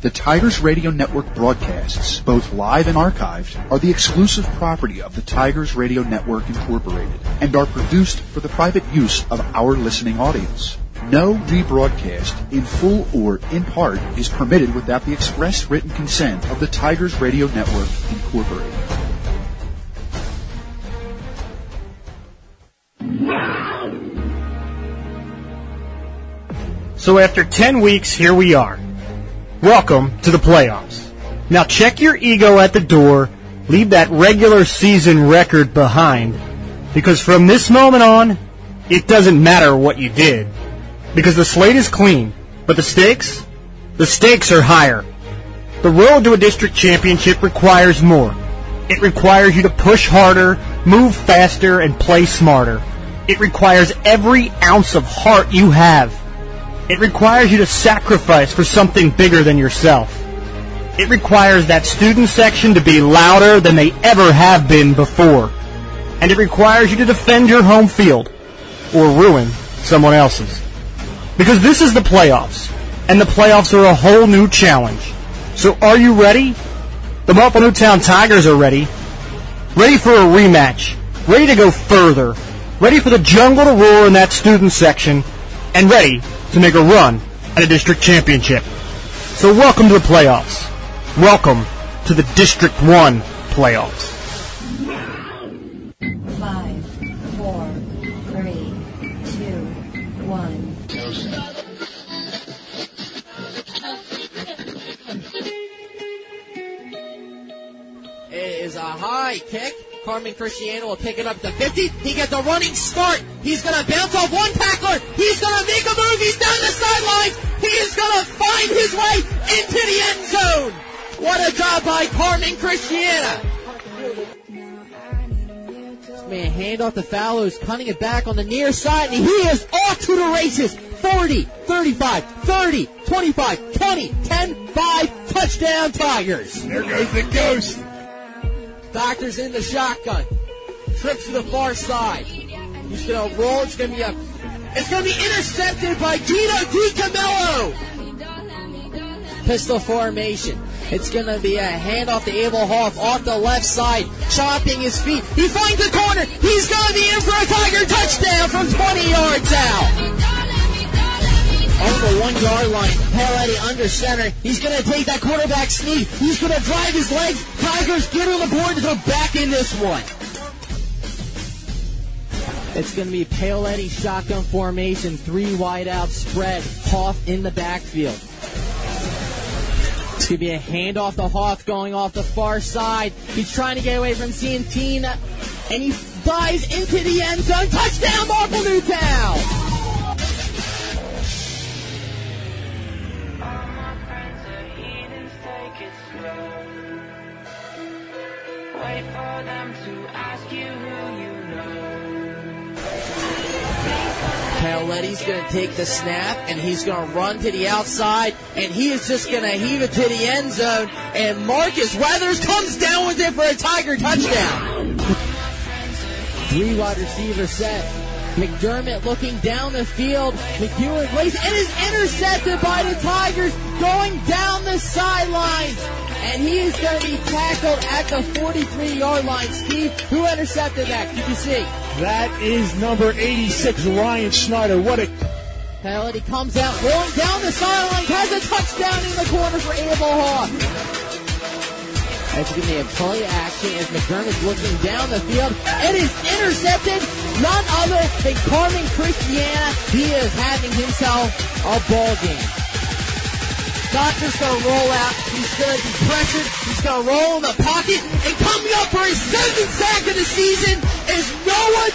The Tigers Radio Network broadcasts, both live and archived, are the exclusive property of the Tigers Radio Network Incorporated and are produced for the private use of our listening audience. No rebroadcast, in full or in part, is permitted without the express written consent of the Tigers Radio Network Incorporated. So after 10 weeks, here we are. Welcome to the playoffs. Now check your ego at the door, leave that regular season record behind, because from this moment on, it doesn't matter what you did, because the slate is clean, but the stakes are higher. The road to a district championship requires more. It requires you to push harder, move faster, and play smarter. It requires every ounce of heart you have. It requires you to sacrifice for something bigger than yourself. It requires that student section to be louder than they ever have been before. And it requires you to defend your home field or ruin someone else's. Because this is the playoffs, and the playoffs are a whole new challenge. So are you ready? The Marple Newtown Tigers are ready. Ready for a rematch. Ready to go further. Ready for the jungle to roar in that student section. And ready to make a run at a district championship. So welcome to the playoffs. Welcome to the District 1 playoffs. 5, 4, 3, 2, 1. It is a high kick. Carmen Christiana will pick it up to 50. He gets a running start. He's going to bounce off one tackler. He's going to make a move. He's down the sidelines. He is going to find his way into the end zone. What a job by Carmen Christiana. This man hand off to Fallows, cutting it back on the near side, and he is off to the races. 40, 35, 30, 25, 20, 10, 5, touchdown Tigers. There goes the ghost. Doctor's in the shotgun. Trips to the far side. He's going to roll. It's going to be intercepted by Gino DiCamello. Pistol formation. It's going to be a handoff to Abel Hoff off the left side. Chopping his feet. He finds the corner. He's going to be in for a Tiger touchdown from 20 yards out. On the 1 yard line, Paoletti under center. He's going to take that quarterback sneak. He's going to drive his legs. Tigers get on the board to go back in this one. It's going to be Paoletti shotgun formation, 3 wide out spread. Hoff in the backfield. It's going to be a handoff to Hoff going off the far side. He's trying to get away from Santina, and he dives into the end zone. Touchdown, Marple Newtown! Paoletti's going to take the snap, and he's going to run to the outside, and he is just going to heave it to the end zone, and Marcus Weathers comes down with it for a Tiger touchdown. 3 wide receiver set. McDermott looking down the field. McEwen lays and is intercepted by the Tigers going down the sidelines. And he is going to be tackled at the 43-yard line. Steve, who intercepted that? Did you see? That is number 86, Ryan Schneider. What a... penalty comes out, rolling down the sideline, has a touchdown in the corner for Abel Hawk. That's going to be a play action as McDermott's looking down the field. It is intercepted. None other than Carmen Christiana. He is having himself a ball game. Doctor's going to roll out. He's going to be pressured. He's going to roll in the pocket. And coming up for his 2nd sack of the season is Noah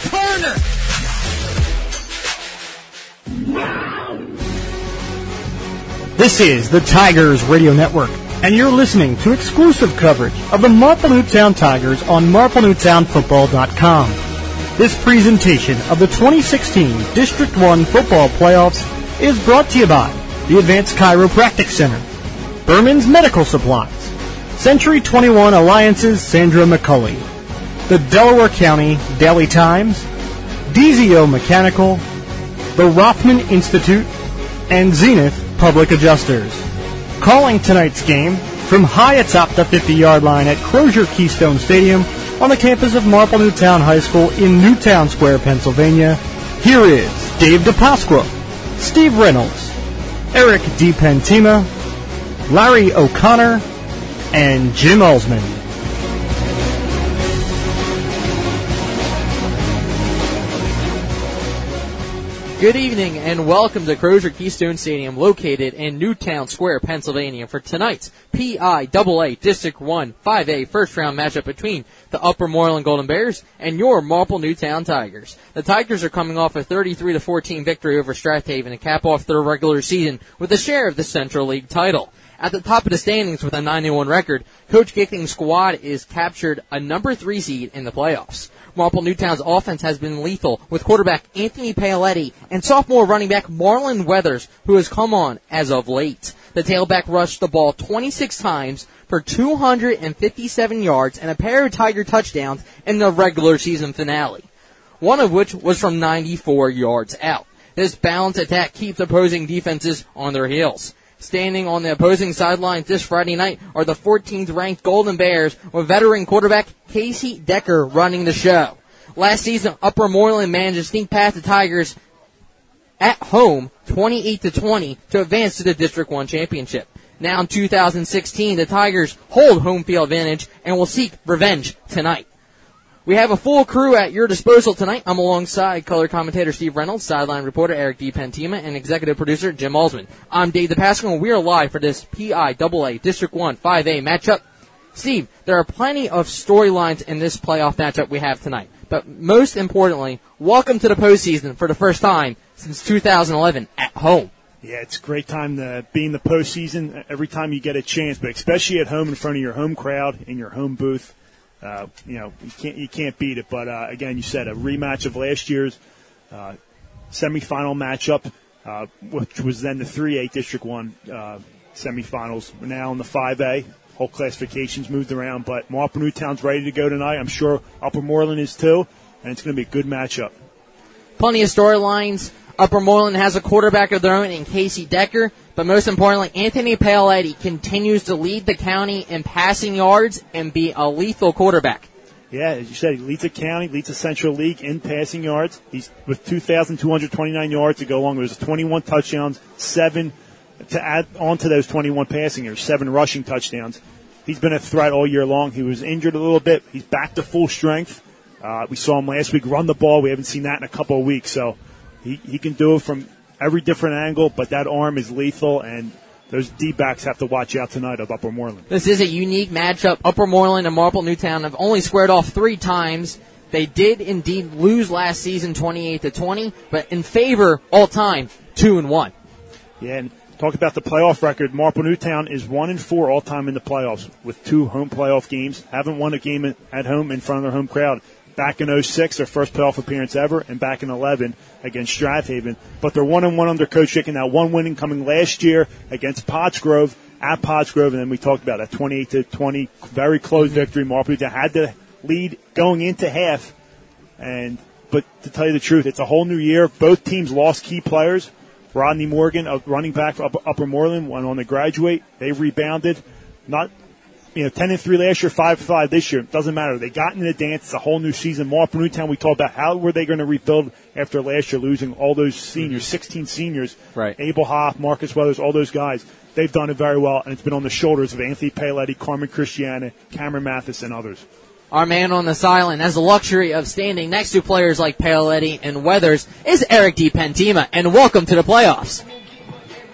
Turner. This is the Tigers Radio Network, and you're listening to exclusive coverage of the Marple Newtown Tigers on MarpleNewtownFootball.com. This presentation of the 2016 District 1 Football Playoffs is brought to you by the Advanced Chiropractic Center, Berman's Medical Supplies, Century 21 Alliance's Sandra McCulley, the Delaware County Daily Times, DZO Mechanical, the Rothman Institute, and Zenith Public Adjusters. Calling tonight's game from high atop the 50-yard line at Crozier Keystone Stadium on the campus of Marple Newtown High School in Newtown Square, Pennsylvania, here is Dave DePasqua, Steve Reynolds, Eric DiPentima, Larry O'Connor, and Jim Elsman. Good evening and welcome to Crozier Keystone Stadium, located in Newtown Square, Pennsylvania, for tonight's PIAA District 1 5A first-round matchup between the Upper Moreland Golden Bears and your Marple Newtown Tigers. The Tigers are coming off a 33-14 victory over Strath Haven to cap off their regular season with a share of the Central League title. At the top of the standings with a 9-1 record, Coach Gicking's squad is captured a number 3 seed in the playoffs. Marple Newtown's offense has been lethal with quarterback Anthony Paoletti and sophomore running back Marlon Weathers, who has come on as of late. The tailback rushed the ball 26 times for 257 yards and a pair of Tiger touchdowns in the regular season finale, one of which was from 94 yards out. This balanced attack keeps opposing defenses on their heels. Standing on the opposing sidelines this Friday night are the 14th-ranked Golden Bears, with veteran quarterback Casey Decker running the show. Last season, Upper Moreland managed to sneak past the Tigers at home 28-20 to advance to the District 1 championship. Now in 2016, the Tigers hold home field advantage and will seek revenge tonight. We have a full crew at your disposal tonight. I'm alongside color commentator Steve Reynolds, sideline reporter Eric DiPentima, and executive producer Jim Alsman. I'm Dave DePasquale, and we are live for this PIAA District 1 5A matchup. Steve, there are plenty of storylines in this playoff matchup we have tonight. But most importantly, welcome to the postseason for the first time since 2011 at home. Yeah, it's a great time to be in the postseason every time you get a chance, but especially at home in front of your home crowd in your home booth. You can't beat it. But again, you said a rematch of last year's semifinal matchup, which was then the 3A District 1 semifinals. We're now in the 5A. Whole classifications moved around, but Marple Newtown's ready to go tonight. I'm sure Upper Moreland is too, and it's going to be a good matchup. Plenty of storylines. Upper Moreland has a quarterback of their own in Casey Decker, but most importantly, Anthony Paoletti continues to lead the county in passing yards and be a lethal quarterback. Yeah, as you said, he leads the county, leads the Central League in passing yards. He's with 2,229 yards to go along. There's 21 touchdowns, 7 to add on to those 21 passing yards, 7 rushing touchdowns. He's been a threat all year long. He was injured a little bit. He's back to full strength. We saw him last week run the ball. We haven't seen that in a couple of weeks, so... He can do it from every different angle, but that arm is lethal, and those D-backs have to watch out tonight of Upper Moreland. This is a unique matchup. Upper Moreland and Marple Newtown have only squared off 3 times. They did indeed lose last season 28-20, but in favor all time 2-1. Yeah, and talk about the playoff record. Marple Newtown is 1-4 all time in the playoffs with 2 home playoff games. Haven't won a game at home in front of their home crowd. Back in 06, their first playoff appearance ever, and back in 11 against Strath Haven. But they're 1-1 under Coach Chicken. That one winning coming last year against Pottsgrove, at Pottsgrove, and then we talked about a 28-20, very close victory. Marple had the lead going into half. But to tell you the truth, it's a whole new year. Both teams lost key players. Rodney Morgan, a running back for Upper Moreland, went on to graduate. They rebounded. 10-3 last year, 5-5 this year. It doesn't matter. They got in the dance. It's a whole new season. Marple Newtown, we talked about how were they going to rebuild after last year, losing all those seniors, 16 seniors, right. Abel Hoff, Marcus Weathers, all those guys. They've done it very well, and it's been on the shoulders of Anthony Paoletti, Carmen Christiana, Cameron Mathis, and others. Our man on this island has the luxury of standing next to players like Paoletti and Weathers is Eric DiPentima, and welcome to the playoffs.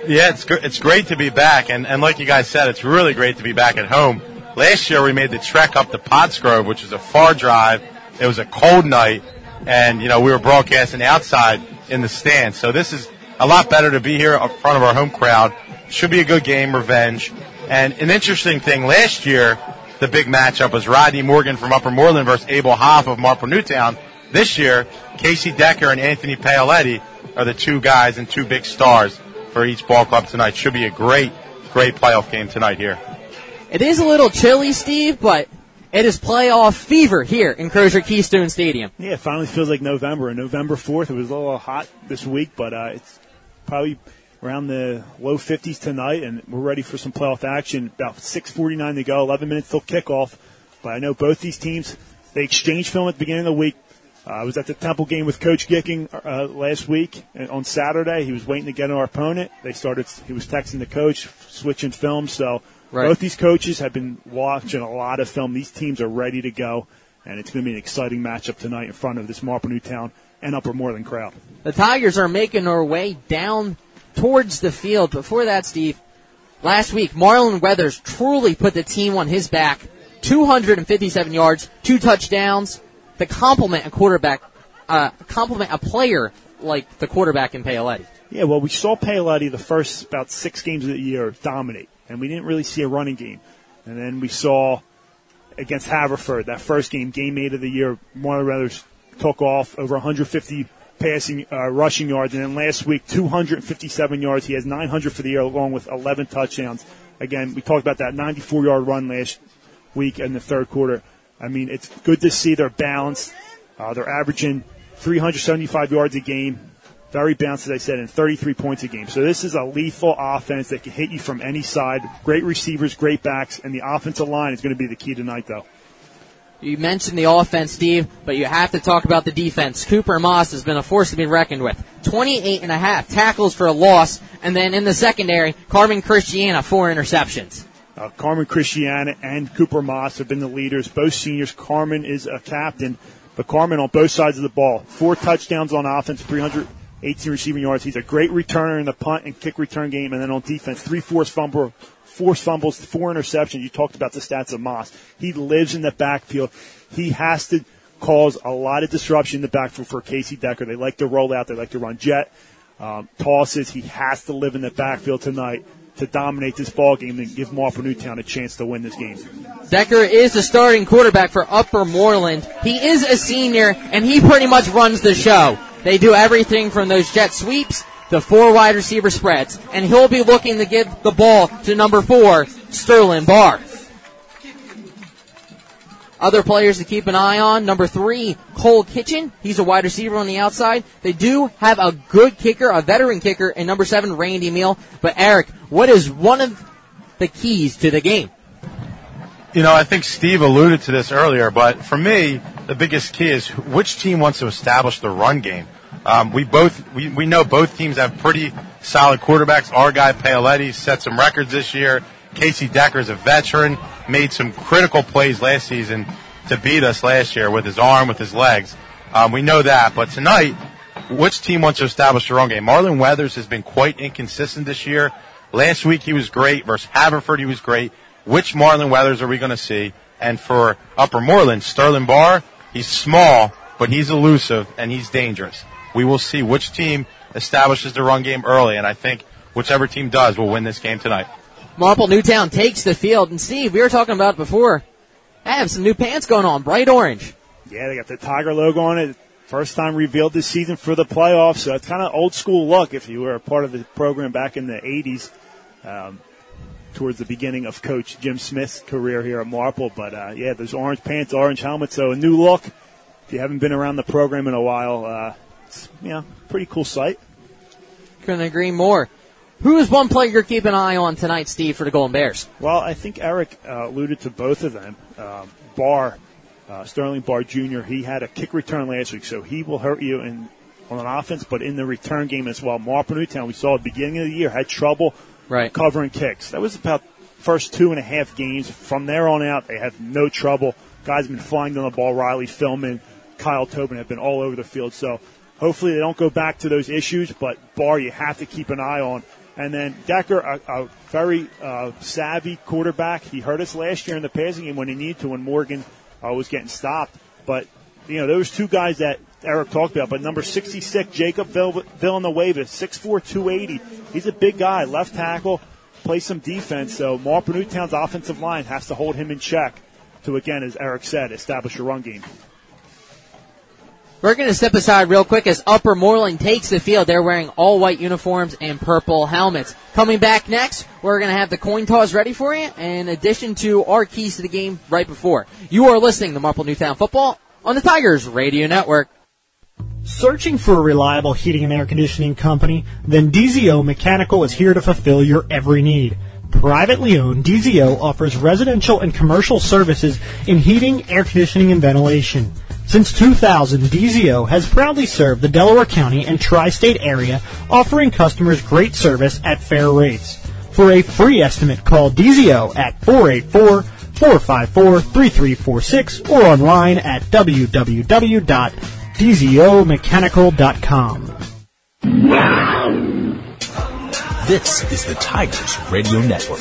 Yeah, it's great to be back, and like you guys said, it's really great to be back at home. Last year we made the trek up to Pottsgrove, which was a far drive. It was a cold night, and we were broadcasting outside in the stands. So this is a lot better to be here in front of our home crowd. Should be a good game, revenge. And an interesting thing, last year the big matchup was Rodney Morgan from Upper Moreland versus Abel Hoff of Marple Newtown. This year, Casey Decker and Anthony Paoletti are the 2 guys and 2 big stars for each ball club tonight. Should be a great playoff game tonight here. It is a little chilly, Steve, but It is playoff fever here in Crozier Keystone Stadium. Yeah, it finally feels like November. And November 4th, it was a little hot this week, but it's probably around the low 50s tonight, and we're ready for some playoff action. About 6:49 to go, 11 minutes till kickoff. But I know both these teams, they exchanged film at the beginning of the week. I was at the Temple game with Coach Gicking last week on Saturday. He was waiting to get our opponent. He was texting the coach, switching film. So right. Both these coaches have been watching a lot of film. These teams are ready to go, and it's going to be an exciting matchup tonight in front of this Marple Newtown and Upper Moreland crowd. The Tigers are making their way down towards the field. Before that, Steve, last week Marlon Weathers truly put the team on his back. 257 yards, 2 touchdowns. To compliment a player like the quarterback in Paoletti. Yeah, well, we saw Paoletti the first about 6 games of the year dominate, and we didn't really see a running game. And then we saw against Haverford, that first game, game 8 of the year, Marlon Weathers took off over 150 rushing yards. And then last week, 257 yards. He has 900 for the year, along with 11 touchdowns. Again, we talked about that 94-yard run last week in the third quarter. I mean, it's good to see they're balanced. They're averaging 375 yards a game. Very balanced, as I said, and 33 points a game. So this is a lethal offense that can hit you from any side. Great receivers, great backs, and the offensive line is going to be the key tonight, though. You mentioned the offense, Steve, but you have to talk about the defense. Cooper Moss has been a force to be reckoned with. 28.5 tackles for a loss, and then in the secondary, Carmen Christiana, 4 interceptions. Carmen Christiana and Cooper Moss have been the leaders, both seniors. Carmen is a captain, but Carmen on both sides of the ball. 4 touchdowns on offense, 318 receiving yards. He's a great returner in the punt and kick return game, and then on defense, 3 forced fumbles, 4 interceptions. You talked about the stats of Moss. He lives in the backfield. He has to cause a lot of disruption in the backfield for Casey Decker. They like to roll out. They like to run jet tosses. He has to live in the backfield tonight to dominate this ball game and give Marple Newtown a chance to win this game. Decker is the starting quarterback for Upper Moreland. He is a senior, and he pretty much runs the show. They do everything from those jet sweeps to 4 wide receiver spreads, and he'll be looking to give the ball to number 4, Sterling Barr. Other players to keep an eye on, number 3, Cole Kitchen. He's a wide receiver on the outside. They do have a good kicker, a veteran kicker, and number 7, Randy Meal. But, Eric, what is one of the keys to the game? You know, I think Steve alluded to this earlier, but for me, the biggest key is which team wants to establish the run game. We know both teams have pretty solid quarterbacks. Our guy, Paoletti, set some records this year. Casey Decker is a veteran, made some critical plays last season to beat us last year with his arm, with his legs. We know that. But tonight, which team wants to establish their own game? Marlon Weathers has been quite inconsistent this year. Last week he was great. Versus Haverford he was great. Which Marlon Weathers are we going to see? And for Upper Moreland, Sterling Barr, he's small, but he's elusive, and he's dangerous. We will see which team establishes the run game early, and I think whichever team does will win this game tonight. Marple Newtown takes the field. And, Steve, we were talking about it before. I have some new pants going on, bright orange. Yeah, they got the Tiger logo on it. First time revealed this season for the playoffs. So it's kind of old-school look if you were a part of the program back in the 80s towards the beginning of Coach Jim Smith's career here at Marple. But, yeah, there's orange pants, orange helmets. So a new look. If you haven't been around the program in a while, it's, you know, pretty cool sight. Couldn't agree more. Who is one player you're keeping an eye on tonight, Steve, for the Golden Bears? Well, I think Eric alluded to both of them. Sterling Barr Jr., he had a kick return last week, so he will hurt you on an offense, but in the return game as well. Marple Newtown, we saw at the beginning of the year, had trouble covering kicks. That was about the first 2.5 games. From there on out, they had no trouble. Guys have been flying on the ball. Riley Fillman, Kyle Tobin have been all over the field. So hopefully they don't go back to those issues, but Barr you have to keep an eye on. And then Decker, a very savvy quarterback. He hurt us last year in the passing game when he needed to, when Morgan was getting stopped. But, you know, those two guys that Eric talked about. But number 66, Jacob Villanueva, 6'4", 280. He's a big guy, left tackle, plays some defense. So Marple Newtown's offensive line has to hold him in check to, again, as Eric said, establish a run game. We're going to step aside real quick as Upper Moreland takes the field. They're wearing all-white uniforms and purple helmets. Coming back next, we're going to have the coin toss ready for you in addition to our keys to the game right before. You are listening to Marple Newtown Football on the Tigers Radio Network. Searching for a reliable heating and air conditioning company? Then DZO Mechanical is here to fulfill your every need. Privately owned, DZO offers residential and commercial services in heating, air conditioning, and ventilation. Since 2000, DZO has proudly served the Delaware County and Tri-State area, offering customers great service at fair rates. For a free estimate, call DZO at 484-454-3346 or online at www.dzomechanical.com. This is the Tigers Radio Network,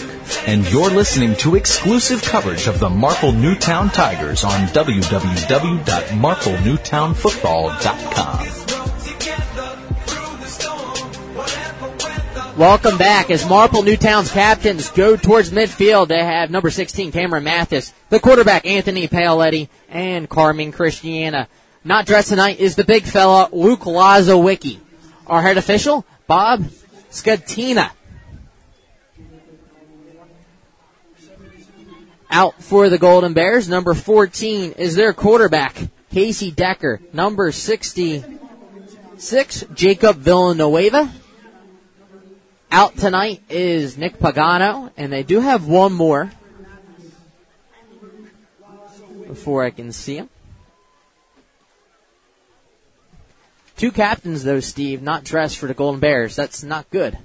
and you're listening to exclusive coverage of the Marple Newtown Tigers on www.MarpleNewtownFootball.com. Welcome back. As Marple Newtown's captains go towards midfield, they have number 16, Cameron Mathis, the quarterback, Anthony Paoletti, and Carmen Christiana. Not dressed tonight is the big fella, Luke Lazowicki. Our head official, Bob Scutina, out for the Golden Bears. Number 14 is their quarterback, Casey Decker. Number 66, Jacob Villanueva. Out tonight is Nick Pagano, and they do have one more before I can see him. Two captains, though, Steve, not dressed for the Golden Bears. That's not good.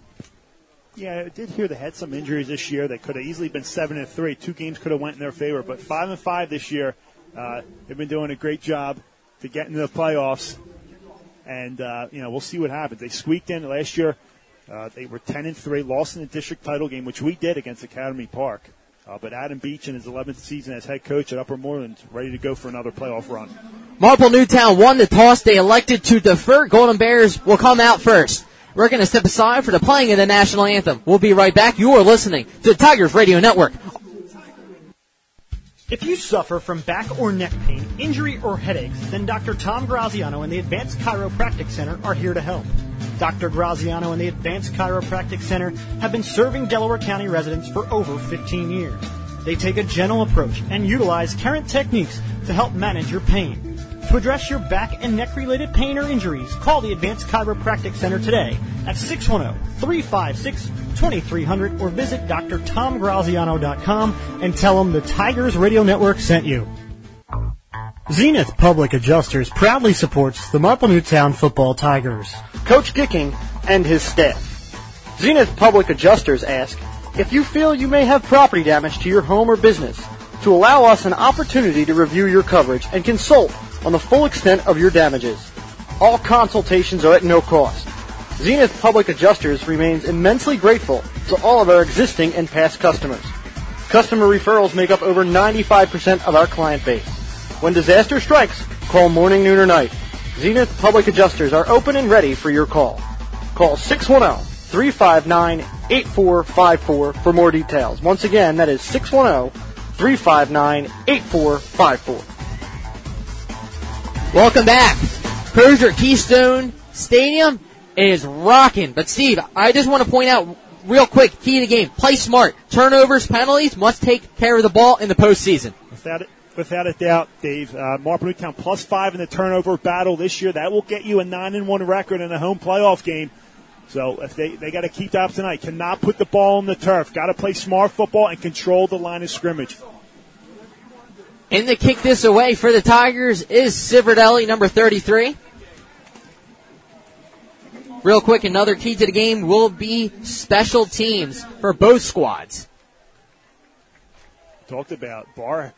Yeah, I did hear they had some injuries this year. They could have easily been 7-3. Two games could have went in their favor, but 5-5 this year. They've been doing a great job to get into the playoffs, and we'll see what happens. They squeaked in last year. They were 10-3, lost in the district title game, which we did against Academy Park. But Adam Beach, in his 11th season as head coach at Upper Moreland, ready to go for another playoff run. Marple Newtown won the toss. They elected to defer. Golden Bears will come out first. We're going to step aside for the playing of the national anthem. We'll be right back. You are listening to the Tigers Radio Network. If you suffer from back or neck pain, injury, or headaches, then Dr. Tom Graziano and the Advanced Chiropractic Center are here to help. Dr. Graziano and the Advanced Chiropractic Center have been serving Delaware County residents for over 15 years. They take a gentle approach and utilize current techniques to help manage your pain. To address your back and neck-related pain or injuries, call the Advanced Chiropractic Center today at 610-356-2300 or visit drtomgraziano.com and tell them the Tigers Radio Network sent you. Zenith Public Adjusters proudly supports the Marple Newtown Football Tigers, Coach Gicking, and his staff. Zenith Public Adjusters ask if you feel you may have property damage to your home or business, to allow us an opportunity to review your coverage and consult on the full extent of your damages. All consultations are at no cost. Zenith Public Adjusters remains immensely grateful to all of our existing and past customers. Customer referrals make up over 95% of our client base. When disaster strikes, call morning, noon, or night. Zenith Public Adjusters are open and ready for your call. Call 610-359-8454 for more details. Once again, that is 610-359-8454. Welcome back. Crozier Keystone Stadium is rocking. But, Steve, I just want to point out real quick, key to the game, play smart. Turnovers, penalties, must take care of the ball in the postseason. Without a doubt, Dave, Marple Newtown +5 in the turnover battle this year. That will get you a 9-1 record in a home playoff game. So if they got to keep that up tonight. Cannot put the ball on the turf. Got to play smart football and control the line of scrimmage. And to kick this away for the Tigers is Civerdelli, number 33. Real quick, another key to the game will be special teams for both squads. Talked about Barr.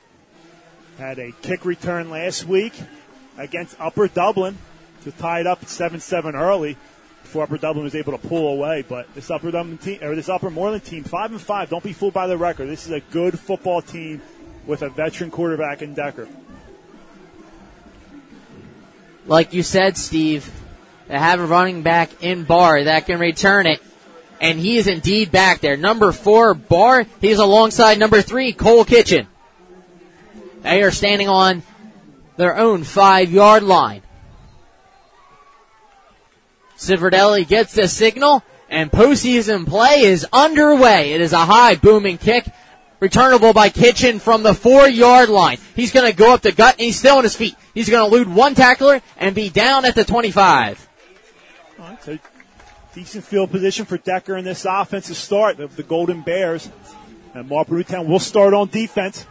Had a kick return last week against Upper Dublin to tie it up at 7-7 early before Upper Dublin was able to pull away. But this Upper Dublin team, or this Upper Moreland team, 5-5. Don't be fooled by the record. This is a good football team with a veteran quarterback in Decker. Like you said, Steve, they have a running back in Barr that can return it, and he is indeed back there. Number 4, Barr. He's alongside number 3, Cole Kitchen. They are standing on their own 5-yard line. Civerdelli gets the signal, and postseason play is underway. It is a high booming kick, returnable by Kitchen from the 4-yard line. He's going to go up the gut, and he's still on his feet. He's going to elude one tackler and be down at the 25. All right, so decent field position for Decker in this offensive start of the Golden Bears. And Marple Newtown will start on defense.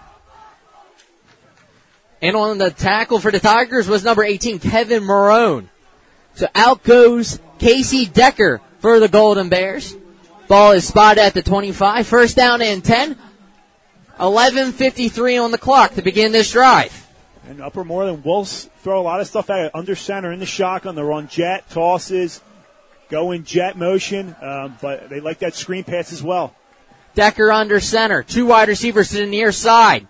And on the tackle for the Tigers was number 18, Kevin Marone. So out goes Casey Decker for the Golden Bears. Ball is spotted at the 25. First down and 10. 11:53 on the clock to begin this drive. And Upper Moreland will throw a lot of stuff at it. Under center in the shotgun. They're on jet tosses, go in jet motion, but they like that screen pass as well. Decker under center. Two wide receivers to the near side.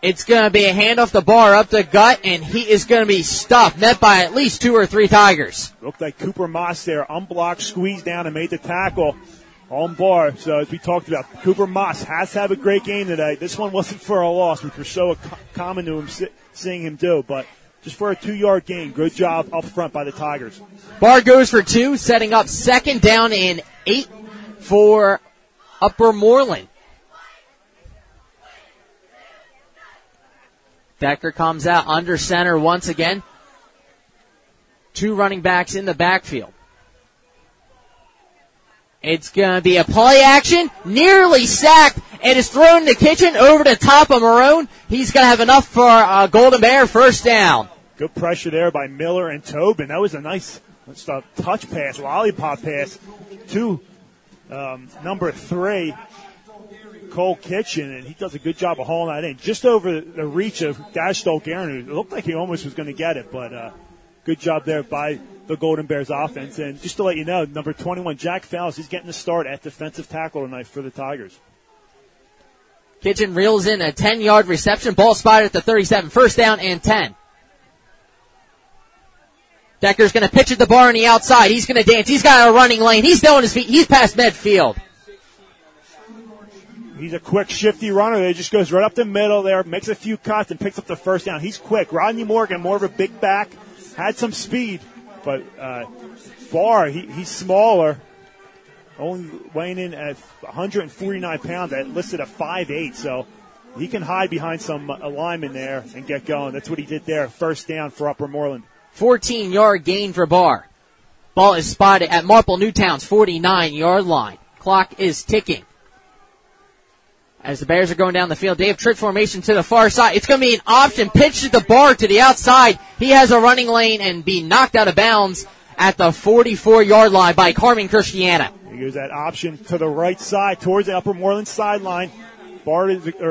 It's going to be a handoff to Barr up the gut, and he is going to be stuffed. Met by at least two or three Tigers. Looked like Cooper Moss there. Unblocked, squeezed down, and made the tackle on Barr. So as we talked about, Cooper Moss has to have a great game today. This one wasn't for a loss, which was so common to him, seeing him do. But just for a 2-yard gain, good job up front by the Tigers. Barr goes for two, setting up second down and 8 for Upper Moreland. Decker comes out under center once again. Two running backs in the backfield. It's going to be a play action. Nearly sacked. It is thrown in the kitchen over the top of Marone. He's going to have enough for Golden Bear first down. Good pressure there by Miller and Tobin. That was a nice touch pass, lollipop pass to number 3. Cole Kitchen, and he does a good job of hauling that in. Just over the reach of Dash Dolgarian, who looked like he almost was going to get it, but good job there by the Golden Bears offense. And just to let you know, number 21, Jack Fallows, he's getting the start at defensive tackle tonight for the Tigers. Kitchen reels in a 10-yard reception. Ball spotted at the 37. First down and 10. Decker's going to pitch at the bar on the outside. He's going to dance. He's got a running lane. He's still on his feet. He's past midfield. He's a quick, shifty runner. He just goes right up the middle there, makes a few cuts, and picks up the first down. He's quick. Rodney Morgan, more of a big back, had some speed, but Barr, he's smaller, only weighing in at 149 pounds, listed at 5'8", so he can hide behind some linemen there and get going. That's what he did there, first down for Upper Moreland. 14-yard gain for Barr. Ball is spotted at Marple Newtown's 49-yard line. Clock is ticking. As the Bears are going down the field, they have trick formation to the far side. It's going to be an option. Pitch to the bar to the outside. He has a running lane and be knocked out of bounds at the 44-yard line by Carmen Christiana. He goes that option to the right side towards the Upper Moreland sideline. Decker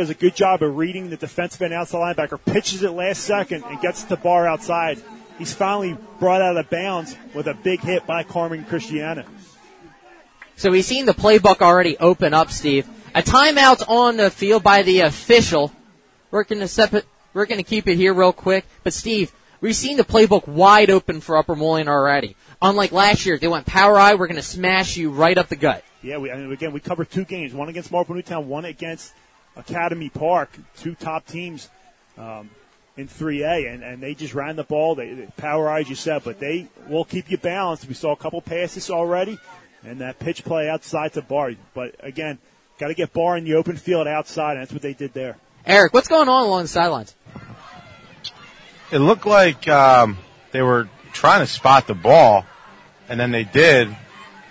does a good job of reading the defensive end outside linebacker. Pitches it last second and gets the bar outside. He's finally brought out of bounds with a big hit by Carmen Christiana. So we've seen the playbook already open up, Steve. A timeout on the field by the official. We're going to keep it here real quick. But, Steve, we've seen the playbook wide open for Upper Moreland already. Unlike last year, they went power eye. We're going to smash you right up the gut. Yeah, we covered two games, one against Marple Newtown, one against Academy Park, two top teams in 3A. And they just ran the ball. They power eyed, you said, but they will keep you balanced. We saw a couple passes already. And that pitch play outside to Barr. But, again, got to get Barr in the open field outside, and that's what they did there. Eric, what's going on along the sidelines? It looked like they were trying to spot the ball, and then they did.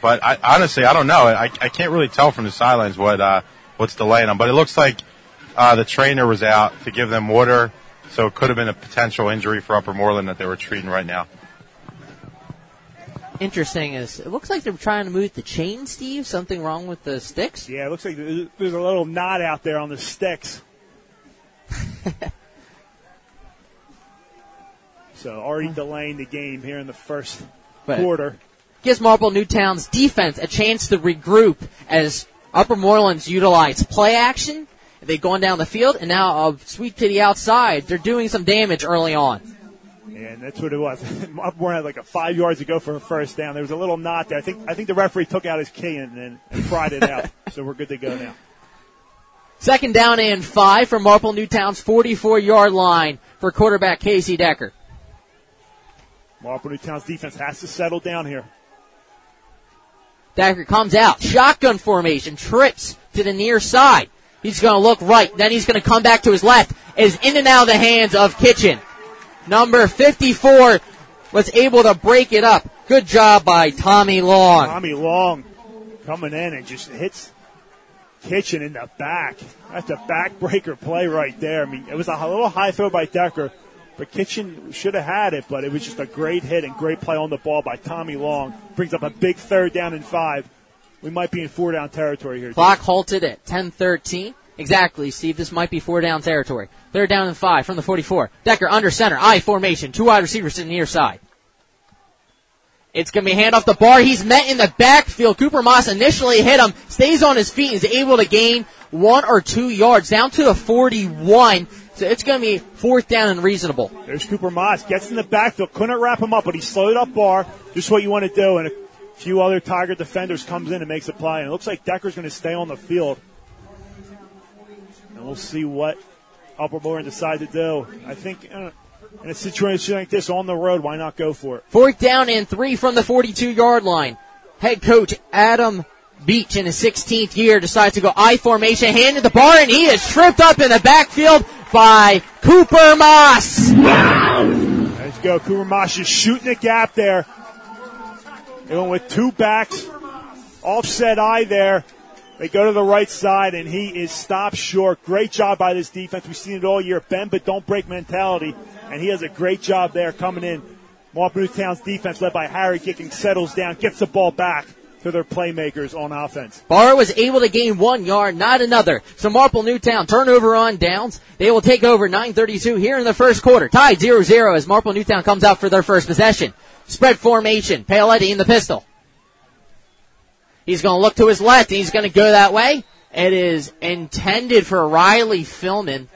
But, honestly, I don't know. I can't really tell from the sidelines what's delaying them. But it looks like the trainer was out to give them water, so it could have been a potential injury for Upper Moreland that they were treating right now. Interesting is it looks like they're trying to move the chain, Steve. Something wrong with the sticks? Yeah, it looks like there's a little knot out there on the sticks. So already delaying the game here in the first quarter. Gives Marple Newtown's defense a chance to regroup as Upper Moreland's utilize play action. They've gone down the field, and now a sweep to the outside. They're doing some damage early on. And that's what it was. Upper had like a 5 yards to go for a first down. There was a little knot there. I think the referee took out his key and fried it out. So we're good to go now. Second down and 5 from Marple Newtown's 44-yard line for quarterback Casey Decker. Marple Newtown's defense has to settle down here. Decker comes out. Shotgun formation. Trips to the near side. He's going to look right. Then he's going to come back to his left. It is in and out of the hands of Kitchen. Number 54 was able to break it up. Good job by Tommy Long. Tommy Long coming in and just hits Kitchen in the back. That's a backbreaker play right there. I mean, it was a little high throw by Decker, but Kitchen should have had it, but it was just a great hit and great play on the ball by Tommy Long. Brings up a big third down and 5. We might be in four-down territory here. Clock halted at 10:13. Exactly, Steve. This might be four-down territory. Third down and 5 from the 44. Decker under center. I formation. Two wide receivers to the near side. It's going to be a handoff to Barr. He's met in the backfield. Cooper Moss initially hit him, stays on his feet, and is able to gain 1 or 2 yards down to the 41. So it's going to be fourth down and reasonable. There's Cooper Moss. Gets in the backfield. Couldn't wrap him up, but he slowed up Barr. Just what you want to do. And a few other Tiger defenders comes in and makes a play. And it looks like Decker's going to stay on the field. And we'll see what Upper Moreland decide to do. I think in a situation like this on the road, why not go for it? Fourth down and 3 from the 42-yard line. Head coach Adam Beach in his 16th year decides to go I formation, handed the bar, and he is tripped up in the backfield by Cooper Moss. Wow. Let's go. Cooper Moss just shooting the gap there. They went with two backs. Offset eye there. They go to the right side, and he is stopped short. Great job by this defense. We've seen it all year. Bend but don't break mentality, and he has a great job there coming in. Marple Newtown's defense, led by Harry Kicking, settles down, gets the ball back to their playmakers on offense. Barr was able to gain 1 yard, not another. So Marple Newtown, turnover on downs. They will take over 9:32 here in the first quarter. Tied 0-0 as Marple Newtown comes out for their first possession. Spread formation, Paoletti in the pistol. He's going to look to his left. He's going to go that way. It is intended for Riley Fillman.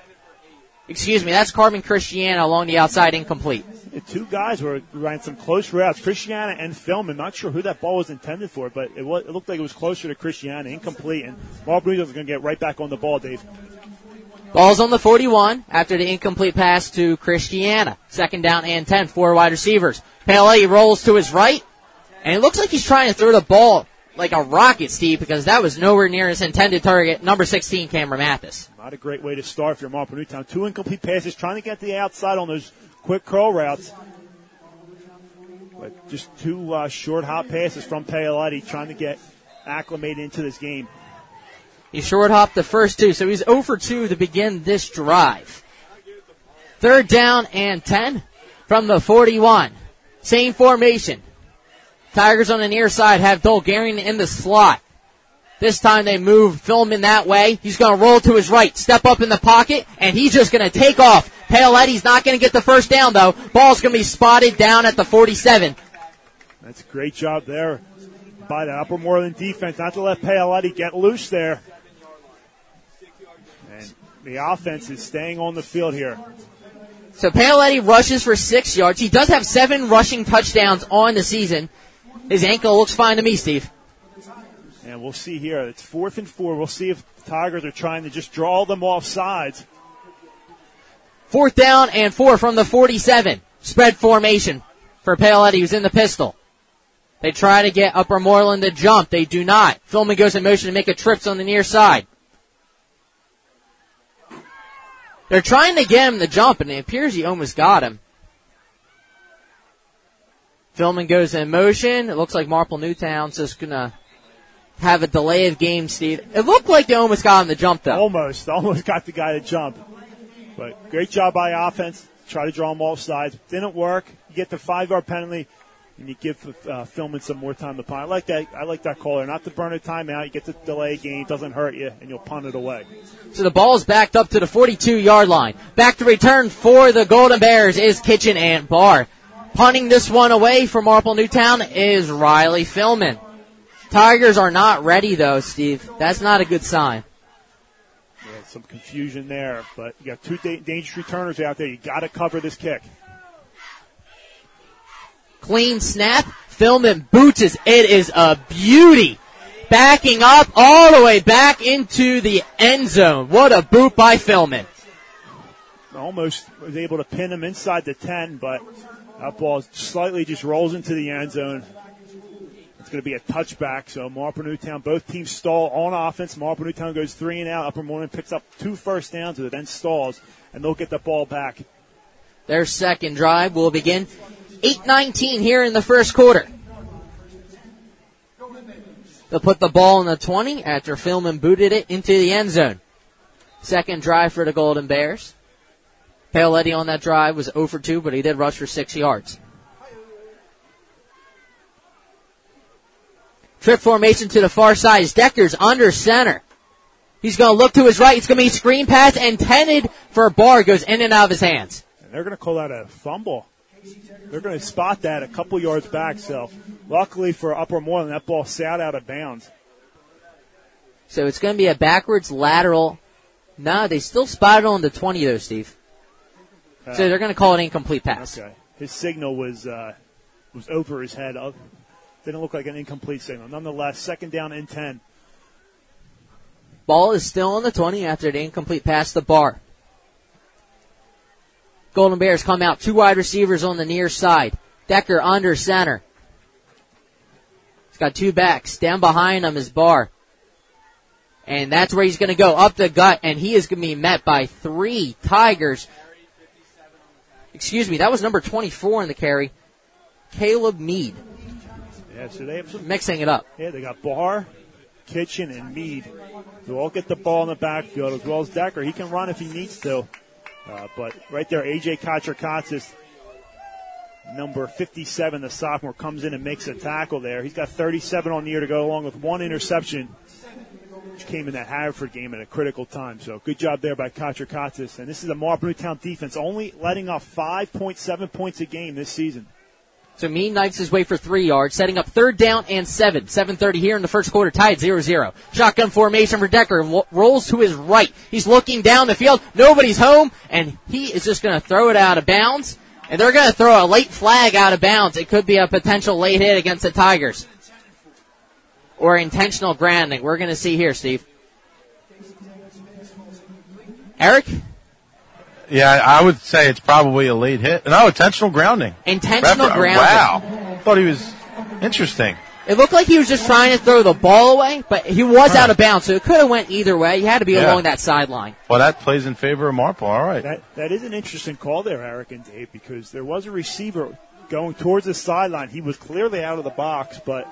Excuse me, that's Carmen Christiana along the outside, incomplete. The two guys were running some close routes, Christiana and Fillman. Not sure who that ball was intended for, but it looked like it was closer to Christiana, incomplete. And Marlboro is going to get right back on the ball, Dave. Ball's on the 41 after the incomplete pass to Christiana. Second down and 10, four wide receivers. Pele rolls to his right, and it looks like he's trying to throw the ball like a rocket, Steve, because that was nowhere near his intended target, number 16, Cameron Mathis. Not a great way to start for Marple Newtown. Two incomplete passes, trying to get to the outside on those quick curl routes. But just two short hop passes from Paoletti, trying to get acclimated into this game. He short hopped the first two, so he's 0 for 2 to begin this drive. Third down and 10 from the 41. Same formation. Tigers on the near side have Dolgarian in the slot. This time they move Fillman that way. He's going to roll to his right, step up in the pocket, and he's just going to take off. Paoletti's not going to get the first down, though. Ball's going to be spotted down at the 47. That's a great job there by the Upper Moreland defense, not to let Paoletti get loose there. And the offense is staying on the field here. So Paoletti rushes for 6 yards. He does have 7 rushing touchdowns on the season. His ankle looks fine to me, Steve. And we'll see here. It's 4th and 4. We'll see if the Tigers are trying to just draw them off sides. Fourth down and 4 from the 47. Spread formation for Paoletti, who's in the pistol. They try to get Upper Moreland to jump. They do not. Fillman goes in motion to make a trip on the near side. They're trying to get him to jump, and it appears he almost got him. Fillman goes in motion. It looks like Marple Newtown's just going to have a delay of game, Steve. It looked like they almost got him to jump, though. Almost got the guy to jump. But great job by offense. Try to draw him off sides. Didn't work. You get the 5-yard penalty, and you give Fillman some more time to punt. I like that call there. Not to burn a timeout. You get the delay game. It doesn't hurt you, and you'll punt it away. So the ball is backed up to the 42-yard line. Back to return for the Golden Bears is Kitchen and Barr. Punting this one away for Marple Newtown is Riley Fillman. Tigers are not ready, though, Steve. That's not a good sign. Yeah, some confusion there, but you got two dangerous returners out there. You got to cover this kick. Clean snap. Fillman boots it. It is a beauty. Backing up all the way back into the end zone. What a boot by Fillman. Almost was able to pin him inside the 10, but That ball slightly just rolls into the end zone. It's going to be a touchback, so Marple Newtown, both teams stall on offense. Marple Newtown goes 3 and out. Upper Moreland picks up 2 first downs with it, then stalls, and they'll get the ball back. Their second drive will begin 8:19 here in the first quarter. They'll put the ball in the 20 after Fillman booted it into the end zone. Second drive for the Golden Bears. Paoletti on that drive was 0 for 2, but he did rush for 6 yards. Trip formation to the far side. Decker's under center. He's going to look to his right. It's going to be screen pass intended for Barr. Goes in and out of his hands. And they're going to call that a fumble. They're going to spot that a couple yards back. So luckily for Upper Moreland, that ball sat out of bounds. So it's going to be a backwards lateral. No, they still spotted on the 20, though, Steve. So they're going to call it incomplete pass. Okay. His signal was over his head. Didn't look like an incomplete signal. Nonetheless, second down and 10. Ball is still on the 20 after the incomplete pass to Barr. Golden Bears come out. 2 wide receivers on the near side. Decker under center. He's got 2 backs. Down behind him is Barr. And that's where he's going to go, up the gut, and he is going to be met by 3 Tigers. Excuse me, that was number 24 in the carry, Caleb Mead. Yeah, so they have some mixing it up. Yeah, they got Barr, Kitchen, and Mead. They'll all get the ball in the backfield, as well as Decker. He can run if he needs to. But right there, A.J. Kotcherkatsis, number 57, the sophomore, comes in and makes a tackle there. He's got 37 on the year to go, along with 1 interception, which came in that Haverford game at a critical time. So good job there by Kotcherkatsis. And this is a Marple Newtown defense only letting off 5.7 points a game this season. So Mean knifes his way for 3 yards, setting up 3rd down and 7. 7:30 here in the first quarter, tied 0-0. Shotgun formation for Decker, rolls to his right. He's looking down the field. Nobody's home, and he is just going to throw it out of bounds. And they're going to throw a late flag out of bounds. It could be a potential late hit against the Tigers. Or intentional grounding. We're going to see here, Steve. Eric? Yeah, I would say it's probably a late hit. No, intentional grounding. Intentional grounding. Wow. Thought he was interesting. It looked like he was just trying to throw the ball away, but he was out of bounds, so it could have went either way. He had to be along that sideline. Well, that plays in favor of Marple. All right. That is an interesting call there, Eric and Dave, because there was a receiver going towards the sideline. He was clearly out of the box, but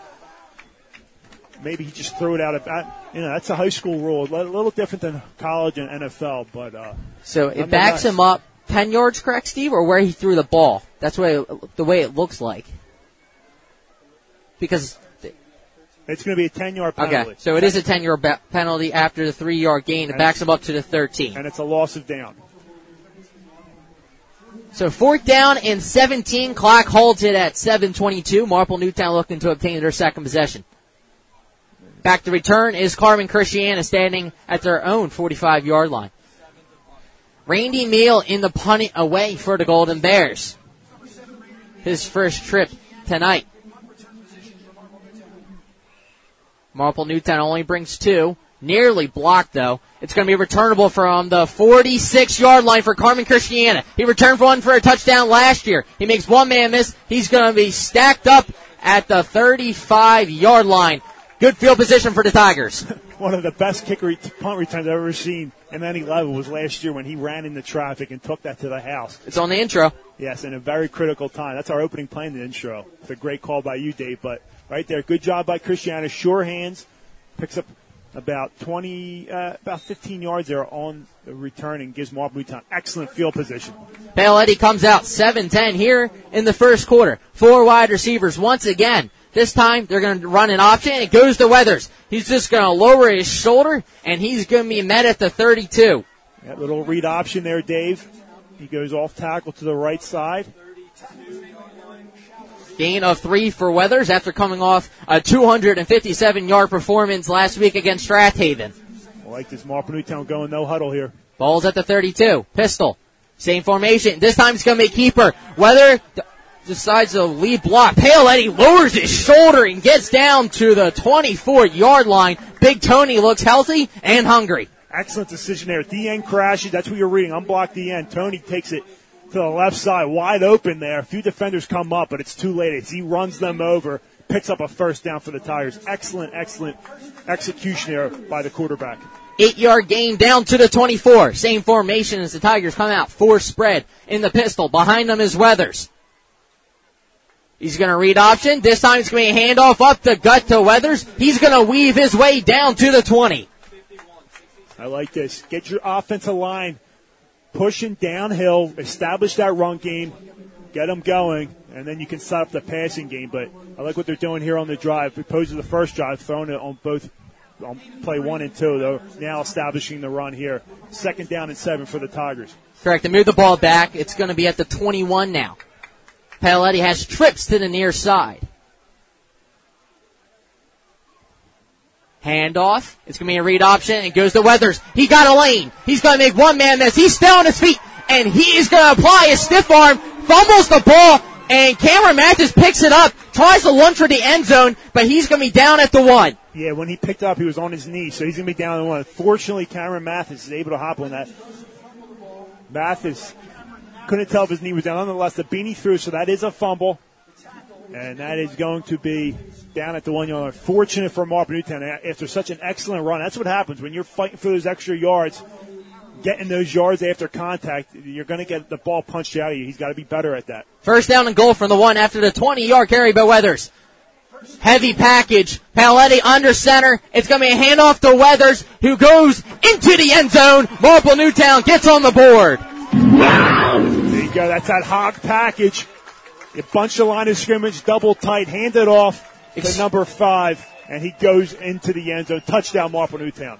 maybe he just threw it out of – that's a high school rule. A little different than college and NFL. But so it backs him up 10 yards, correct, Steve, or where he threw the ball? That's the way it looks like. Because it's going to be a 10-yard penalty. Okay, so it is a 10-yard penalty after the 3-yard gain. It backs him up to the 13. And it's a loss of down. So 4th down and 17. Clock holds it at 7:22. Marple Newtown looking to obtain their second possession. Back to return is Carmen Christiana, standing at their own 45-yard line. Randy Meal in the punt away for the Golden Bears. His first trip tonight. Marple Newtown only brings 2. Nearly blocked, though. It's going to be returnable from the 46-yard line for Carmen Christiana. He returned one for a touchdown last year. He makes one man miss. He's going to be stacked up at the 35-yard line. Good field position for the Tigers. One of the best kick punt returns I've ever seen in any level was last year when he ran into traffic and took that to the house. It's on the intro. Yes, in a very critical time. That's our opening play in the intro. It's a great call by you, Dave, but right there, good job by Christiana. Sure hands. Picks up about 15 yards there on the return and gives Marple Newtown excellent field position. Paoletti comes out 7-10 here in the first quarter. 4 wide receivers once again. This time, they're going to run an option, and it goes to Weathers. He's just going to lower his shoulder, and he's going to be met at the 32. That little read option there, Dave. He goes off tackle to the right side. Gain of 3 for Weathers after coming off a 257-yard performance last week against Strath Haven. I like this Marple Newtown going no huddle here. Ball's at the 32. Pistol. Same formation. This time it's going to be keeper. Weathers decides to lead block. Paoletti lowers his shoulder and gets down to the 24-yard line. Big Tony looks healthy and hungry. Excellent decision there. The end crashes. That's what you're reading. Unblock the end. Tony takes it to the left side, wide open there. A few defenders come up, but it's too late. He runs them over, picks up a first down for the Tigers. Excellent, excellent execution there by the quarterback. 8-yard gain down to the 24. Same formation as the Tigers come out. Four spread in the pistol. Behind them is Weathers. He's going to read option. This time it's going to be a handoff up the gut to Weathers. He's going to weave his way down to the 20. I like this. Get your offensive line pushing downhill. Establish that run game. Get them going. And then you can set up the passing game. But I like what they're doing here on the drive. Opposed to the first drive, throwing it on both on play one and two. They're now establishing the run here. 2nd down and 7 for the Tigers. Correct. They move the ball back. It's going to be at the 21 now. Paoletti has trips to the near side. Handoff. It's going to be a read option. It goes to Weathers. He got a lane. He's going to make one man miss. He's still on his feet. And he is going to apply a stiff arm. Fumbles the ball. And Cameron Mathis picks it up. Tries to lunge for the end zone. But he's going to be down at the 1. Yeah, when he picked up, he was on his knee. So he's going to be down at the 1. Fortunately, Cameron Mathis is able to hop on that. Mathis couldn't tell if his knee was down. Nonetheless, the beanie threw, so that is a fumble. And that is going to be down at the 1 yard line. Fortunate for Marple Newtown after such an excellent run. That's what happens when you're fighting for those extra yards, getting those yards after contact. You're going to get the ball punched out of you. He's got to be better at that. First down and goal from the 1 after the 20-yard carry by Weathers. Heavy package. Paoletti under center. It's going to be a handoff to Weathers, who goes into the end zone. Marple Newtown gets on the board. There you go. That's that hog package. You bunch the line of scrimmage, double tight, hand it off to number 5, and he goes into the end zone. Touchdown, Marple Newtown.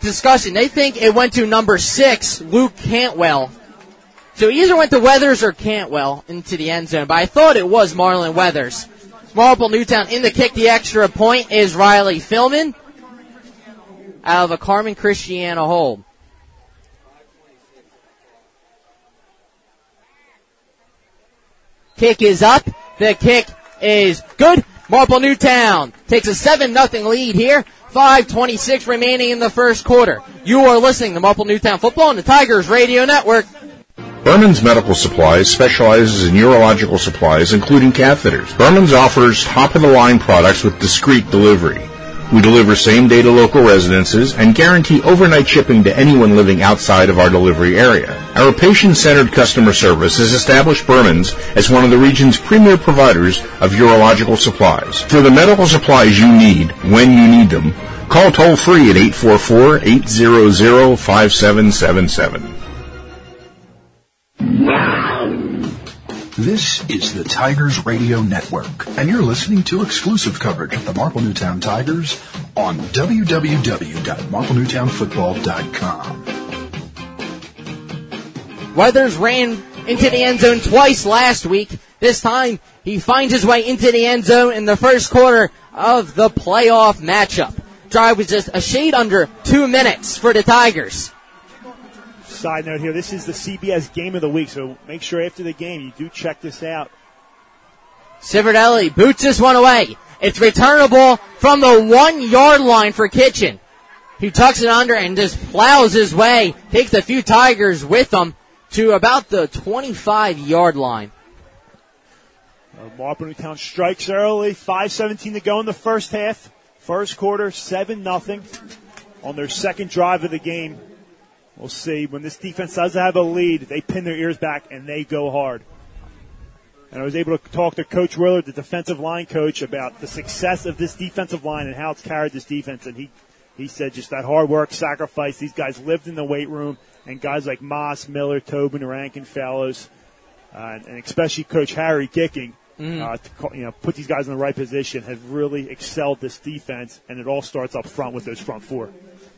Discussion. They think it went to number 6, Luke Cantwell. So he either went to Weathers or Cantwell into the end zone, but I thought it was Marlon Weathers. Marple Newtown in the kick. The extra point is Riley Fillman out of a Carmen Christiana hold. Kick is up. The kick is good. Marple Newtown takes a 7-0 lead here. 5:26 remaining in the first quarter. You are listening to Marple Newtown Football on the Tigers Radio Network. Berman's Medical Supplies specializes in urological supplies, including catheters. Berman's offers top-of-the-line products with discreet delivery. We deliver same-day to local residences and guarantee overnight shipping to anyone living outside of our delivery area. Our patient-centered customer service has established Berman's as one of the region's premier providers of urological supplies. For the medical supplies you need when you need them, call toll-free at 844-800-5777. This is the Tigers Radio Network, and you're listening to exclusive coverage of the Marple Newtown Tigers on www.MarpleNewtownFootball.com. Weathers ran into the end zone twice last week. This time, he finds his way into the end zone in the first quarter of the playoff matchup. Drive was just a shade under 2 minutes for the Tigers. Side note here, this is the CBS game of the week, so make sure after the game you do check this out. Civerdelli boots this one away. It's returnable from the 1 yard line for Kitchen, who tucks it under and just plows his way, takes a few Tigers with him to about the 25-yard line. Marple Newtown strikes early, 5:17 to go in the first half. First quarter, 7-0 on their second drive of the game. We'll see. When this defense does have a lead, they pin their ears back and they go hard. And I was able to talk to Coach Willard, the defensive line coach, about the success of this defensive line and how it's carried this defense. And he said just that hard work, sacrifice. These guys lived in the weight room. And guys like Moss, Miller, Tobin, Rankin, Fallows, and especially Coach Harry Gicking, put these guys in the right position, have really excelled this defense. And it all starts up front with those front four.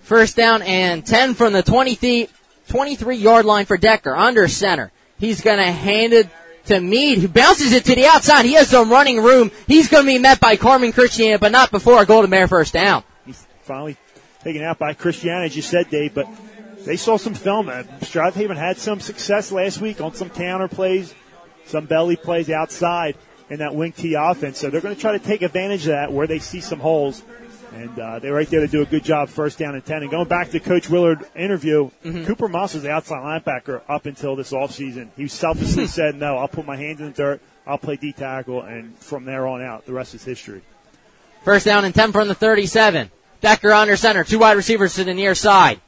First down and 10 from the 23-yard line for Decker. Under center. He's going to hand it to Mead, who bounces it to the outside. He has some running room. He's going to be met by Carmen Christiana, but not before a Golden Bear first down. He's finally taken out by Christiana, as you said, Dave, but they saw some film. Strath Haven had some success last week on some counter plays, some belly plays outside in that wing tee offense. So they're going to try to take advantage of that where they see some holes. And they're right there to do a good job first down and 10. And going back to Coach Willard's interview, Cooper Moss was the outside linebacker up until this offseason. He selfishly said, no, I'll put my hands in the dirt, I'll play D tackle, and from there on out, the rest is history. First down and 10 from the 37. Decker under center, two wide receivers to the near side.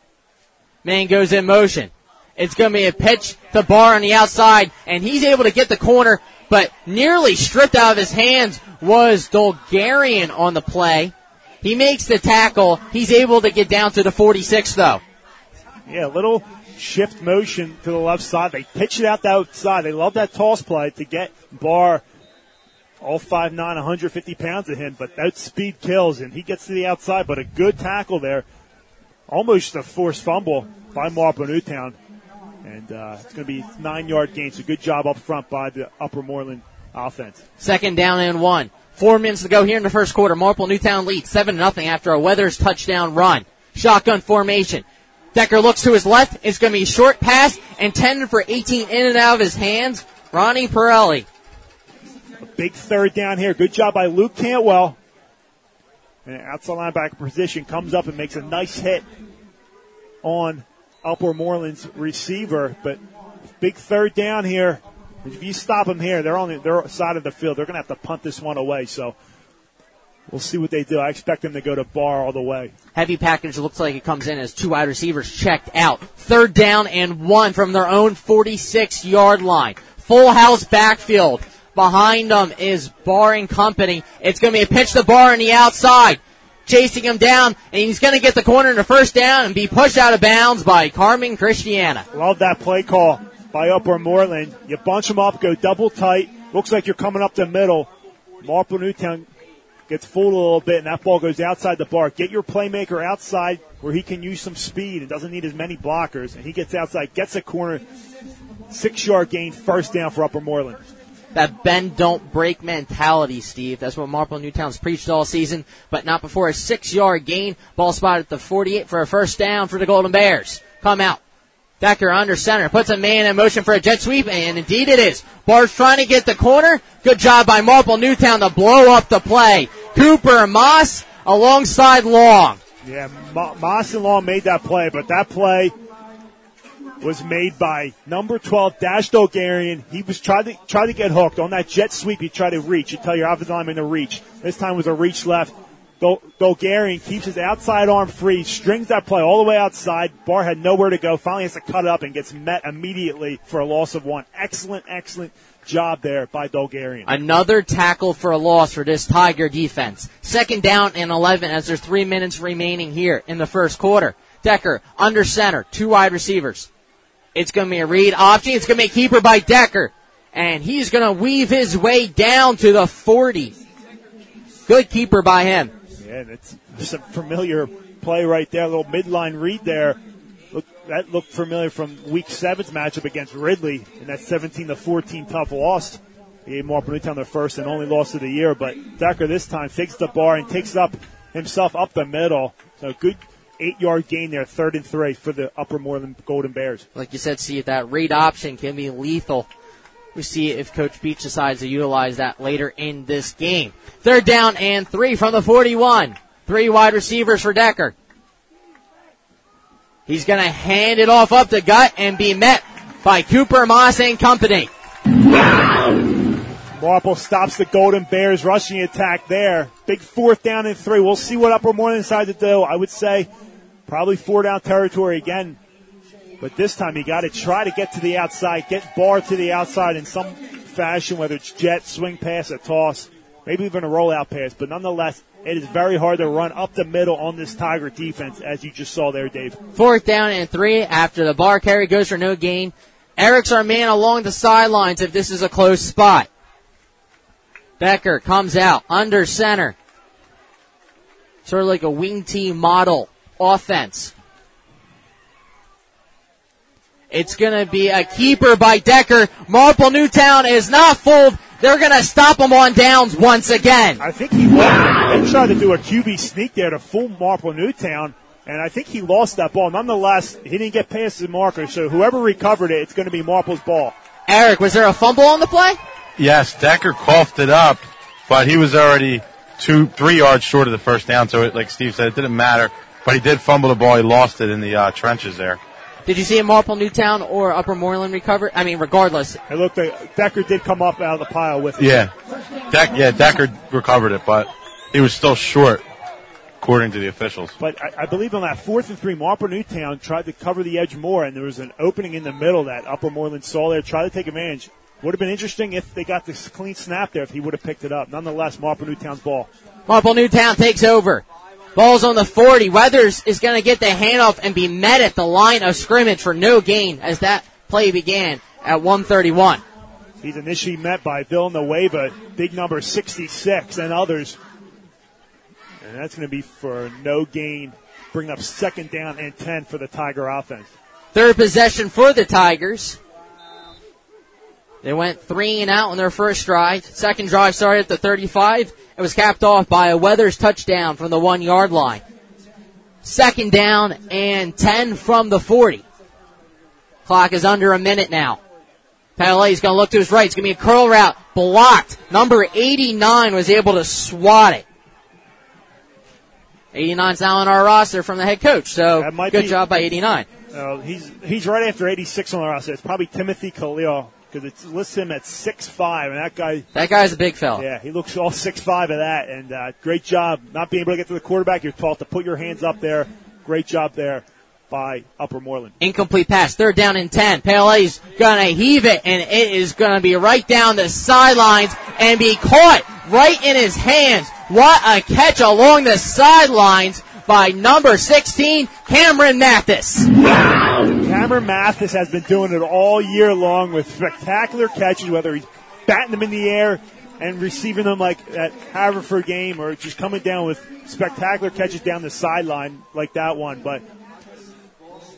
Man goes in motion. It's going to be a pitch to Barr on the outside, and he's able to get the corner, but nearly stripped out of his hands was Dolgarian on the play. He makes the tackle. He's able to get down to the 46, though. Yeah, little shift motion to the left side. They pitch it out the outside. They love that toss play to get Barr, all 5'9", 150 pounds of him, but that speed kills, and he gets to the outside, but a good tackle there. Almost a forced fumble by Marple Newtown, and it's going to be 9-yard gain, so good job up front by the Upper Moreland offense. Second down and one. 4 minutes to go here in the first quarter. Marple Newtown leads 7-0 after a Weathers touchdown run. Shotgun formation. Decker looks to his left. It's going to be a short pass, intended for 18 in and out of his hands. Ronnie Pirelli. A big third down here. Good job by Luke Cantwell. And outside linebacker position comes up and makes a nice hit on Upper Moreland's receiver. But big third down here. If you stop them here, they're on their side of the field. They're going to have to punt this one away. So we'll see what they do. I expect them to go to Barr all the way. Heavy package looks like it comes in as two wide receivers checked out. Third down and one from their own 46-yard line. Full house backfield. Behind them is Barr and company. It's going to be a pitch to Barr on the outside. Chasing him down, and he's going to get the corner in the first down and be pushed out of bounds by Carmen Christiana. Love that play call by Upper Moreland. You bunch them up, go double tight. Looks like you're coming up the middle. Marple Newtown gets fooled a little bit, and that ball goes outside the bar. Get your playmaker outside where he can use some speed and doesn't need as many blockers. And he gets outside, gets a corner. 6-yard gain, first down for Upper Moreland. That bend, don't break mentality, Steve. That's what Marple Newtown's preached all season, but not before a 6-yard gain. Ball spotted at the 48 for a first down for the Golden Bears. Come out. Decker under center, puts a man in motion for a jet sweep, and indeed it is. Barr's trying to get the corner. Good job by Marple Newtown to blow up the play. Cooper Moss alongside Long. Yeah, Moss and Long made that play, but that play was made by number 12, Dash Dolgarian. He was tried to get hooked. On that jet sweep, you try to reach. You tell your offensive lineman to reach. This time was a reach left. Dolgarian keeps his outside arm free, strings that play all the way outside. Barr had nowhere to go. Finally has to cut up and gets met immediately for a loss of one. Excellent, excellent job there by Dolgarian. Another tackle for a loss for this Tiger defense. Second down and 11 as there's 3 minutes remaining here in the first quarter. Decker under center, two wide receivers. It's going to be a read option. It's going to be a keeper by Decker. And he's going to weave his way down to the 40. Good keeper by him. Yeah, that's some familiar play right there. A little midline read there. That looked familiar from Week 7's matchup against Ridley in that 17-14 tough loss. He gave Marple Newtown their first and only loss of the year. But Decker this time takes the Barr and takes up himself up the middle. So good 8-yard gain there, 3rd and 3 for the Upper Moreland Golden Bears. Like you said, see, that read option can be lethal. We see if Coach Beach decides to utilize that later in this game. 3rd down and 3 from the 41. Three wide receivers for Decker. He's going to hand it off up the gut and be met by Cooper Moss and company. Marple stops the Golden Bears rushing attack there. Big 4th down and 3. We'll see what Upper Moreland decides to do. I would say probably 4-down territory again. But this time you got to try to get to the outside, get Barr to the outside in some fashion, whether it's jet, swing pass, a toss, maybe even a rollout pass. But nonetheless, it is very hard to run up the middle on this Tiger defense, as you just saw there, Dave. 4th down and 3 after the Barr carry goes for no gain. Eric's our man along the sidelines if this is a close spot. Becker comes out under center. Sort of like a wing T model offense. It's going to be a keeper by Decker. Marple Newtown is not fooled. They're going to stop him on downs once again. I think he went. They tried to do a QB sneak there to fool Marple Newtown, and I think he lost that ball. Nonetheless, he didn't get past his marker, so whoever recovered it, it's going to be Marple's ball. Eric, was there a fumble on the play? Yes, Decker coughed it up, but he was already 3 yards short of the first down. So, it, like Steve said, it didn't matter. But he did fumble the ball. He lost it in the trenches there. Did you see a Marple Newtown or Upper Moreland recover? I mean, regardless. It looked like Decker did come up out of the pile with it. Yeah, Decker recovered it, but he was still short, according to the officials. But I believe on that 4th and 3, Marple Newtown tried to cover the edge more, and there was an opening in the middle that Upper Moreland saw there, tried to take advantage. Would have been interesting if they got this clean snap there, if he would have picked it up. Nonetheless, Marple Newtown's ball. Marple Newtown takes over. Ball's on the 40. Weathers is going to get the handoff and be met at the line of scrimmage for no gain as that play began at 1:31. He's initially met by Villanueva, big number 66, and others. And that's going to be for no gain. Bring up 2nd down and 10 for the Tiger offense. Third possession for the Tigers. They went 3 and out on their first drive. Second drive started at the 35. It was capped off by a Weathers touchdown from the 1-yard line. 2nd down and 10 from the 40. Clock is under a minute now. Paoletti's going to look to his right. It's going to be a curl route. Blocked. Number 89 was able to swat it. 89's now on our roster from the head coach, so good job by 89. He's right after 86 on the roster. It's probably Timothy Khalil. Because it lists him at 6'5", and that guy's a big fella. Yeah, he looks all 6'5" of that, and great job not being able to get to the quarterback. You're taught to put your hands up there. Great job there by Upper Moreland. Incomplete pass, 3rd down and 10. Paoletti's gonna heave it, and it is gonna be right down the sidelines and be caught right in his hands. What a catch along the sidelines by number 16, Cameron Mathis. Cameron Mathis has been doing it all year long with spectacular catches, whether he's batting them in the air and receiving them like at Haverford game or just coming down with spectacular catches down the sideline like that one. But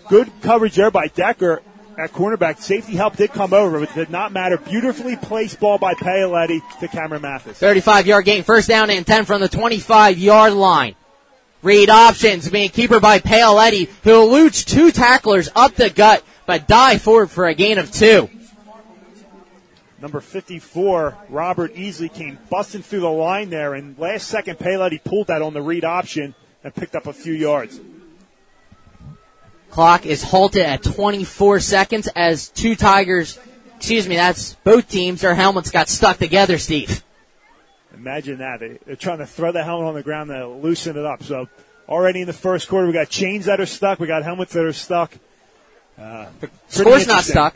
good coverage there by Decker at cornerback. Safety help did come over, but it did not matter. Beautifully placed ball by Paoletti to Cameron Mathis. 35-yard gain, 1st down and 10 from the 25-yard line. Read options being keeper by Paoletti, who eludes 2 tacklers up the gut, but dive forward for a gain of 2. Number 54, Robert Easley, came busting through the line there, and last second Paoletti pulled that on the read option and picked up a few yards. Clock is halted at 24 seconds as both teams, their helmets got stuck together, Steve. Imagine that. They're trying to throw the helmet on the ground to loosen it up. So already in the first quarter, we got chains that are stuck. We got helmets that are stuck. Score's not stuck.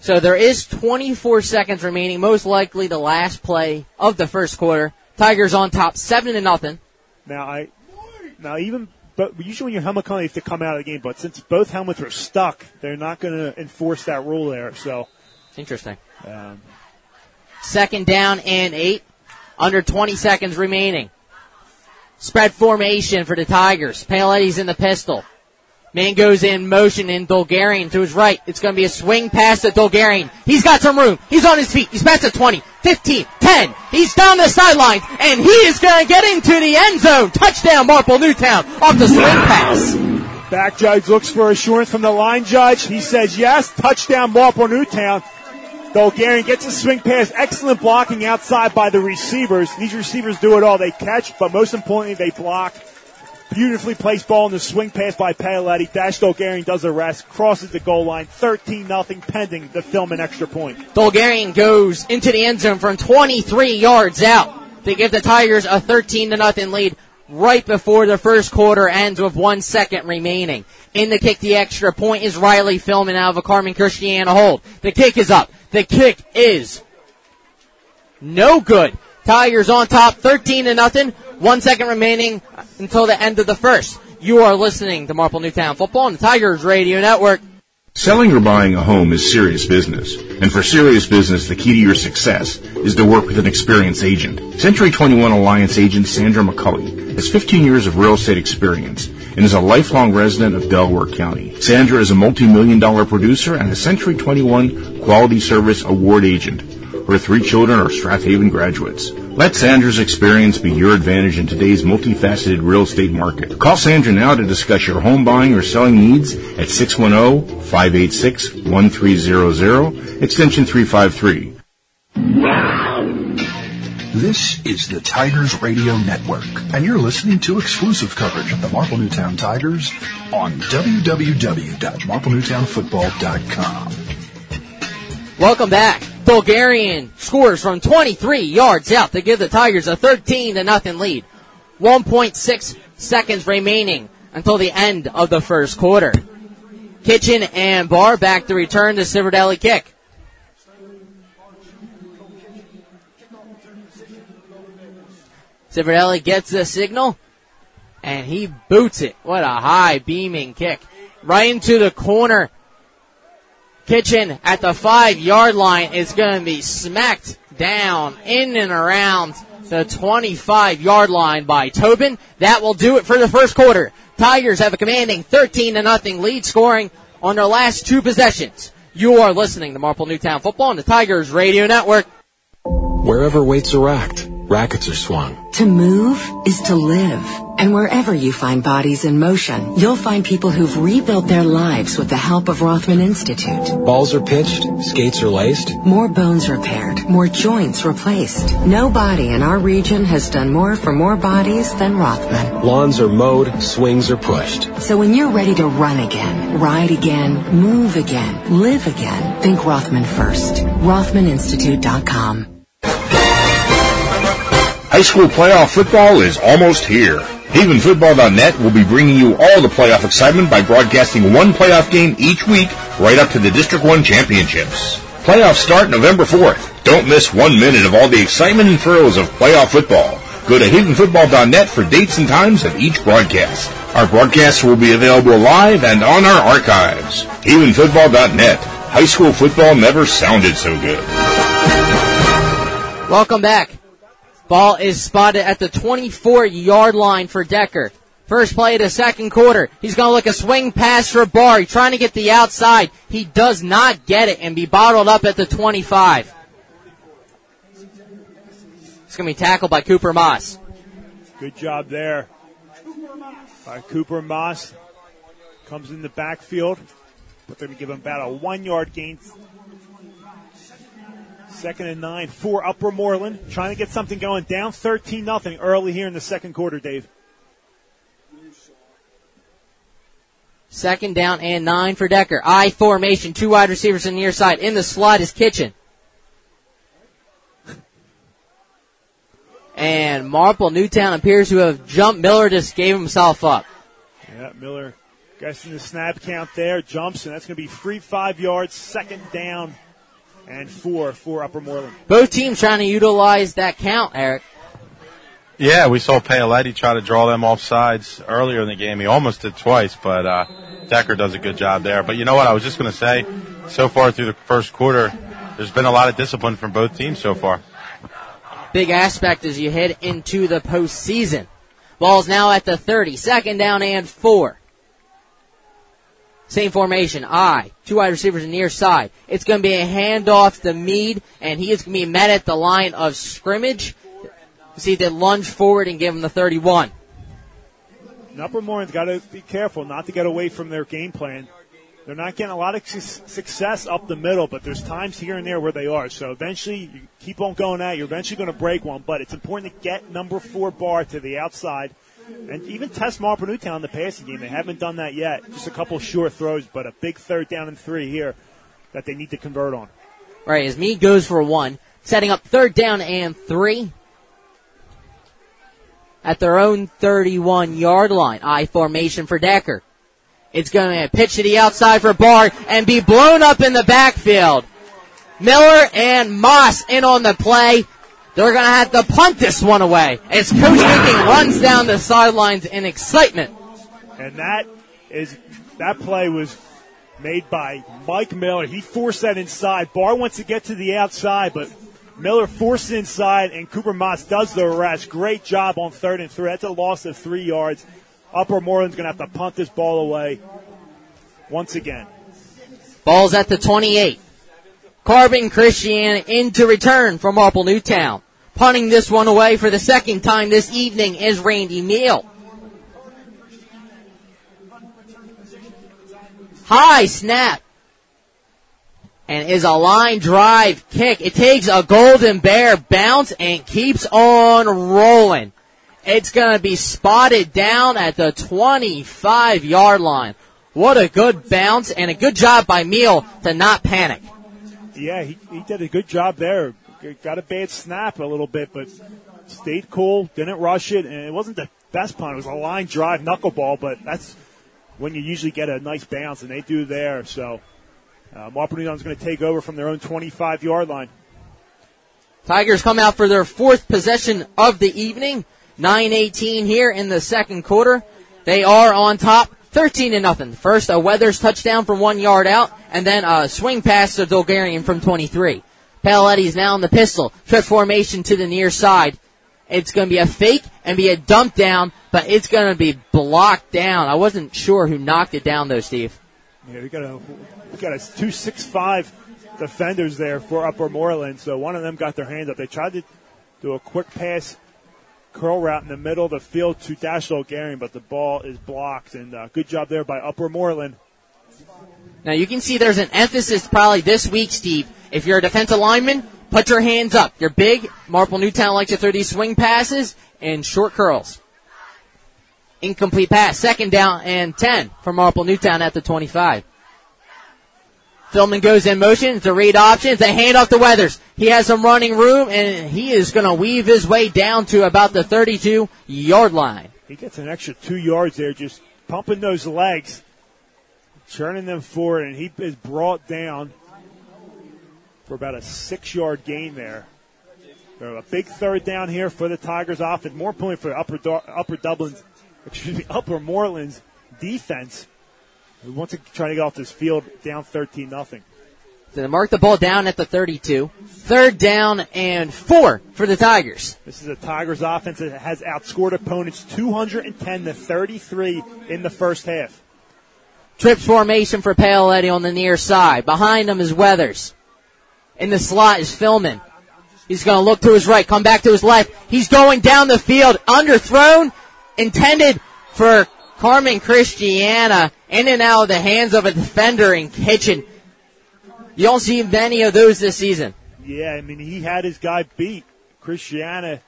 So there is 24 seconds remaining, most likely the last play of the first quarter. Tigers on top, 7-0. But usually when your helmet comes, you have to come out of the game. But since both helmets are stuck, they're not going to enforce that rule there. So interesting. 2nd down and 8. Under 20 seconds remaining. Spread formation for the Tigers. Paoletti's in the pistol. Man goes in motion and Dolgarian to his right. It's going to be a swing pass to Dolgarian. He's got some room. He's on his feet. He's past the 20, 15, 10. He's down the sideline, and he is going to get into the end zone. Touchdown, Marple Newtown, off the swing pass. Back judge looks for assurance from the line judge. He says yes. Touchdown, Marple Newtown. Dolgarian gets a swing pass. Excellent blocking outside by the receivers. These receivers do it all. They catch, but most importantly, they block. Beautifully placed ball in the swing pass by Paoletti. Dash Dolgarian does the rest, crosses the goal line, 13-0 pending the Fillman extra point. Dolgarian goes into the end zone from 23 yards out. They give the Tigers a 13-0 lead right before the first quarter ends with 1 second remaining. In the kick, the extra point is Riley Fillman out of a Carmen Christiana hold. The kick is up. The kick is no good. Tigers on top, 13-0. 1 second remaining until the end of the first. You are listening to Marple Newtown Football on the Tigers Radio Network. Selling or buying a home is serious business. And for serious business, the key to your success is to work with an experienced agent. Century 21 Alliance agent Sandra McCulley has 15 years of real estate experience and is a lifelong resident of Delaware County. Sandra is a multi-million-dollar producer and a Century 21 Quality Service Award agent. Her 3 children are Strath Haven graduates. Let Sandra's experience be your advantage in today's multifaceted real estate market. Call Sandra now to discuss your home buying or selling needs at 610-586-1300, extension 353. This is the Tigers Radio Network, and you're listening to exclusive coverage of the Marple Newtown Tigers on www.MarpleNewtownFootball.com. Welcome back. Dolgarian scores from 23 yards out to give the Tigers a 13-0 lead. 1.6 seconds remaining until the end of the first quarter. Kitchen and Barr back to return the Civerdelli kick. Civerdelli gets the signal, and he boots it. What a high beaming kick. Right into the corner. Kitchen at the 5-yard line is going to be smacked down in and around the 25-yard line by Tobin. That will do it for the first quarter. Tigers have a commanding 13-0 lead, scoring on their last two possessions. You are listening to Marple Newtown Football on the Tigers Radio Network. Wherever weights are racked, rackets are swung. To move is to live. And wherever you find bodies in motion, you'll find people who've rebuilt their lives with the help of Rothman Institute. Balls are pitched, skates are laced. More bones repaired, more joints replaced. No body in our region has done more for more bodies than Rothman. Lawns are mowed, swings are pushed. So when you're ready to run again, ride again, move again, live again, think Rothman first. RothmanInstitute.com. High school playoff football is almost here. HavenFootball.net will be bringing you all the playoff excitement by broadcasting one playoff game each week right up to the District 1 championships. Playoffs start November 4th. Don't miss 1 minute of all the excitement and thrills of playoff football. Go to HavenFootball.net for dates and times of each broadcast. Our broadcasts will be available live and on our archives. HavenFootball.net. High school football never sounded so good. Welcome back. Ball is spotted at the 24-yard line for Decker. First play of the second quarter. He's going to look a swing pass for Barr. He's trying to get the outside. He does not get it and be bottled up at the 25. It's going to be tackled by Cooper Moss. Good job there by Cooper Moss. Comes in the backfield, but they're going to give him about a 1-yard gain. 2nd and 9 for Upper Moreland. Trying to get something going. Down 13-0 early here in the second quarter, Dave. 2nd down and 9 for Decker. I formation. Two wide receivers on the near side. In the slot is Kitchen. And Marple Newtown appears to have jumped. Miller just gave himself up. Yeah, Miller guessing the snap count there. Jumps, and that's going to be free 5 yards. 2nd down and 4 for Upper Moreland. Both teams trying to utilize that count, Eric. Yeah, we saw Paoletti try to draw them off sides earlier in the game. He almost did twice, but Decker does a good job there. But you know what? I was just going to say, so far through the first quarter, there's been a lot of discipline from both teams so far. Big aspect as you head into the postseason. Ball's now at the 30. 2nd down and 4. Same formation, two wide receivers on the near side. It's going to be a handoff to Mead, and he is going to be met at the line of scrimmage. See, they lunge forward and give him the 31. And Upper Moreland's got to be careful not to get away from their game plan. They're not getting a lot of success up the middle, but there's times here and there where they are. So eventually, you keep on going out. You're eventually going to break one, but it's important to get number 4 Barr to the outside. And even test Marple Newtown in the passing game. They haven't done that yet. Just a couple short throws, but a big 3rd down and 3 here that they need to convert on. Right, as Meade goes for 1, setting up 3rd down and 3 at their own 31-yard line. I formation for Decker. It's going to be a pitch to the outside for Barr and be blown up in the backfield. Miller and Moss in on the play. They're going to have to punt this one away as Coach Hickey runs down the sidelines in excitement. And that play was made by Mike Miller. He forced that inside. Barr wants to get to the outside, but Miller forced it inside, and Cooper Moss does the rest. Great job on 3rd and 3. That's a loss of 3 yards. Upper Moreland's going to have to punt this ball away once again. Ball's at the 28. Carmen Christiana into return for Marple Newtown. Punting this one away for the second time this evening is Randy Meal. High snap. and is a line drive kick. It takes a Golden Bear bounce and keeps on rolling. It's going to be spotted down at the 25-yard line. What a good bounce and a good job by Meal to not panic. Yeah, he did a good job there. Got a bad snap a little bit, but stayed cool, didn't rush it, and it wasn't the best punt. It was a line drive knuckleball, but that's when you usually get a nice bounce, and they do there. So Marple-Newtown's going to take over from their own 25-yard line. Tigers come out for their fourth possession of the evening. 9:18 here in the second quarter. They are on top, 13-0. First, a Weathers touchdown from 1 yard out, and then a swing pass to Dolgarian from 23. Paoletti's now in the pistol. Trip formation to the near side. It's going to be a fake and be a dump down, but it's going to be blocked down. I wasn't sure who knocked it down, though, Steve. Yeah, we got a 265 defenders there for Upper Moreland, so one of them got their hand up. They tried to do a quick pass, curl route in the middle of the field to Dash Dolgarian, but the ball is blocked, and good job there by Upper Moreland. Now you can see there's an emphasis probably this week, Steve. If you're a defensive lineman, put your hands up. You're big. Marple Newtown likes to throw these swing passes and short curls. Incomplete pass. 2nd down and 10 for Marple Newtown at the 25. Fillman goes in motion. It's a read option. It's a handoff to Weathers. He has some running room, and he is going to weave his way down to about the 32-yard line. He gets an extra 2 yards there, just pumping those legs, turning them forward, and he is brought down for about a 6-yard gain there. A big 3rd down here for the Tigers offense. More point for Upper Moreland's defense. We want to try to get off this field down 13-0. So they mark the ball down at the 32. 3rd down and 4 for the Tigers. This is a Tigers offense that has outscored opponents 210-33 in the first half. Trips formation for Paoletti on the near side. Behind him is Weathers. In the slot is Fillman. He's going to look to his right, come back to his left. He's going down the field, underthrown, intended for Carmen Christiana, in and out of the hands of a defender in Kitchen. You don't see many of those this season. Yeah, I mean, he had his guy beat, Christiana,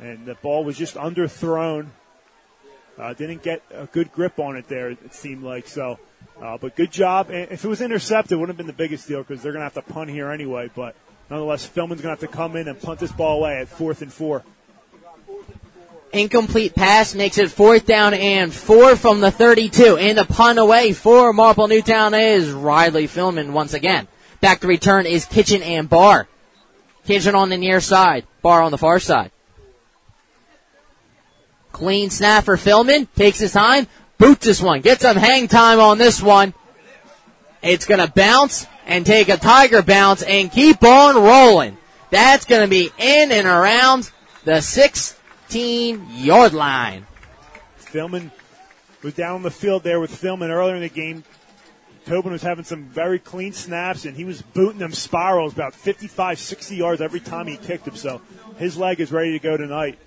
and the ball was just underthrown. Didn't get a good grip on it there, it seemed like, so... but good job. And if it was intercepted, it wouldn't have been the biggest deal because they're going to have to punt here anyway. But nonetheless, Fillman's going to have to come in and punt this ball away at 4th and 4. Incomplete pass makes it 4th down and 4 from the 32. And the punt away for Marple Newtown is Riley Fillman once again. Back to return is Kitchen and Barr. Kitchen on the near side, Barr on the far side. Clean snap for Fillman. Takes his time. Boots this one. Get some hang time on this one. It's going to bounce and take a Tiger bounce and keep on rolling. That's going to be in and around the 16-yard line. Fillman was down on the field there with Fillman earlier in the game. Tobin was having some very clean snaps, and he was booting them spirals about 55, 60 yards every time he kicked them. So his leg is ready to go tonight.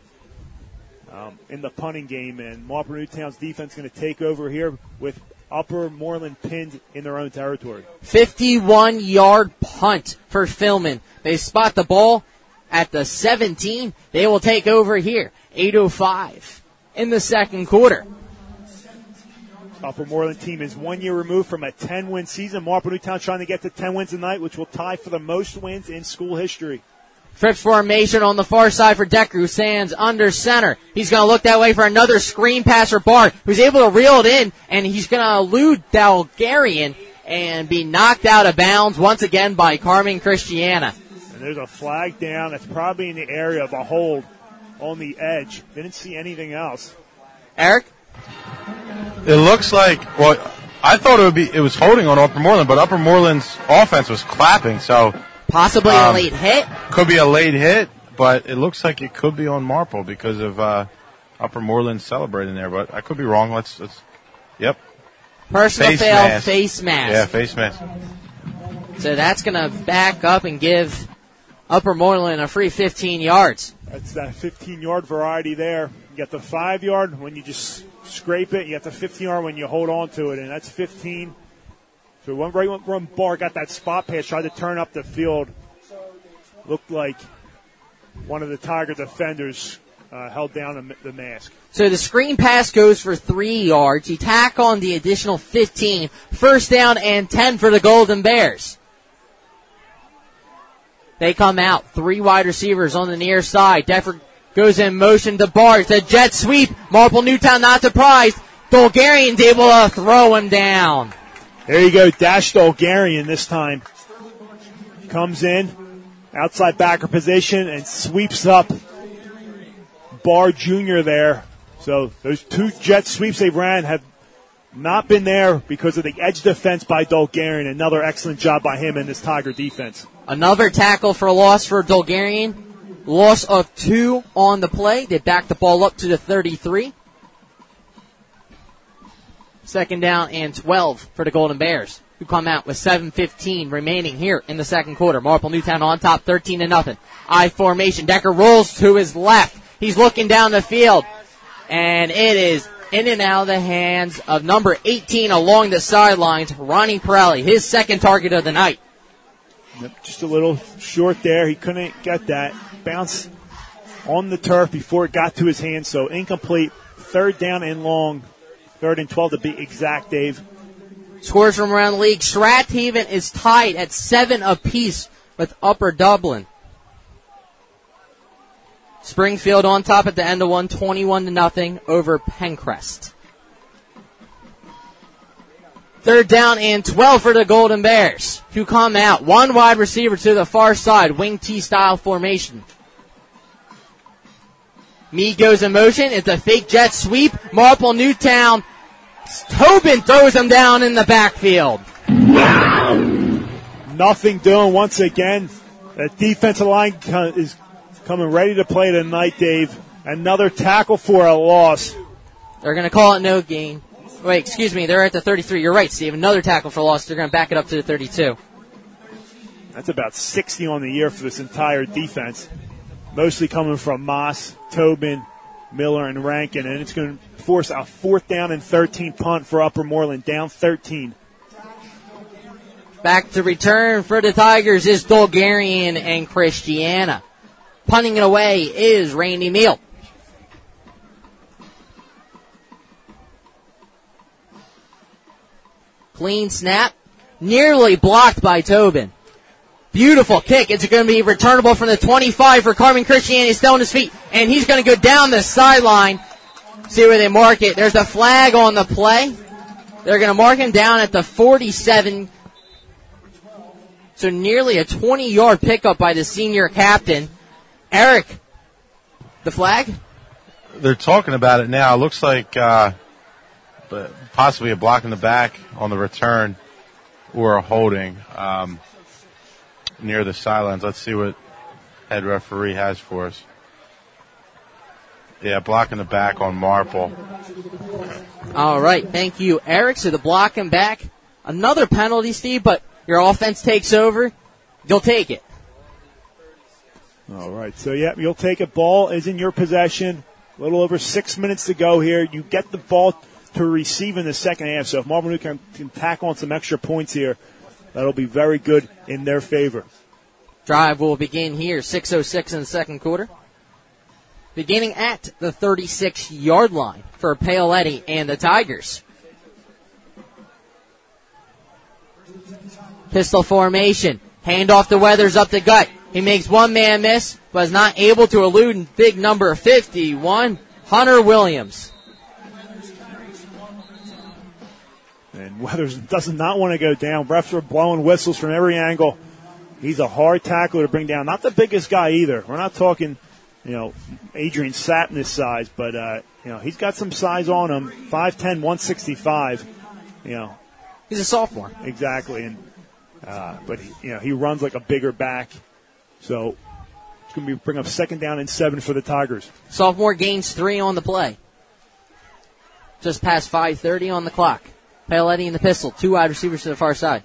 In the punting game, and Marple Newtown's defense going to take over here with Upper Moreland pinned in their own territory. 51-yard punt for Fillman. They spot the ball at the 17. They will take over here, 8:05 in the second quarter. Upper Moreland team is 1 year removed from a 10-win season. Marple Newtown trying to get to 10 wins tonight, which will tie for the most wins in school history. Trips formation on the far side for Decker, who stands under center. He's going to look that way for another screen pass for Barr, who's able to reel it in, and he's going to elude Dolgarian and be knocked out of bounds once again by Carmen Christiana. And there's a flag down. That's probably in the area of a hold on the edge. Didn't see anything else. Eric? It looks like, well, I thought it was holding on Upper Moreland, but Upper Moreland's offense was clapping, so... Possibly a late hit. Could be a late hit, but it looks like it could be on Marple because of Upper Moreland celebrating there. But I could be wrong. Let's yep. Personal face fail, mask. Face mask. Yeah, face mask. So that's going to back up and give Upper Moreland a free 15 yards. That's that 15-yard variety there. You got the 5-yard when you just scrape it. You got the 15-yard when you hold on to it, and that's 15. So right when Barr got that spot pass, tried to turn up the field, looked like one of the Tiger defenders held down the mask. So the screen pass goes for 3 yards. You tack on the additional 15. First down and 10 for the Golden Bears. They come out. 3 wide receivers on the near side. Defford goes in motion to Barr. It's a jet sweep. Marple Newtown not surprised. Dolgarian's able to throw him down. There you go. Dash Dolgarian this time. Comes in. Outside backer position and sweeps up Barr Jr. there. So those 2 jet sweeps they ran have not been there because of the edge defense by Dolgarian. Another excellent job by him and this Tiger defense. Another tackle for loss for Dolgarian. Loss of 2 on the play. They back the ball up to the 33. Second down and 12 for the Golden Bears, who come out with 7:15 remaining here in the second quarter. Marple Newtown on top, 13-0. I formation. Decker rolls to his left. He's looking down the field. And it is in and out of the hands of number 18 along the sidelines, Ronnie Pirelli, his second target of the night. Yep, just a little short there. He couldn't get that. Bounce on the turf before it got to his hands, so incomplete. Third down and long. Third and 12 to be exact, Dave. Scores from around the league. Strath Haven is tied at 7 apiece with Upper Dublin. Springfield on top at the end of one, 21-0 over Pencrest. Third down and 12 for the Golden Bears, who come out. 1 wide receiver to the far side, wing T-style formation. Mead goes in motion. It's a fake jet sweep. Marple Newtown. Tobin throws him down in the backfield. Nothing doing once again. That defensive line is coming ready to play tonight, Dave. Another tackle for a loss. They're going to call it no gain. Wait, excuse me. They're at the 33. You're right, Steve. Another tackle for a loss. They're going to back it up to the 32. That's about 60 on the year for this entire defense. Mostly coming from Moss, Tobin, Miller, and Rankin. And it's going to force a 4th down and 13 punt for Upper Moreland, down 13. Back to return for the Tigers is Dolgarian and Christiana. Punting it away is Randy Meal. Clean snap, nearly blocked by Tobin. Beautiful kick. It's going to be returnable from the 25 for Carmen Christiani. He's still on his feet, and he's going to go down the sideline. See where they mark it. There's a flag on the play. They're going to mark him down at the 47. So nearly a 20-yard pickup by the senior captain. Eric, the flag? They're talking about it now. It looks like possibly a block in the back on the return or a holding. Near the sidelines. Let's see what head referee has for us. Yeah, blocking the back on Marple. All right. Thank you, Eric. So the blocking back. Another penalty, Steve, but your offense takes over. You'll take it. All right. So, yeah, you'll take it. Ball is in your possession. A little over 6 minutes to go here. You get the ball to receive in the second half. So if Marple Newtown can tack on some extra points here, that'll be very good in their favor. Drive will begin here, 6:06 in the second quarter. Beginning at the 36-yard line for Paoletti and the Tigers. Pistol formation. Hand off to Weathers up the gut. He makes one man miss, but is not able to elude big number 51, Hunter Williams. And Weathers does not want to go down. Refs are blowing whistles from every angle. He's a hard tackler to bring down. Not the biggest guy either. We're not talking, Adrian Sapness size, but, he's got some size on him. 5'10", 165, He's a sophomore. Exactly. But, he runs like a bigger back. So it's going to bring up 2nd down and 7 for the Tigers. Sophomore gains 3 on the play. Just past 5:30 on the clock. Paoletti in the pistol. 2 wide receivers to the far side.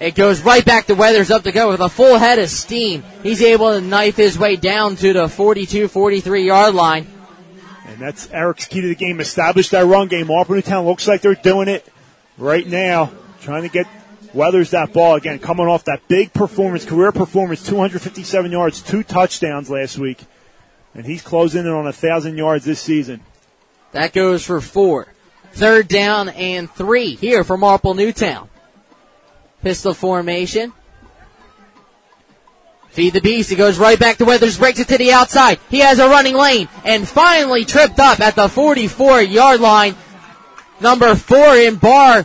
It goes right back to Weathers up to go with a full head of steam. He's able to knife his way down to the 42-43 yard line. And that's Eric's key to the game. Establish that run game. Marple Newtown looks like they're doing it right now. Trying to get Weathers that ball. Again, coming off that big performance, career performance, 257 yards, 2 touchdowns last week. And he's closing in on 1,000 yards this season. That goes for 4. 3rd down and 3 here for Marple Newtown. Pistol formation. Feed the beast. He goes right back to Weathers, breaks it to the outside. He has a running lane and finally tripped up at the 44-yard line. Number 4 in Barr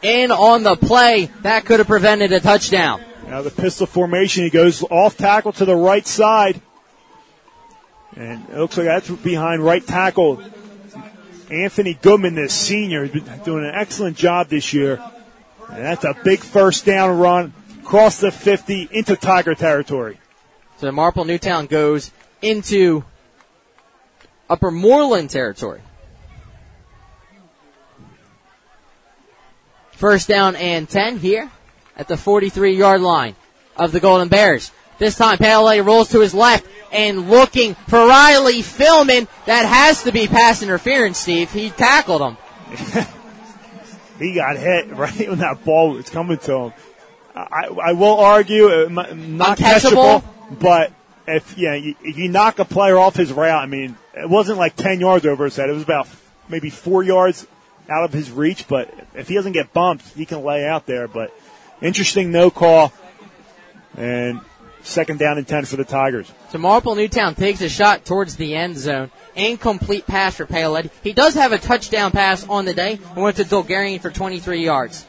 in on the play. That could have prevented a touchdown. Now the pistol formation. He goes off tackle to the right side. And it looks like that's behind right tackle. Anthony Goodman, this senior, has been doing an excellent job this year. And that's a big first down run. Across the 50 into Tiger territory. So Marple Newtown goes into Upper Moreland territory. 1st down and 10 here at the 43-yard line of the Golden Bears. This time, Paoletti rolls to his left and looking for Riley Fillman. That has to be pass interference, Steve. He tackled him. He got hit right when that ball was coming to him. I will argue, not catchable, but if you knock a player off his route, I mean, it wasn't like 10 yards over his head. It was about maybe 4 yards out of his reach, but if he doesn't get bumped, he can lay out there. But interesting no call, and 2nd down and 10 for the Tigers. So Marple Newtown takes a shot towards the end zone. Incomplete pass for Paoletti. He does have a touchdown pass on the day, and went to Dolgarian for 23 yards.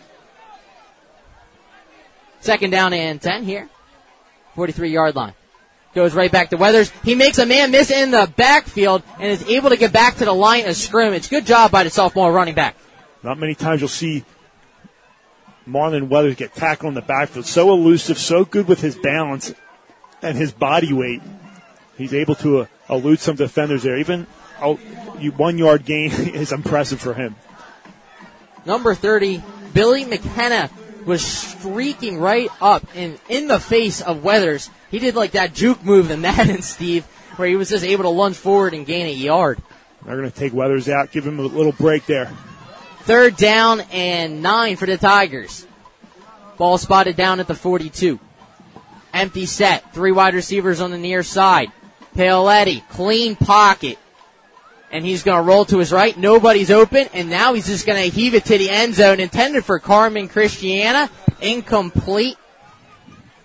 2nd down and 10 here. 43-yard line. Goes right back to Weathers. He makes a man miss in the backfield and is able to get back to the line of scrimmage. Good job by the sophomore running back. Not many times you'll see Marlon Weathers get tackled in the backfield. So elusive, so good with his balance and his body weight. He's able to elude some defenders there. Even a 1-yard gain is impressive for him. Number 30, Billy McKenna, was streaking right up and in the face of Weathers. He did like that juke move in Madden, Steve, where he was just able to lunge forward and gain a yard. They're going to take Weathers out, give him a little break there. 3rd down and 9 for the Tigers. Ball spotted down at the 42. Empty set. 3 wide receivers on the near side. Paoletti, clean pocket. And he's going to roll to his right. Nobody's open. And now he's just going to heave it to the end zone. Intended for Carmen Christiana. Incomplete.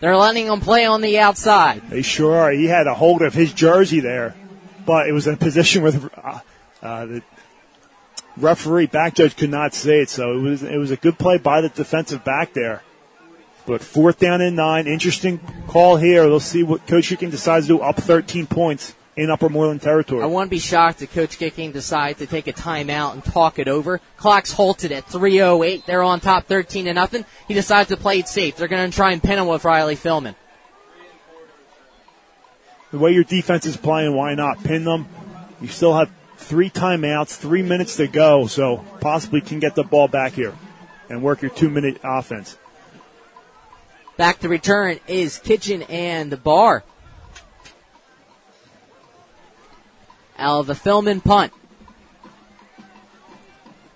They're letting him play on the outside. They sure are. He had a hold of his jersey there. But it was in a position where the referee, back judge, could not see it. So it was a good play by the defensive back there. But 4th down and 9. Interesting call here. We'll see what Coach Hicken decides to do. Up 13 points. In Upper Moreland territory. I wouldn't be shocked if Coach Kicking decides to take a timeout and talk it over. Clock's halted at 3:08. They're on top 13-0. He decides to play it safe. They're going to try and pin him with Riley Fillman. The way your defense is playing, why not pin them? You still have 3 timeouts, 3 minutes to go, so possibly can get the ball back here and work your 2-minute offense. Back to return is Kitchen and the Barr. Out of the Fillman punt.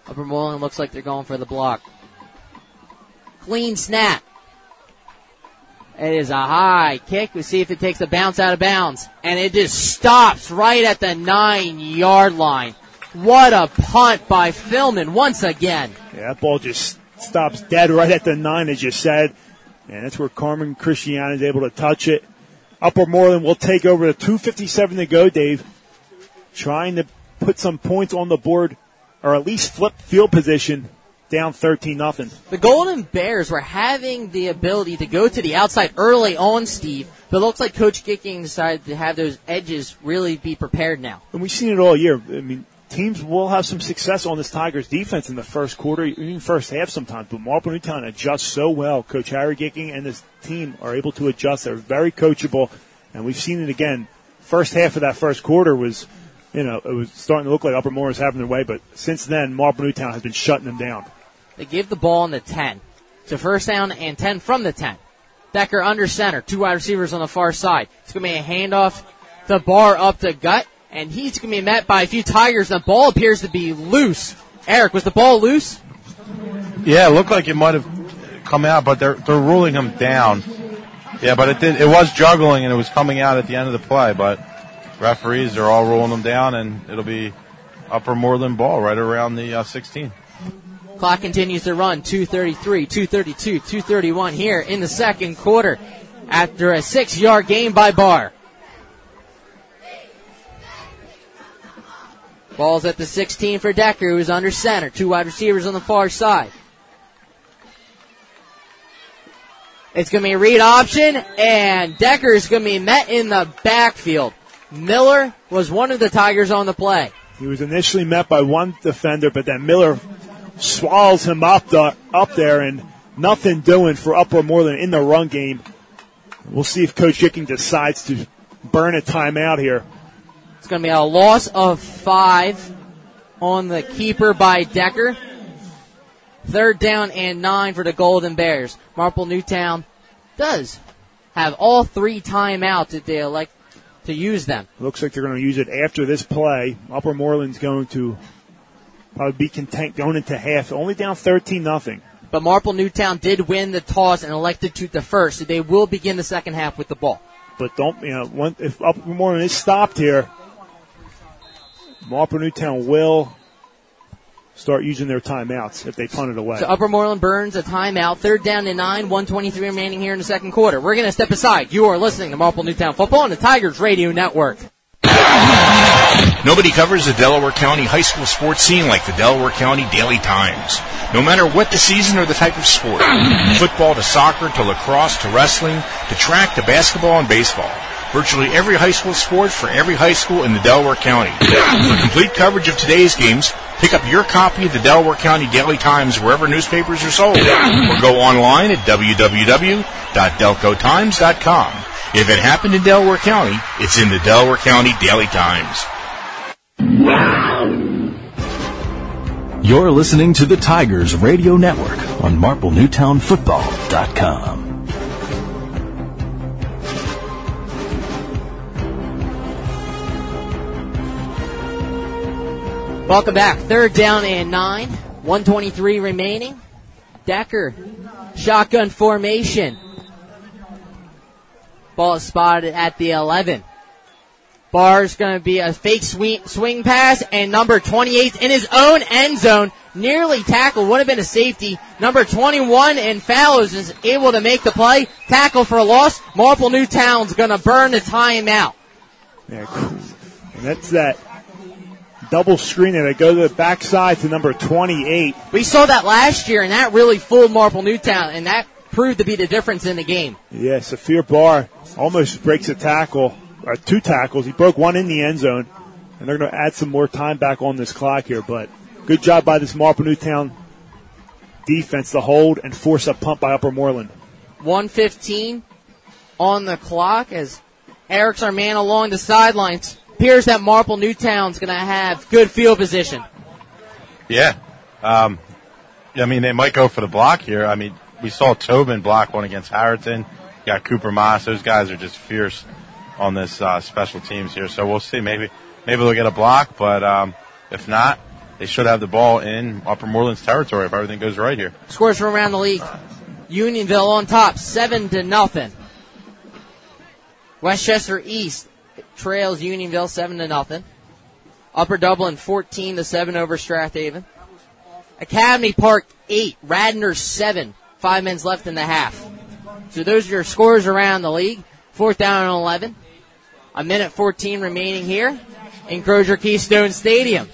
Upper Moreland looks like they're going for the block. Clean snap. It is a high kick. We see if it takes a bounce out of bounds. And it just stops right at the 9-yard line. What a punt by Fillman once again. Yeah, that ball just stops dead right at the 9, as you said. And that's where Carmen Christiana is able to touch it. Upper Moreland will take over at 2:57 to go, Dave. Trying to put some points on the board, or at least flip field position, down 13-0. The Golden Bears were having the ability to go to the outside early on, Steve, but it looks like Coach Kicking decided to have those edges really be prepared now. And we've seen it all year. I mean, teams will have some success on this Tigers defense in the first quarter, even first half sometimes, but Marple Newtown adjusts so well. Coach Harry Kicking and this team are able to adjust. They're very coachable, and we've seen it again. First half of that first quarter was... You know, it was starting to look like Upper Moore was having their way, but since then, Marple Newtown has been shutting them down. They give the ball on the 10. So 1st down and 10 from the 10. Decker under center, 2 wide receivers on the far side. It's going to be a handoff to Barr up the gut, and he's going to be met by a few Tigers. The ball appears to be loose. Eric, was the ball loose? Yeah, it looked like it might have come out, but they're ruling him down. Yeah, but it did. It was juggling, and it was coming out at the end of the play, but referees are all ruling him down, and it'll be Upper Moreland ball right around the 16. Clock continues to run, 2:33, 2:32, 2:31 here in the second quarter after a 6-yard gain by Barr. Ball's at the 16 for Decker, who is under center. Two wide receivers on the far side. It's going to be a read option, and Decker is going to be met in the backfield. Miller was one of the Tigers on the play. He was initially met by one defender, but then Miller swallows him up there, and nothing doing for Upper Moreland in the run game. We'll see if Coach Jicking decides to burn a timeout here. It's going to be a loss of 5 on the keeper by Decker. Third down and 9 for the Golden Bears. Marple Newtown does have all 3 timeouts that they elect to use them. Looks like they're going to use it after this play. Upper Moreland's going to probably be content going into half. Only down 13-0. But Marple Newtown did win the toss and elected to defer, so they will begin the second half with the ball. But don't, if Upper Moreland is stopped here, Marple Newtown will start using their timeouts if they punt it away. So Upper Moreland burns a timeout. Third down to 9, 1:23 remaining here in the second quarter. We're going to step aside. You are listening to Marple Newtown Football on the Tigers Radio Network. Nobody covers the Delaware County high school sports scene like the Delaware County Daily Times. No matter what the season or the type of sport, football to soccer to lacrosse to wrestling to track to basketball and baseball. Virtually every high school sport for every high school in the Delaware County. For complete coverage of today's games, pick up your copy of the Delaware County Daily Times wherever newspapers are sold, or go online at www.delcotimes.com. If it happened in Delaware County, it's in the Delaware County Daily Times. You're listening to the Tigers Radio Network on MarpleNewtownFootball.com. Welcome back. Third down and 9. 1:23 remaining. Decker, shotgun formation. Ball is spotted at the 11. Barr's going to be a fake swing pass, and number 28 in his own end zone. Nearly tackled. Would have been a safety. Number 21 and Fallows is able to make the play. Tackle for a loss. Marple Newtown's going to burn the timeout. Yeah, cool. And that's that. Double screen, and they go to the backside to number 28. We saw that last year, and that really fooled Marple Newtown, and that proved to be the difference in the game. Yeah, Safir Barr almost breaks a tackle, or 2 tackles. He broke one in the end zone, and they're going to add some more time back on this clock here. But good job by this Marple Newtown defense to hold and force a punt by Upper Moreland. 1:15 on the clock as Eric's our man along the sidelines. Appears that Marple Newtown's going to have good field position. Yeah. They might go for the block here. I mean, we saw Tobin block one against Harrington. You got Cooper Moss. Those guys are just fierce on this special teams here. So we'll see. Maybe they'll get a block, but if not, they should have the ball in Upper Moreland's territory if everything goes right here. Scores from around the league. Unionville on top, 7-0. Westchester East trails Unionville 7-0. Upper Dublin 14-7 over Strath Haven. Academy Park 8, Radnor 7. 5 minutes left in the half. So those are your scores around the league. 4th down and 11. 1:14 remaining here in Crozier Keystone Stadium.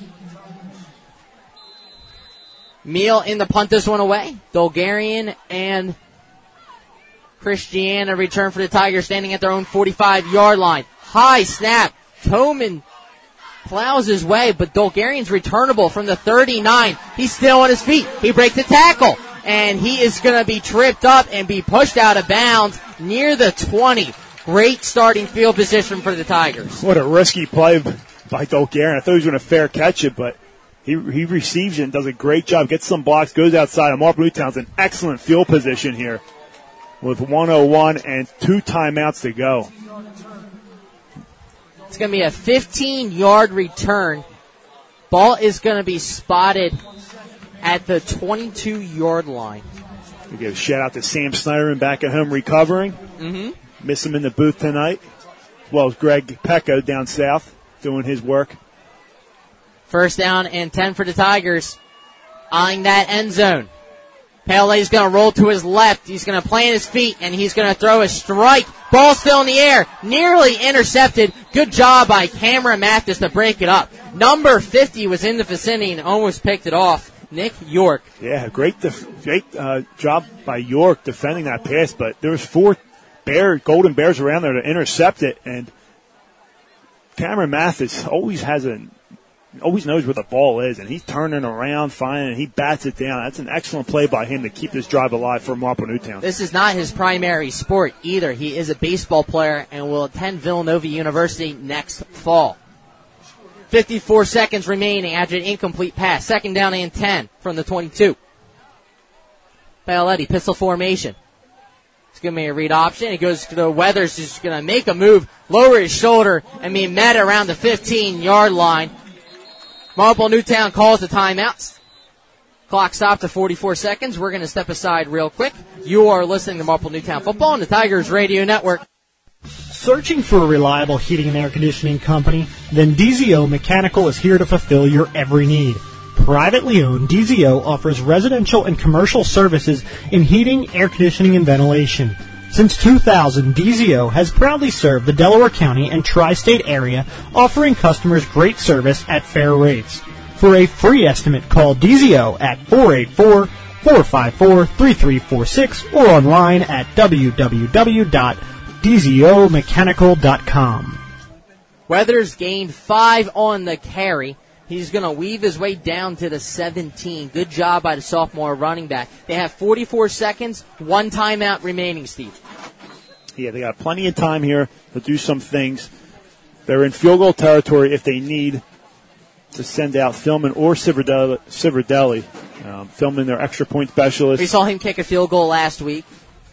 Meal in the punt this one away. Dolgarian and Christiana return for the Tigers, standing at their own 45-yard line. High snap. Toman plows his way, but Dolgarian's returnable from the 39. He's still on his feet. He breaks the tackle, and he is going to be tripped up and be pushed out of bounds near the 20. Great starting field position for the Tigers. What a risky play by Dolgarian. I thought he was going to fair catch it, but he receives it and does a great job. Gets some blocks, goes outside. And Marple Newtown's in excellent field position here with 1:01 and 2 timeouts to go. It's going to be a 15-yard return. Ball is going to be spotted at the 22-yard line. We give a shout-out to Sam Snyderman back at home recovering. Mm-hmm. Miss him in the booth tonight, as well as Greg Pecco down south doing his work. First down and 10 for the Tigers. Eyeing that end zone. Pele's going to roll to his left. He's going to plant his feet, and he's going to throw a strike. Ball still in the air. Nearly intercepted. Good job by Cameron Mathis to break it up. Number 50 was in the vicinity and almost picked it off. Nick York. Yeah, great job by York defending that pass, but there was four Golden Bears around there to intercept it, and Cameron Mathis always knows where the ball is, and he's turning around, finding it, he bats it down. That's an excellent play by him to keep this drive alive for Marple Newtown. This is not his primary sport either. He is a baseball player and will attend Villanova University next fall. 54 seconds remaining after an incomplete pass. Second down and 10 from the 22. Paoletti, pistol formation. It's going to be a read option. It goes to Weathers, who's going to make a move, lower his shoulder, and be met around the 15-yard line. Marple Newtown calls the timeouts. Clock stopped to 44 seconds. We're going to step aside real quick. You are listening to Marple Newtown Football on the Tigers Radio Network. Searching for a reliable heating and air conditioning company? Then DZO Mechanical is here to fulfill your every need. Privately owned, DZO offers residential and commercial services in heating, air conditioning, and ventilation. Since 2000, DZO has proudly served the Delaware County and Tri-State area, offering customers great service at fair rates. For a free estimate, call DZO at 484-454-3346 or online at www.dzomechanical.com. Weathers gained 5 on the carry. He's going to weave his way down to the 17. Good job by the sophomore running back. They have 44 seconds, one timeout remaining, Steve. Yeah, they got plenty of time here to do some things. They're in field goal territory if they need to send out Fillman or Civerdelli. Fillman, their extra point specialist. We saw him kick a field goal last week.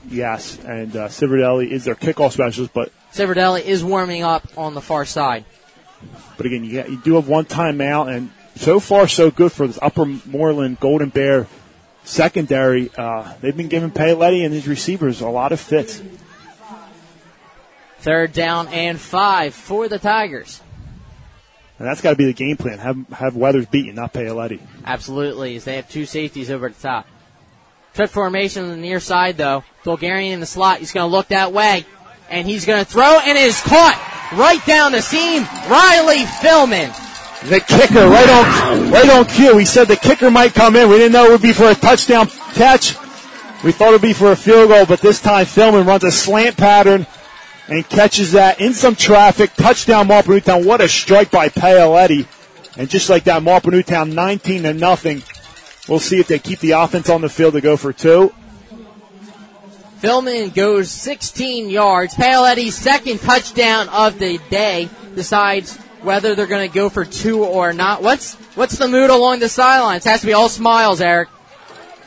Yes, and Civerdelli is their kickoff specialist. But Civerdelli is warming up on the far side. But again, you do have one timeout, and so far so good for this Upper Moreland Golden Bear secondary. They've been giving Paoletti and his receivers a lot of fits. Third down and 5 for the Tigers. And that's got to be the game plan. Have Weathers beaten, not Paoletti. Absolutely, as they have two safeties over the top. Trip formation on the near side, though. Bulgarian in the slot. He's going to look that way, and he's going to throw, and it is caught. Right down the seam, Riley Fillman. The kicker, right on cue. He said the kicker might come in. We didn't know it would be for a touchdown catch. We thought it would be for a field goal, but this time Fillman runs a slant pattern and catches that in some traffic. Touchdown, Marple Newtown. What a strike by Paoletti. And just like that, Marple Newtown 19-0. We'll see if they keep the offense on the field to go for two. Fillman goes 16 yards. Paoletti's second touchdown of the day decides whether they're going to go for two or not. What's the mood along the sidelines? It has to be all smiles, Eric.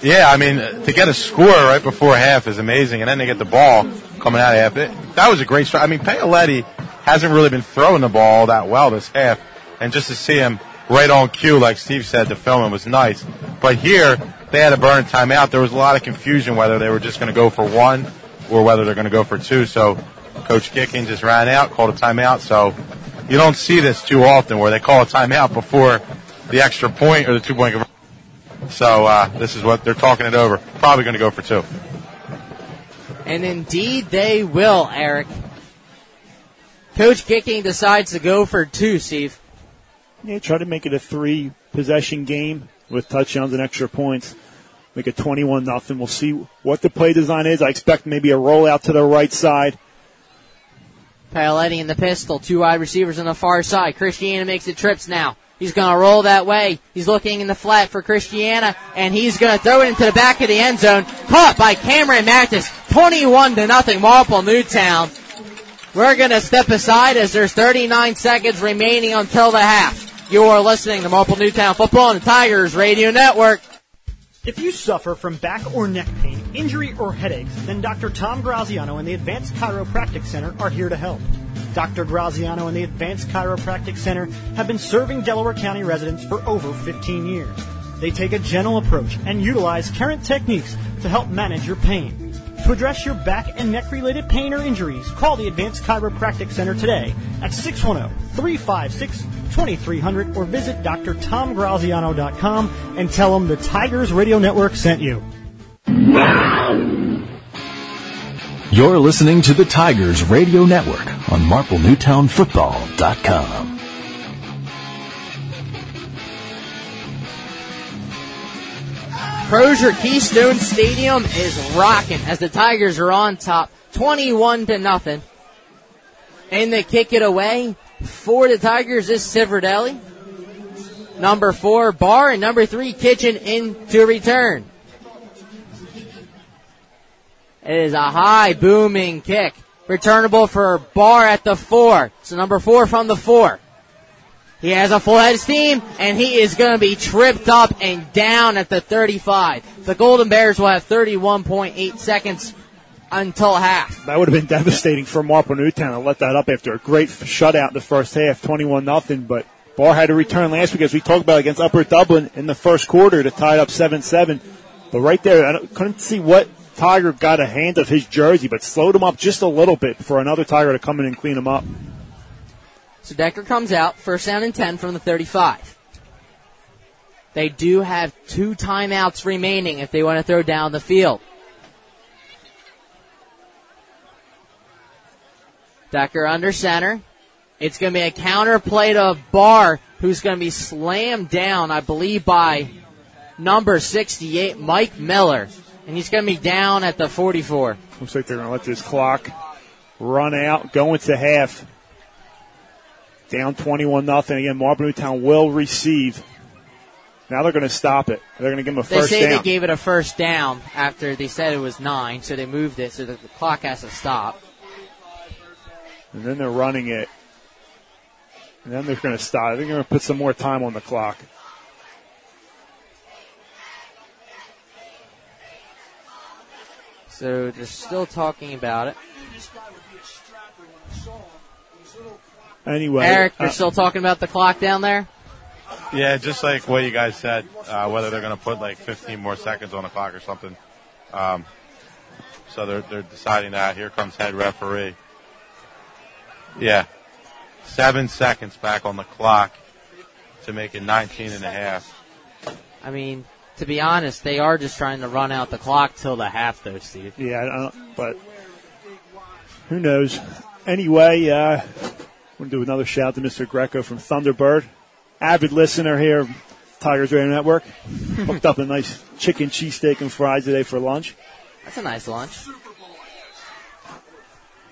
Yeah, I mean, to get a score right before half is amazing, and then they get the ball coming out of half. That was a great strike. I mean, Paoletti hasn't really been throwing the ball that well this half, and just to see him right on cue, like Steve said, the filming was nice. But here, they had a burn timeout. There was a lot of confusion whether they were just going to go for one or whether they're going to go for two. So Coach Gickin just ran out, called a timeout. So you don't see this too often where they call a timeout before the extra point or the two-point conversion. So this is what they're talking it over. Probably going to go for two. And indeed they will, Eric. Coach Gickin decides to go for two, Steve. Yeah, try to make it a 3-possession game with touchdowns and extra points. Make it 21-0. We'll see what the play design is. I expect maybe a rollout to the right side. Paoletti in the pistol. Two wide receivers on the far side. Christiana makes the trips now. He's going to roll that way. He's looking in the flat for Christiana, and he's going to throw it into the back of the end zone. Caught by Cameron Mathis. 21-0, Marple Newtown. We're going to step aside as there's 39 seconds remaining until the half. You are listening to Marple Newtown Football on the Tigers Radio Network. If you suffer from back or neck pain, injury, or headaches, then Dr. Tom Graziano and the Advanced Chiropractic Center are here to help. Dr. Graziano and the Advanced Chiropractic Center have been serving Delaware County residents for over 15 years. They take a gentle approach and utilize current techniques to help manage your pain. To address your back and neck-related pain or injuries, call the Advanced Chiropractic Center today at 610-356-2300 or visit drtomgraziano.com and tell them the Tigers Radio Network sent you. You're listening to the Tigers Radio Network on MarpleNewtownFootball.com. Crozier Keystone Stadium is rocking as the Tigers are on top, 21-0. And they kick it away for the Tigers is Civerdelli. Number 4, Barr, and number 3, Kitchen in to return. It is a high, booming kick. Returnable for Barr at the 4. So number 4 from the 4. He has a full head of steam, and he is going to be tripped up and down at the 35. The Golden Bears will have 31.8 seconds until half. That would have been devastating for Marple Newtown to let that up after a great shutout in the first half, 21-0. But Barr had a return last week, as we talked about, against Upper Dublin in the first quarter to tie it up 7-7. But right there, I couldn't see what Tiger got a hand of his jersey, but slowed him up just a little bit for another Tiger to come in and clean him up. So Decker comes out, first down and 10 from the 35. They do have 2 timeouts remaining if they want to throw down the field. Decker under center. It's going to be a counter play to Barr, who's going to be slammed down, I believe, by number 68, Mike Miller. And he's going to be down at the 44. Looks like they're going to let this clock run out, going to half. Down 21-0. Again, Marple Newtown will receive. Now they're going to stop it. They're going to give them a first down. They say they gave it a first down after they said it was 9, so they moved it so that the clock has to stop. And then they're running it. And then they're going to stop. They're going to put some more time on the clock. So they're still talking about it. Anyway, Eric, they're still talking about the clock down there? Yeah, just like what you guys said, whether they're going to put like 15 more seconds on the clock or something. So they're deciding that. Here comes head referee. Yeah, 7 seconds back on the clock to make it 19.5. I mean, to be honest, they are just trying to run out the clock till the half, though, Steve. Yeah, but who knows? Anyway, I'm going to do another shout to Mr. Greco from Thunderbird. Avid listener here, Tigers Radio Network. Hooked up a nice chicken, cheesesteak, and fries today for lunch. That's a nice lunch.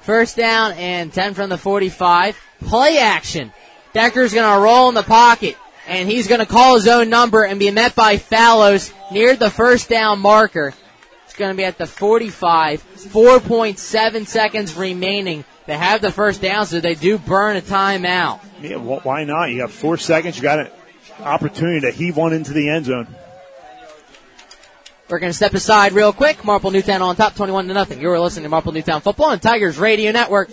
First down and 10 from the 45. Play action. Decker's going to roll in the pocket. And he's going to call his own number and be met by Fallows near the first down marker. It's going to be at the 45, 4.7 seconds remaining. They have the first down, so they do burn a timeout. Yeah, well, why not? You got 4 seconds. You got an opportunity to heave one into the end zone. We're going to step aside real quick. Marple Newtown on top, 21-0. You're listening to Marple Newtown Football on Tigers Radio Network.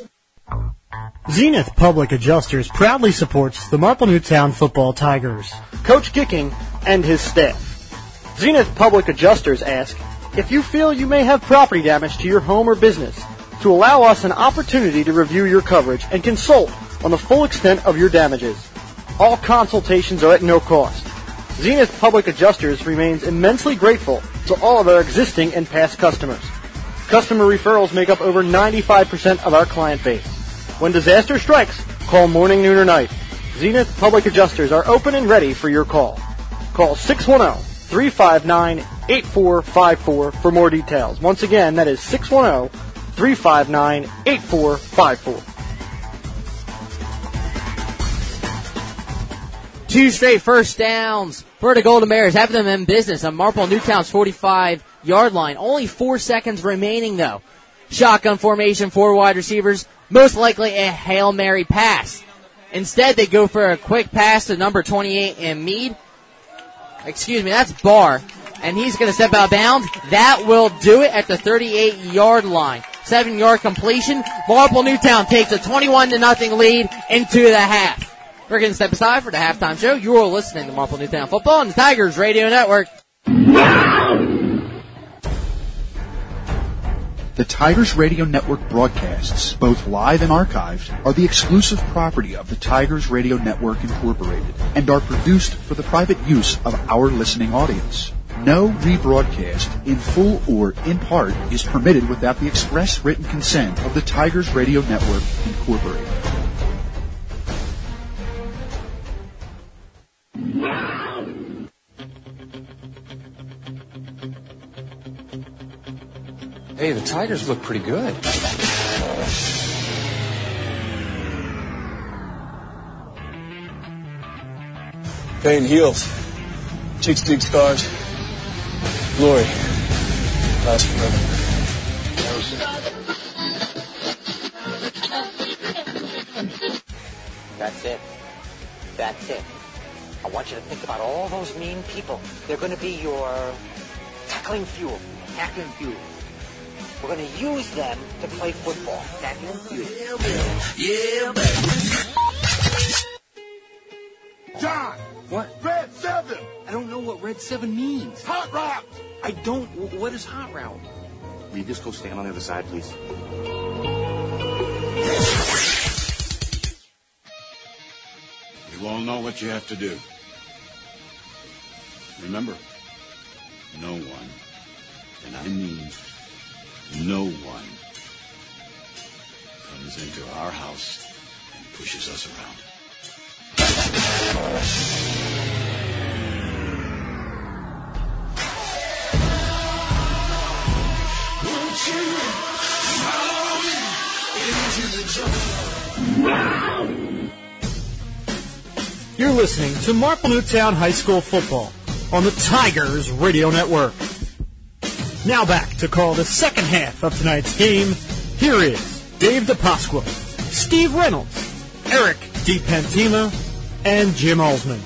Zenith Public Adjusters proudly supports the Marple Newtown Football Tigers, Coach Kicking, and his staff. Zenith Public Adjusters ask, if you feel you may have property damage to your home or business, to allow us an opportunity to review your coverage and consult on the full extent of your damages. All consultations are at no cost. Zenith Public Adjusters remains immensely grateful to all of our existing and past customers. Customer referrals make up over 95% of our client base. When disaster strikes, call morning, noon, or night. Zenith Public Adjusters are open and ready for your call. Call 610-359-8454 for more details. Once again, that is 610-359-8454. 2 straight first downs for the Golden Bears, having them in business on Marple Newtown's 45-yard line. Only 4 seconds remaining, though. Shotgun formation, 4 wide receivers. Most likely a Hail Mary pass. Instead, they go for a quick pass to number 28 and Mead. Excuse me, that's Barr. And he's going to step out of bounds. That will do it at the 38-yard line. 7-yard completion. Marple Newtown takes a 21-0 lead into the half. We're going to step aside for the halftime show. You're listening to Marple Newtown Football on the Tigers Radio Network. The Tigers Radio Network broadcasts, both live and archived, are the exclusive property of the Tigers Radio Network Incorporated and are produced for the private use of our listening audience. No rebroadcast, in full or in part, is permitted without the express written consent of the Tigers Radio Network Incorporated. Hey, the Tigers look pretty good. Pain heals. Chicks dig scars. Glory lasts forever. That's it. That's it. I want you to think about all those mean people. They're going to be your tackling fuel. Tackling fuel. We're going to use them to play football. Yeah, John! What? Red 7! I don't know what Red 7 means. Hot route! I don't. What is hot route? Will you just go stand on the other side, please? You all know what you have to do. Remember, no one, and I mean no one, comes into our house and pushes us around. Won't you follow me into the jungle? You're listening to Marple Newtown High School Football on the Tigers Radio Network. Now back to call the second half of tonight's game. Here is Dave DePasqua, Steve Reynolds, Eric DiPantima, and Jim Alsman.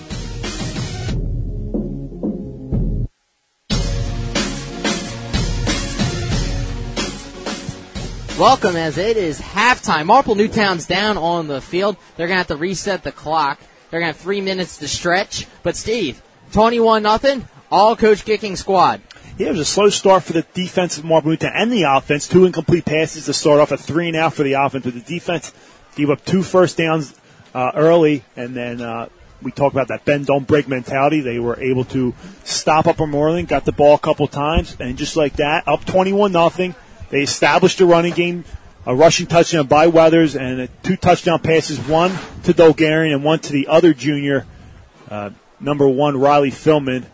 Welcome, as it is halftime. Marple Newtown's down on the field. They're going to have to reset the clock. They're going to have 3 minutes to stretch. But, Steve, 21-0, all-coach kicking squad. Yeah, it was a slow start for the defense of Marple Newtown and the offense. 2 incomplete passes to start off, a 3-and-out for the offense. But the defense gave up 2 first downs early, and then we talked about that bend-don't-break mentality. They were able to stop Upper Moreland, got the ball a couple times, and just like that, up 21-0. They established a running game, a rushing touchdown by Weathers, and 2 touchdown passes, one to Dolgarian and one to the other junior, number 1, Riley Fillman.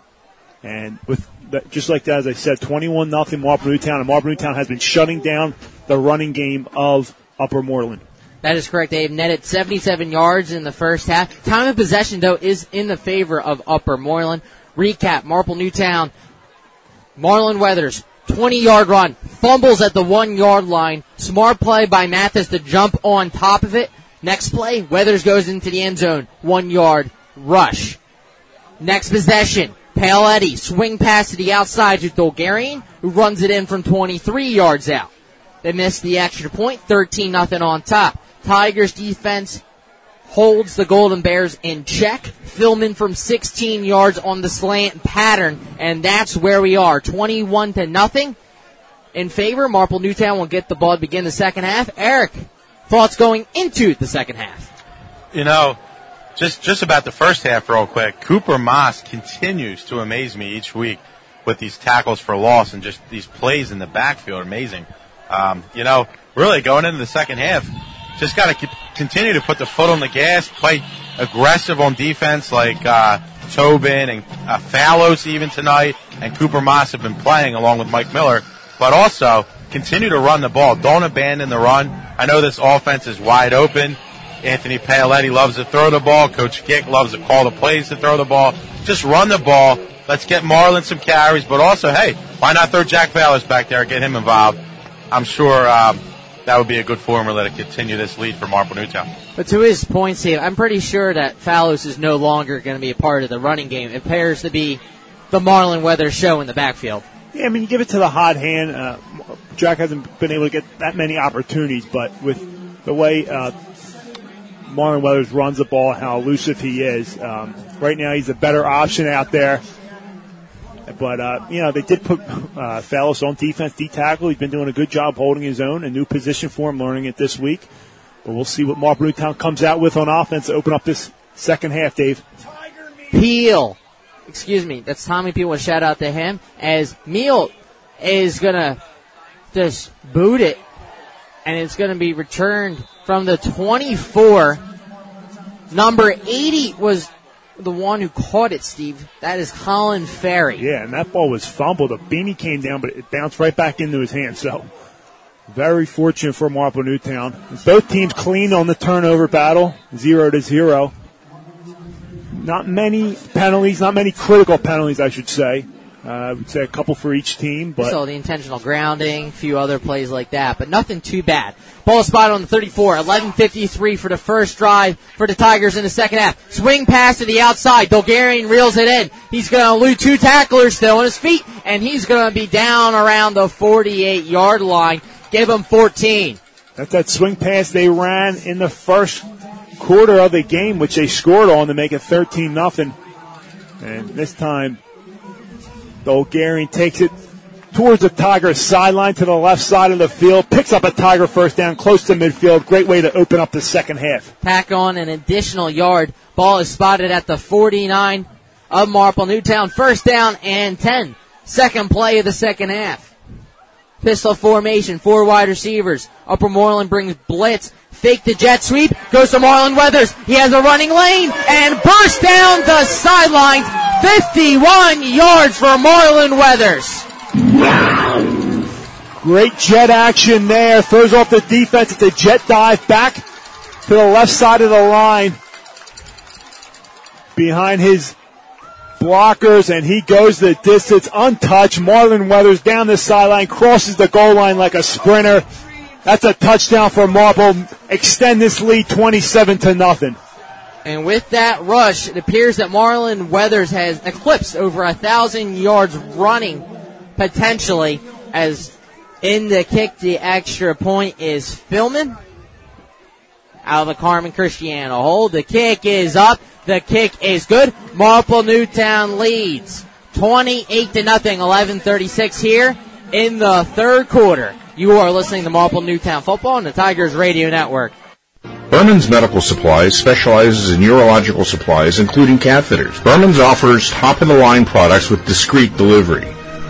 And with just like that, as I said, 21-0 Marple Newtown, and Marple Newtown has been shutting down the running game of Upper Moreland. That is correct. They've netted 77 yards in the first half. Time of possession, though, is in the favor of Upper Moreland. Recap, Marple Newtown, Marlon Weathers, 20-yard run, fumbles at the 1-yard line. Smart play by Mathis to jump on top of it. Next play, Weathers goes into the end zone, 1-yard rush. Next possession, Paoletti, swing pass to the outside to Dolgarian, who runs it in from 23 yards out. They missed the extra point, 13-0 on top. Tigers defense holds the Golden Bears in check. Fillman from 16 yards on the slant pattern, and that's where we are, 21-0 in favor. Marple Newtown will get the ball to begin the second half. Eric, thoughts going into the second half? You know, Just about the first half real quick, Cooper Moss continues to amaze me each week with these tackles for loss and just these plays in the backfield. Amazing. You know, really going into the second half, just got to continue to put the foot on the gas, play aggressive on defense like Tobin and Fallows even tonight, and Cooper Moss have been playing along with Mike Miller, but also continue to run the ball. Don't abandon the run. I know this offense is wide open. Anthony Paoletti loves to throw the ball. Coach Gick loves to call the plays to throw the ball. Just run the ball. Let's get Marlon some carries. But also, hey, why not throw Jack Fallows back there and get him involved? I'm sure that would be a good formula to continue this lead for Marple Newtown. But to his point, Steve, I'm pretty sure that Fallows is no longer going to be a part of the running game. It appears to be the Marlon Weathers show in the backfield. Yeah, I mean, you give it to the hot hand. Jack hasn't been able to get that many opportunities, but with the way Marlon Weathers runs the ball, how elusive he is, right now he's a better option out there. But, you know, they did put Fallows on defense, D-tackle. He's been doing a good job holding his own, a new position for him, learning it this week. But we'll see what Marple Newtown comes out with on offense to open up this second half, Dave. Peel. Excuse me. That's Tommy Peel. A shout out to him as Meal is going to just boot it. And it's going to be returned from the 24. Number 80 was the one who caught it, Steve. That is Colin Ferry. Yeah, and that ball was fumbled. A beanie came down, but it bounced right back into his hand. So very fortunate for Marple Newtown. Both teams clean on the turnover battle, 0-0. Not many penalties, not many critical penalties, I should say. I would say a couple for each team. But so the intentional grounding, a few other plays like that, but nothing too bad. Ball spot on the 34, 11:53 for the first drive for the Tigers in the second half. Swing pass to the outside. Dolgarian reels it in. He's going to elude two tacklers still on his feet, and he's going to be down around the 48-yard line. Give him 14. That's that swing pass they ran in the first quarter of the game, which they scored on to make it 13-0. And this time, Dolgarian takes it towards the Tigers' sideline to the left side of the field, picks up a Tiger first down close to midfield. Great way to open up the second half. Pack on an additional yard. Ball is spotted at the 49 of Marple Newtown. First down and 10. Second play of the second half. Pistol formation, four wide receivers. Upper Moreland brings blitz. Fake the jet sweep. Goes to Marlon Weathers. He has a running lane and bursts down the sidelines. 51 yards for Marlon Weathers. Great jet action there. Throws off the defense. It's a jet dive back to the left side of the line. Behind his blockers, and he goes the distance untouched. Marlon Weathers down the sideline, crosses the goal line like a sprinter. That's a touchdown for Marple. Extend this lead 27-0. And with that rush, it appears that Marlon Weathers has eclipsed over 1,000 yards running, potentially, as in the kick, the extra point is Fillman out of the Carmen Christiana hold. The kick is up. The kick is good. Marple Newtown leads 28-0, 11:36 here in the third quarter. You are listening to Marple Newtown Football on the Tigers Radio Network. Berman's Medical Supplies specializes in urological supplies, including catheters. Berman's offers top-of-the-line products with discreet delivery.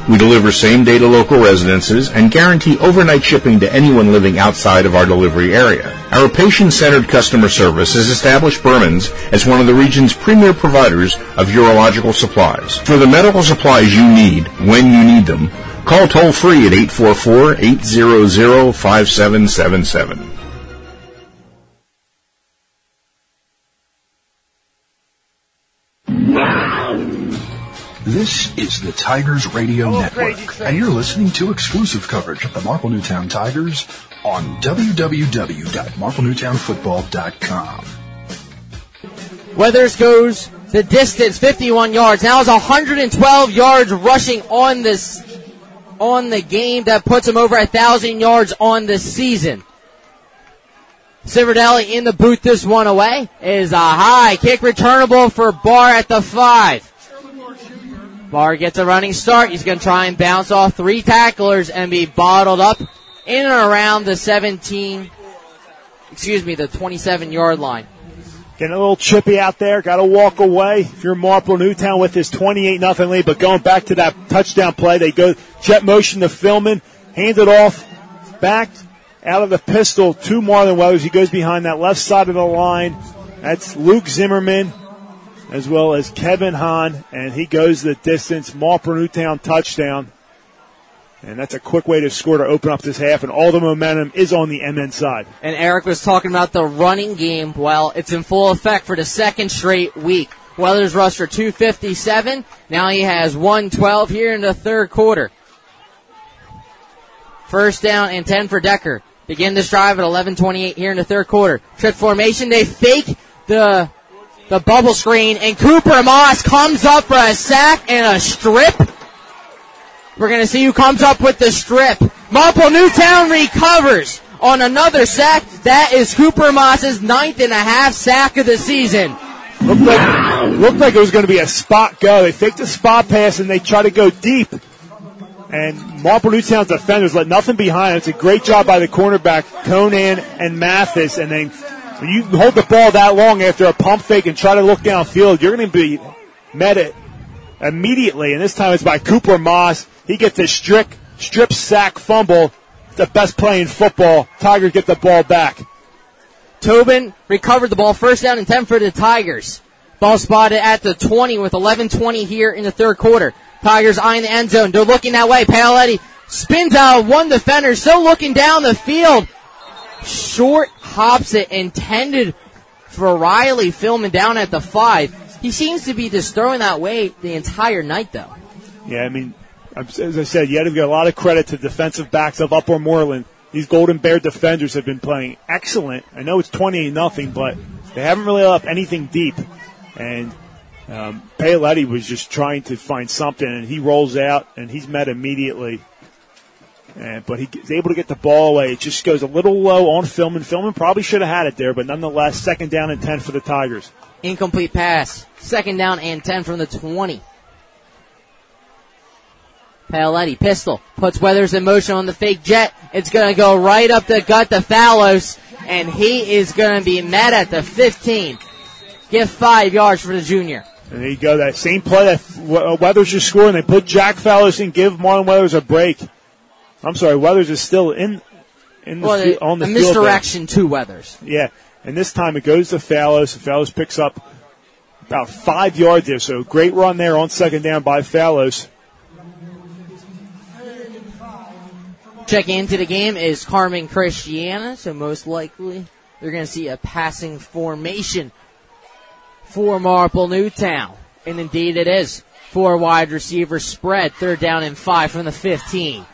We deliver same-day to local residences and guarantee overnight shipping to anyone living outside of our delivery area. Our patient-centered customer service has established Berman's as one of the region's premier providers of urological supplies. For the medical supplies you need when you need them, call toll-free at 844-800-5777. This is the Tigers Radio Network, and you're listening to exclusive coverage of the Marple Newtown Tigers on www.MarpleNewtownFootball.com. Weathers goes the distance, 51 yards. Now it's 112 yards rushing on the game. That puts him over 1,000 yards on the season. Civerdelli in the boot, this one away. It is a high kick returnable for Barr at the 5. Barr gets a running start. He's going to try and bounce off three tacklers and be bottled up in and around the 27-yard line. Getting a little chippy out there. Got to walk away if you're Marple Newtown with this 28-0 lead. But going back to that touchdown play, they go jet motion to Fillman. Hands it off. Backed out of the pistol to Marlon Weathers. He goes behind that left side of the line. That's Luke Zimmerman, as well as Kevin Hahn, and he goes the distance. Marple Newtown touchdown. And that's a quick way to score to open up this half, and all the momentum is on the MN side. And Eric was talking about the running game. Well, it's in full effect for the second straight week. Weathers rushed for 257. Now he has 112 here in the third quarter. First down and 10 for Decker. Begin this drive at 11:28 here in the third quarter. Trip formation. They fake the bubble screen, and Cooper Moss comes up for a sack and a strip. We're going to see who comes up with the strip. Marple Newtown recovers on another sack. That is Cooper Moss's 9th and a half sack of the season. Looked like it was going to be a spot go. They faked the spot pass, and they try to go deep. And Marple Newtown's defenders let nothing behind. It's a great job by the cornerback, Conan and Mathis. And then when you hold the ball that long after a pump fake and try to look downfield, you're going to be met it immediately. And this time it's by Cooper Moss. He gets a strip sack fumble. It's the best play in football. Tigers get the ball back. Tobin recovered the ball. First down and 10 for the Tigers. Ball spotted at the 20 with 11:20 here in the third quarter. Tigers eyeing the end zone. They're looking that way. Paoletti spins out one defender. Still looking down the field. Short hops it intended for Riley Fillman down at the 5. He seems to be just throwing that way the entire night, though. Yeah, I mean, as I said, you had to give a lot of credit to defensive backs of Upper Moreland. These Golden Bear defenders have been playing excellent. I know it's 20-0, but they haven't really let up anything deep. And Paoletti was just trying to find something, and he rolls out, and he's met immediately. But he's able to get the ball away. It just goes a little low on Fillman. Fillman probably should have had it there, but nonetheless, 2nd down and 10 for the Tigers. Incomplete pass. 2nd down and 10 from the 20. Paoletti, pistol, puts Weathers in motion on the fake jet. It's going to go right up the gut to Fallows, and he is going to be met at the 15. Give 5 yards for the junior. And there you go, that same play that Weathers just scored, and they put Jack Fallows in, give Marlon Weathers a break. I'm sorry, Weathers is still on the field. A misdirection to Weathers. Yeah, and this time it goes to Fallows, and Fallows picks up about 5 yards there, so great run there on 2nd down by Fallows. Checking into the game is Carmen Christiana, so most likely they're going to see a passing formation for Marple Newtown. And indeed it is. 4 wide receivers spread. 3rd down and 5 from the 15.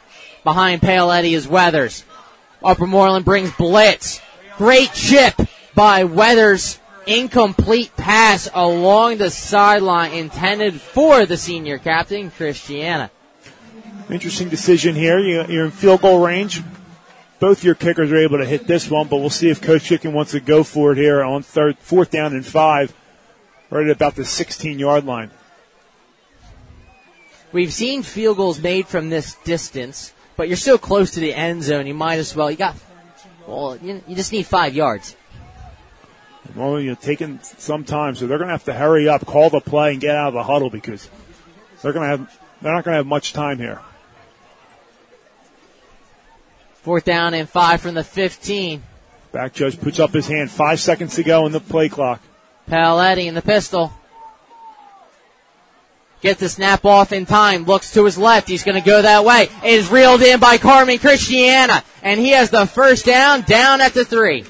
Behind Paoletti is Weathers. Upper Moreland brings blitz. Great chip by Weathers. Incomplete pass along the sideline intended for the senior captain, Christiana. Interesting decision here. You're in field goal range. Both your kickers are able to hit this one, but we'll see if Coach Chicken wants to go for it here on 4th down and 5, right at about the 16-yard line. We've seen field goals made from this distance, but you're so close to the end zone, you might as well. You just need 5 yards. Well, you're taking some time, so they're going to have to hurry up, call the play, and get out of the huddle because they're not going to have much time here. 4th down and 5 from the 15. Back judge puts up his hand. 5 seconds to go in the play clock. Paoletti in the pistol. Gets the snap off in time. Looks to his left. He's going to go that way. It is reeled in by Carmen Christiana. And he has the 1st down, down at the 3.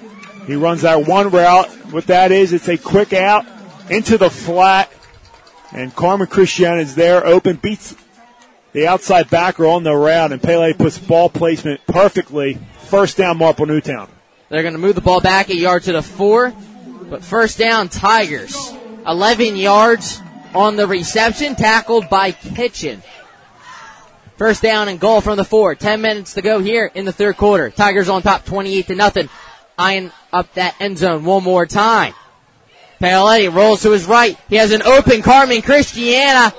He runs that one route. What that is, it's a quick out into the flat. And Carmen Christiana is there, open, beats the outside backer on the round, and Pele puts ball placement perfectly. 1st down, Marple Newtown. They're going to move the ball back a yard to the 4, but 1st down, Tigers. 11 yards on the reception, tackled by Kitchen. 1st down and goal from the 4. 10 minutes to go here in the third quarter. Tigers on top, 28-0. Eyeing up that end zone one more time. Paoletti rolls to his right. He has an open Carmen Christiana.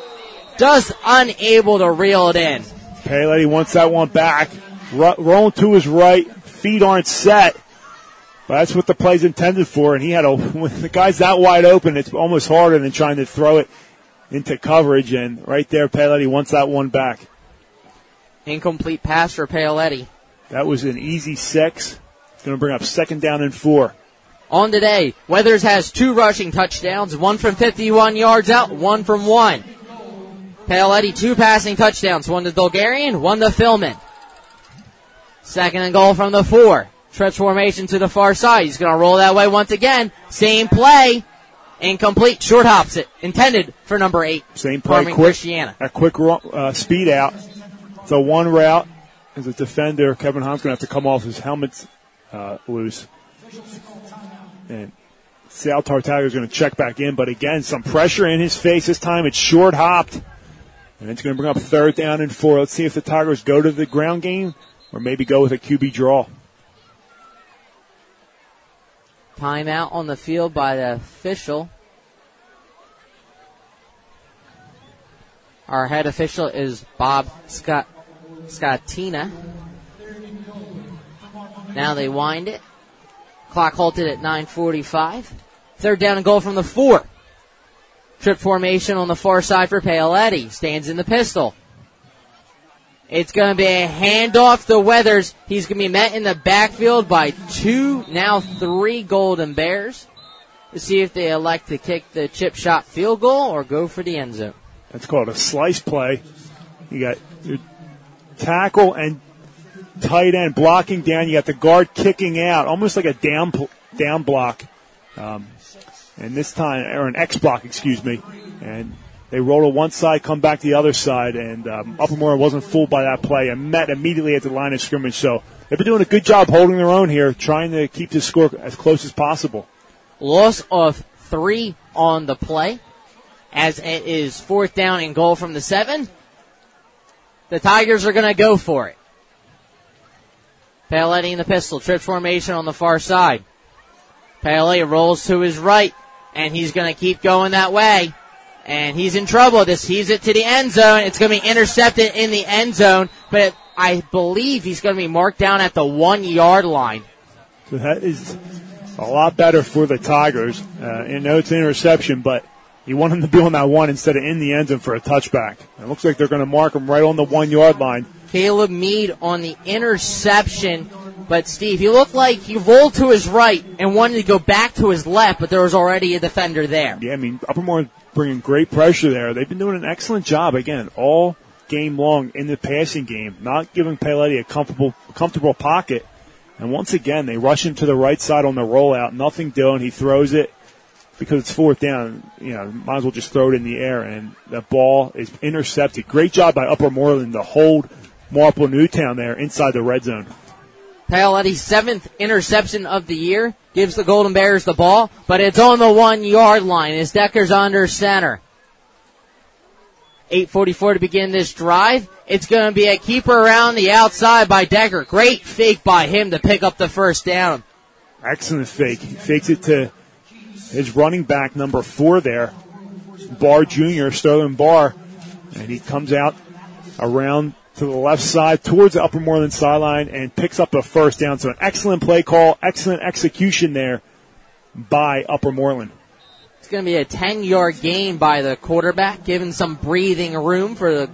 Just unable to reel it in. Paoletti wants that one back. Rolling to his right. Feet aren't set. But that's what the play's intended for. And he had when the guy's that wide open, it's almost harder than trying to throw it into coverage. And right there, Paoletti wants that one back. Incomplete pass for Paoletti. That was an easy 6. It's going to bring up 2nd down and 4. On today, Weathers has 2 rushing touchdowns, one from 51 yards out, one from 1. Paoletti, 2 passing touchdowns, one to Dolgarian, one to Fillman. 2nd and goal from the 4. Trips formation to the far side. He's going to roll that way once again. Same play. Incomplete. Short hops it. Intended for number 8. Same play. Carmen Christiana. A quick speed out. So one route. As a defender, Kevin Hahn's going to have to come off his helmet's loose. And Sal Tartaglia is going to check back in, but again, some pressure in his face. This time it's short hopped, and it's going to bring up 3rd down and 4. Let's see if the Tigers go to the ground game or maybe go with a QB draw. Timeout on the field by the official. Our head official is Bob Scottina. Now they wind it. Clock halted at 9:45. Third down and goal from the 4. Trip formation on the far side for Paoletti. Stands in the pistol. It's going to be a handoff to Weathers. He's going to be met in the backfield by 2, now 3 Golden Bears. To see if they elect to kick the chip shot field goal or go for the end zone. That's called a slice play. You got your tackle and tight end blocking down. You got the guard kicking out, almost like a down block. And this time, or an X block, excuse me. And they roll to one side, come back to the other side. And Upper Moreland wasn't fooled by that play and met immediately at the line of scrimmage. So they've been doing a good job holding their own here, trying to keep this score as close as possible. Loss of 3 on the play, as it is fourth down and goal from the 7. The Tigers are going to go for it. Paoletti in the pistol, trip formation on the far side. Paoletti rolls to his right, and he's going to keep going that way. And he's in trouble. This heaves it to the end zone. It's going to be intercepted in the end zone, but I believe he's going to be marked down at the 1-yard line. So that is a lot better for the Tigers. I know it's an interception, but you want him to be on that 1 instead of in the end zone for a touchback. It looks like they're going to mark him right on the 1-yard line. Caleb Mead on the interception. But, Steve, he looked like he rolled to his right and wanted to go back to his left, but there was already a defender there. Yeah, I mean, Upper Moreland bringing great pressure there. They've been doing an excellent job, again, all game long in the passing game, not giving Paoletti a comfortable pocket. And once again, they rush him to the right side on the rollout. Nothing doing. He throws it because it's fourth down. You know, might as well just throw it in the air, and the ball is intercepted. Great job by Upper Moreland to hold Marple Newtown there inside the red zone. Paoletti's 7th interception of the year gives the Golden Bears the ball, but it's on the 1-yard line as Decker's under center. 8:44 to begin this drive. It's going to be a keeper around the outside by Decker. Great fake by him to pick up the first down. Excellent fake. He fakes it to his running back, number 4 there, Barr Jr., Sterling Barr, and he comes out around to the left side, towards the Upper Moreland sideline, and picks up a first down. So an excellent play call, excellent execution there by Upper Moreland. It's going to be a 10-yard gain by the quarterback, giving some breathing room for the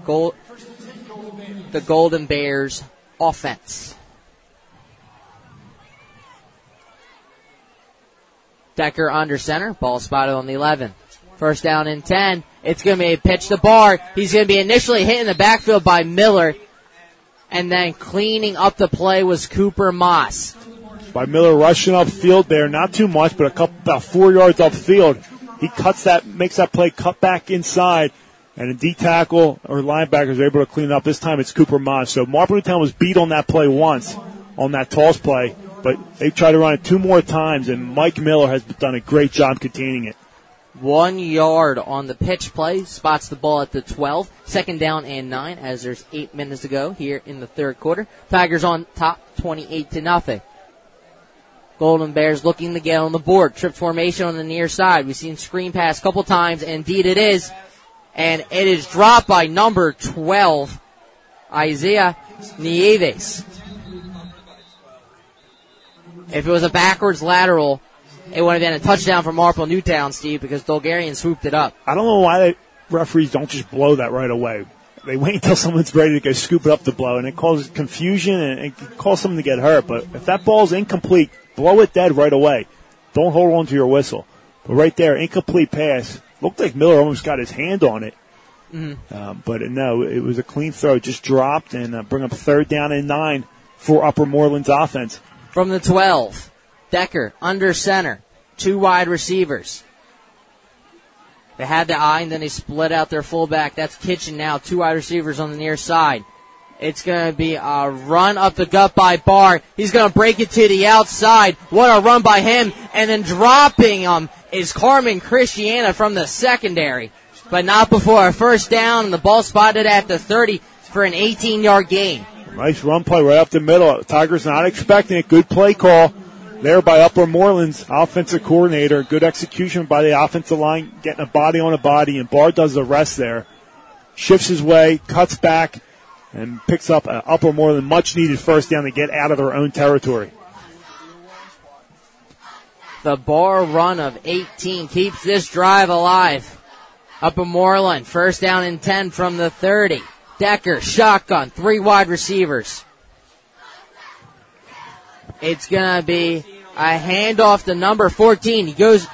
Golden Bears offense. Decker under center, ball spotted on the 11. First down and 10. It's going to be a pitch to Barr. He's going to be initially hit in the backfield by Miller. And then cleaning up the play was Cooper Moss. By Miller rushing upfield there. Not too much, but about 4 yards upfield. He cuts that, makes that play cut back inside. And a D-tackle or linebackers are able to clean it up. This time it's Cooper Moss. So Marple Newtown was beat on that play once, on that toss play. But they've tried to run it 2 more times, and Mike Miller has done a great job containing it. 1 yard on the pitch play. Spots the ball at the 12. Second down and 9 as there's 8 minutes to go here in the third quarter. Tigers on top 28-0. Golden Bears looking to get on the board. Trip formation on the near side. We've seen screen pass a couple times. Indeed it is. And it is dropped by number 12, Isaiah Nieves. If it was a backwards lateral, it would have been a touchdown for Marple Newtown, Steve, because Dolgarian swooped it up. I don't know why the referees don't just blow that right away. They wait until someone's ready to go scoop it up to blow, and it causes confusion and it causes someone to get hurt. But if that ball's incomplete, blow it dead right away. Don't hold on to your whistle. But right there, incomplete pass. Looked like Miller almost got his hand on it. Mm-hmm. But no, it was a clean throw. Just dropped and bring up third down and 9 for Upper Moreland's offense. From the 12. Decker, under center, 2 wide receivers. They had the eye, and then they split out their fullback. That's Kitchen now, 2 wide receivers on the near side. It's going to be a run up the gut by Barr. He's going to break it to the outside. What a run by him. And then dropping him is Carmen Christiana from the secondary. But not before a first down, and the ball spotted at the 30 for an 18-yard gain. Nice run play right up the middle. Tigers not expecting it. Good play call there by Upper Moreland's offensive coordinator. Good execution by the offensive line, getting a body on a body, and Barr does the rest there. Shifts his way, cuts back, and picks up an Upper Moreland much-needed first down to get out of their own territory. The Barr run of 18 keeps this drive alive. Upper Moreland, first down and 10 from the 30. Decker, shotgun, three wide receivers. It's going to be a handoff to number 14. He goes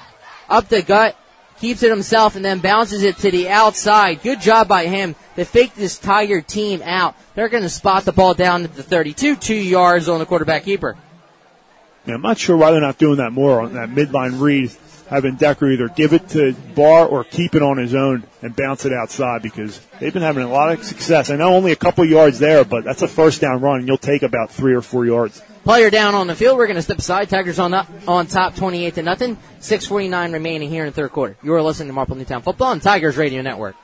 up the gut, keeps it himself, and then bounces it to the outside. Good job by him to fake this Tiger team out. They're going to spot the ball down at the 32, 2 yards on the quarterback keeper. Yeah, I'm not sure why they're not doing that more on that midline read, having Decker either give it to Barr or keep it on his own and bounce it outside, because they've been having a lot of success. I know only a couple yards there, but that's a first down run, and you'll take about 3 or 4 yards. Player down on the field. We're going to step aside. Tigers on top 28-0. 6:49 remaining here in the third quarter. You are listening to Marple Newtown Football on Tigers Radio Network.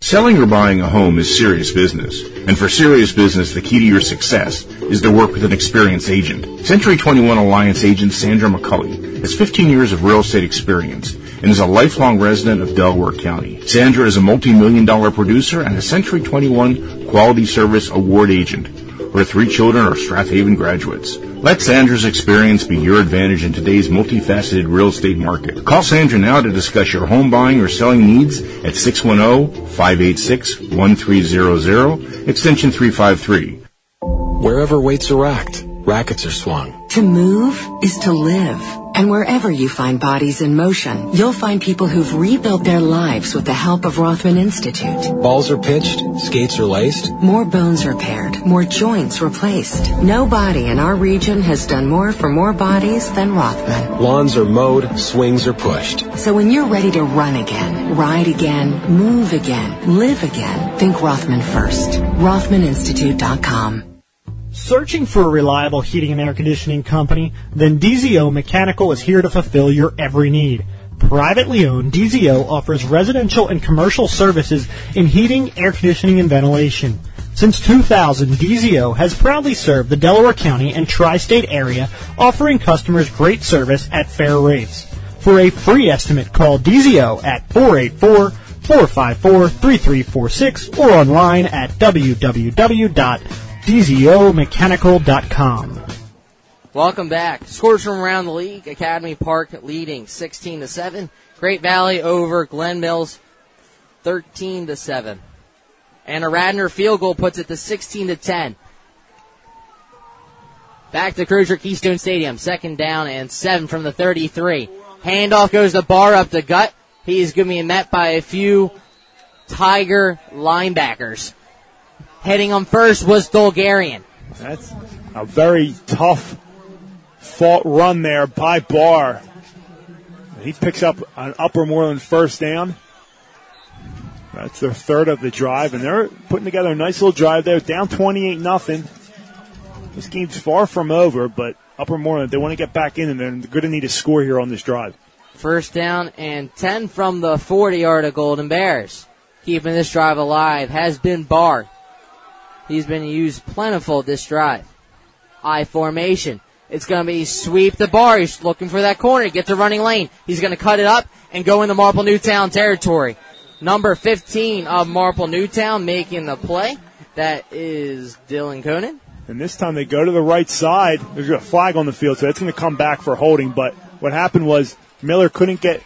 Selling or buying a home is serious business, and for serious business, the key to your success is to work with an experienced agent. Century 21 Alliance agent Sandra McCulley has 15 years of real estate experience and is a lifelong resident of Delaware County. Sandra is a multi-million-dollar producer and a Century 21 Quality Service Award agent. Her 3 children are Strath Haven graduates. Let Sandra's experience be your advantage in today's multifaceted real estate market. Call Sandra now to discuss your home buying or selling needs at 610-586-1300, extension 353. Wherever weights are racked, rackets are swung. To move is to live. And wherever you find bodies in motion, you'll find people who've rebuilt their lives with the help of Rothman Institute. Balls are pitched, skates are laced. More bones repaired, more joints replaced. No body in our region has done more for more bodies than Rothman. Lawns are mowed, swings are pushed. So when you're ready to run again, ride again, move again, live again, think Rothman first. RothmanInstitute.com. Searching for a reliable heating and air conditioning company? Then DZO Mechanical is here to fulfill your every need. Privately owned, DZO offers residential and commercial services in heating, air conditioning, and ventilation. Since 2000, DZO has proudly served the Delaware County and Tri-State area, offering customers great service at fair rates. For a free estimate, call DZO at 484-454-3346 or online at www.dzomechanical.com. Welcome back. Scores from around the league. Academy Park leading 16-7. Great Valley over Glen Mills 13-7. And a Radnor field goal puts it to 16-10. Back to Crozier Keystone Stadium. Second down and 7 from the 33. Handoff goes to Barr up the gut. He's going to be met by a few Tiger linebackers. Heading on first was Dolgarian. That's a very tough fault run there by Barr. He picks up an Upper Moreland first down. That's their third of the drive, and they're putting together a nice little drive there, down 28-0. This game's far from over, but Upper Moreland, they want to get back in, and they're going to need a score here on this drive. First down and 10 from the 40-yard of Golden Bears. Keeping this drive alive has been Barr. He's been used plentiful this drive. I formation. It's going to be sweep the Barr. He's looking for that corner. Gets a running lane. He's going to cut it up and go into Marple Newtown territory. Number 15 of Marple Newtown making the play. That is Dylan Conan. And this time they go to the right side. There's a flag on the field, so it's going to come back for holding. But what happened was Miller couldn't get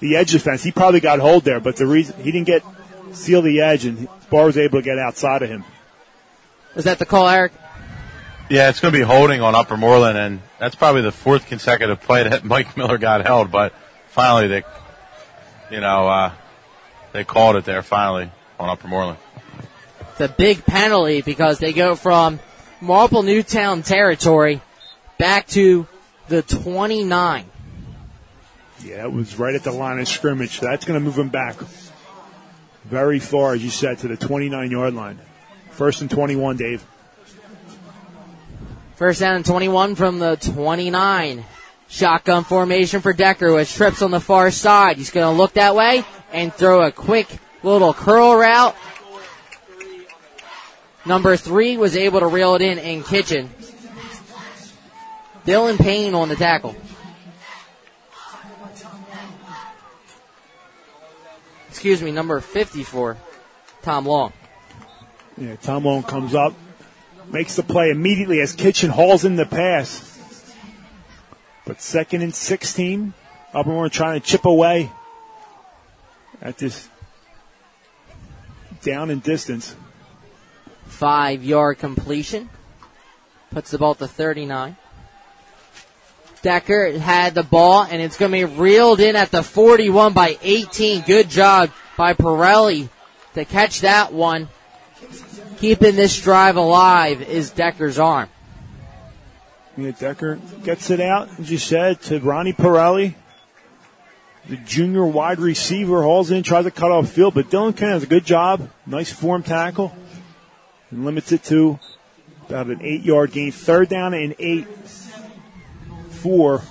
the edge defense. He probably got hold there, but the reason he didn't seal the edge, and Barr was able to get outside of him. Is that the call, Eric? Yeah, it's going to be holding on Upper Moreland, and that's probably the 4th consecutive play that Mike Miller got held. But finally, they called it there finally on Upper Moreland. It's a big penalty because they go from Marple Newtown territory back to the 29. Yeah, it was right at the line of scrimmage. That's going to move them back very far, as you said, to the 29-yard line. First and 21, Dave. First down and 21 from the 29. Shotgun formation for Decker, which trips on the far side. He's going to look that way and throw a quick little curl route. Number 3 was able to reel it in Kitchen. Dylan Payne on the tackle. Excuse me, number 54, Tom Long. Yeah, Tom Long comes up, makes the play immediately as Kitchen hauls in the pass. But 2nd and 16, Upper Moreland trying to chip away at this down and distance. 5-yard completion. Puts the ball to 39. Decker had the ball, and it's going to be reeled in at the 41 by 18. Good job by Pirelli to catch that one. Keeping this drive alive is Decker's arm. Yeah, Decker gets it out, as you said, to Ronnie Pirelli. The junior wide receiver hauls in, tries to cut off field, but Dylan Kane has a good job. Nice form tackle. And limits it to about an 8-yard gain. 3rd down and 8 for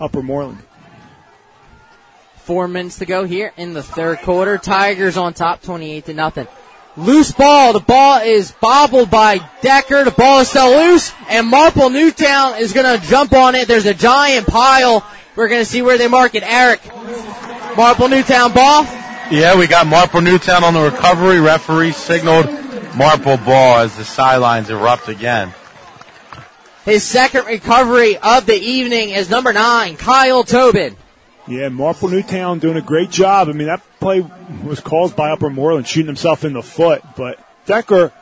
Upper Moreland. 4 minutes to go here in the 3rd quarter. Tigers on top, 28-0. Loose ball. The ball is bobbled by Decker. The ball is still loose, and Marple Newtown is going to jump on it. There's a giant pile. We're going to see where they mark it. Eric, Marple Newtown ball. Yeah, we got Marple Newtown on the recovery. Referee signaled Marple ball as the sidelines erupt again. His 2nd recovery of the evening is number 9, Kyle Tobin. Yeah, Marple Newtown doing a great job. I mean, that play was caused by Upper Moreland shooting himself in the foot. But Decker,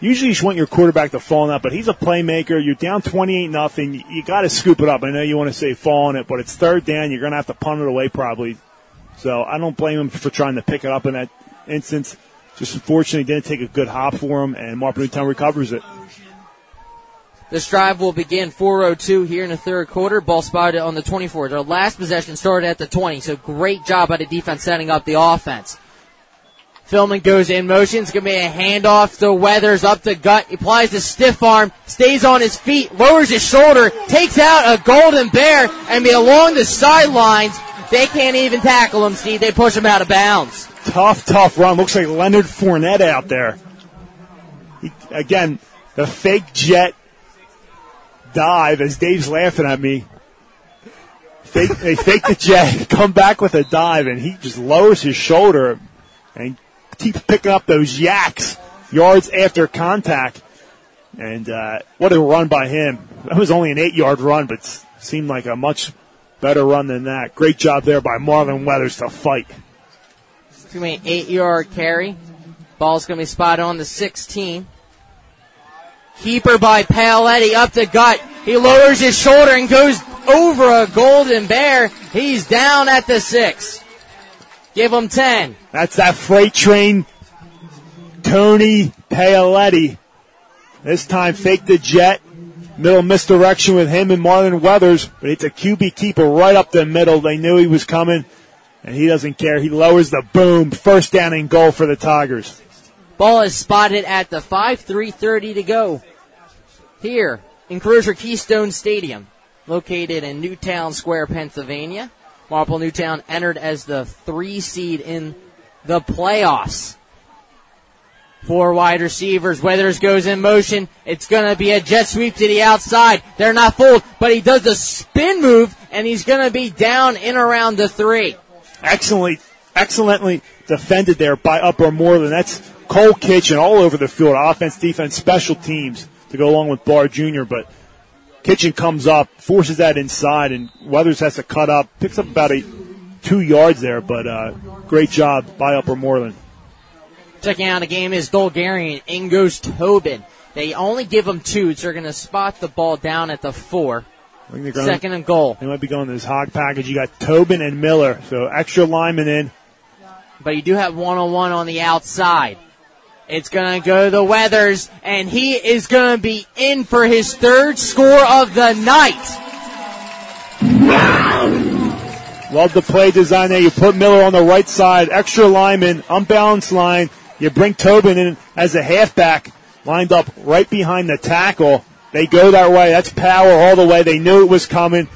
usually you just want your quarterback to fall on that, but he's a playmaker. You're down 28-0. You got to scoop it up. I know you want to say fall on it, but it's 3rd down. You're going to have to punt it away probably. So I don't blame him for trying to pick it up in that instance. Just unfortunately didn't take a good hop for him, and Marple Newtown recovers it. This drive will begin 4:02 here in the 3rd quarter. Ball spotted on the 24. Their last possession started at the 20, so great job by the defense setting up the offense. Fillman goes in motion. It's going to be a handoff to Weathers up the gut. He applies the stiff arm, stays on his feet, lowers his shoulder, takes out a golden bear, and be along the sidelines. They can't even tackle him, Steve. They push him out of bounds. Tough run. Looks like Leonard Fournette out there. Again, the fake jet dive, as Dave's laughing at me. They fake the jet, come back with a dive, and he just lowers his shoulder and keeps picking up those yaks yards after contact. And what a run by him. That was only an 8-yard run, but seemed like a much better run than that. Great job there by Marlon Weathers to fight. It's going to be an 8-yard carry. Ball's going to be spotted on the 16. Keeper by Paoletti up the gut. He lowers his shoulder and goes over a golden bear. He's down at the 6. Give him 10. That's that freight train, Tony Paoletti. This time fake the jet. Middle misdirection with him and Marlon Weathers. But it's a QB keeper right up the middle. They knew he was coming, and he doesn't care. He lowers the boom. 1st down and goal for the Tigers. Ball is spotted at the 5, 3:30 to go here in Crozier Keystone Stadium, located in Newtown Square, Pennsylvania. Marple Newtown entered as the 3 seed in the playoffs. 4 wide receivers. Weathers goes in motion. It's going to be a jet sweep to the outside. They're not fooled, but he does the spin move, and he's going to be down in around the 3. Excellently defended there by Upper Moreland. That's Cole Kitchen all over the field, offense, defense, special teams to go along with Barr Jr., but Kitchen comes up, forces that inside, and Weathers has to cut up, picks up about 2 yards there, but great job by Upper Moreland. Checking out the game is Dolgarian, in goes Tobin. They only give him 2, so they're going to spot the ball down at the 4. 2nd and goal. They might be going to this hog package. You got Tobin and Miller, so extra linemen in. But you do have one-on-one on the outside. It's going to go to Weathers, and he is going to be in for his 3rd score of the night. Love the play design there. You put Miller on the right side, extra lineman, unbalanced line. You bring Tobin in as a halfback, lined up right behind the tackle. They go that way. That's power all the way. They knew it was coming.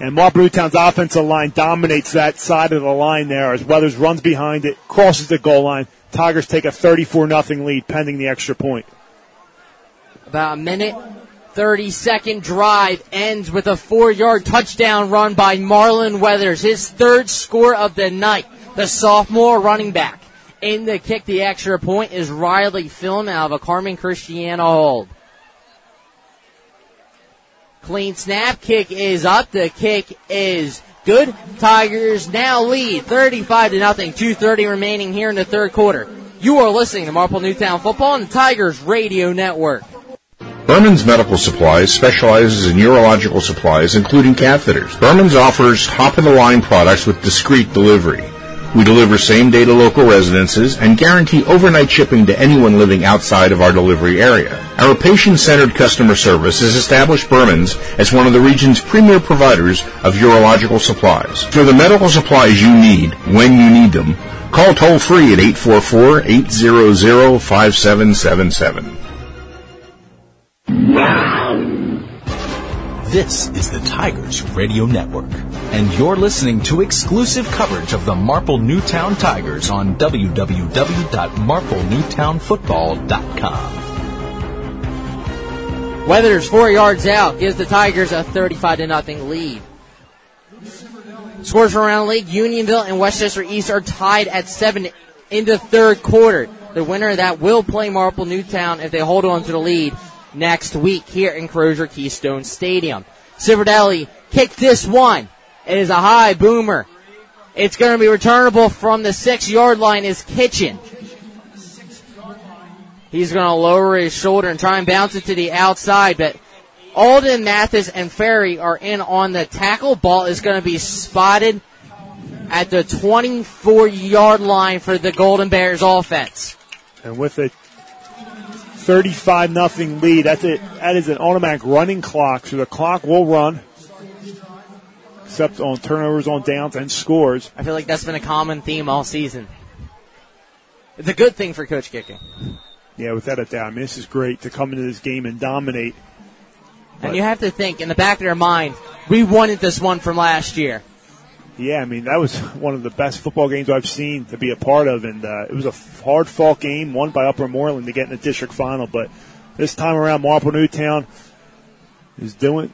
And Marple Newtown's offensive line dominates that side of the line there as Weathers runs behind it, crosses the goal line. Tigers take a 34-0 lead pending the extra point. About a minute, 30-second drive ends with a 4-yard touchdown run by Marlon Weathers, his third score of the night. The sophomore running back. In the kick, the extra point is Riley Fillman out of a Carmen Christiana hold. Clean snap, kick is up, the kick is good. Tigers now lead 35-0, 2:30 remaining here in the third quarter. You are listening to Marple Newtown Football on the Tigers Radio Network. Berman's Medical Supplies specializes in urological supplies, including catheters. Berman's offers top-of-the-line products with discreet delivery. We deliver same-day to local residences and guarantee overnight shipping to anyone living outside of our delivery area. Our patient-centered customer service has established Berman's as one of the region's premier providers of urological supplies. For the medical supplies you need when you need them, call toll-free at 844-800-5777. This is the Tigers Radio Network, and you're listening to exclusive coverage of the Marple Newtown Tigers on www.MarpleNewtownFootball.com. Weathers, 4 yards out, gives the Tigers a 35-0 lead. Scores around the league, Unionville and Westchester East are tied at 7 in the third quarter. The winner of that will play Marple Newtown if they hold on to the lead next week here in Crozier Keystone Stadium. Civerdelli kicked this one. It is a high boomer. It's going to be returnable from the 6-yard line is Kitchen. He's going to lower his shoulder and try and bounce it to the outside, but Alden, Mathis, and Ferry are in on the tackle. Ball is going to be spotted at the 24-yard line for the Golden Bears offense. And with it, 35-0 lead. That's it. That is an automatic running clock, so the clock will run, except on turnovers, on downs, and scores. I feel like that's been a common theme all season. It's a good thing for Coach Kicking. Yeah, without a doubt. I mean, this is great to come into this game and dominate. And you have to think, in the back of their mind, we wanted this one from last year. Yeah, I mean, that was one of the best football games I've seen to be a part of, and it was a hard-fought game, won by Upper Moreland to get in the district final. But this time around, Marple Newtown is doing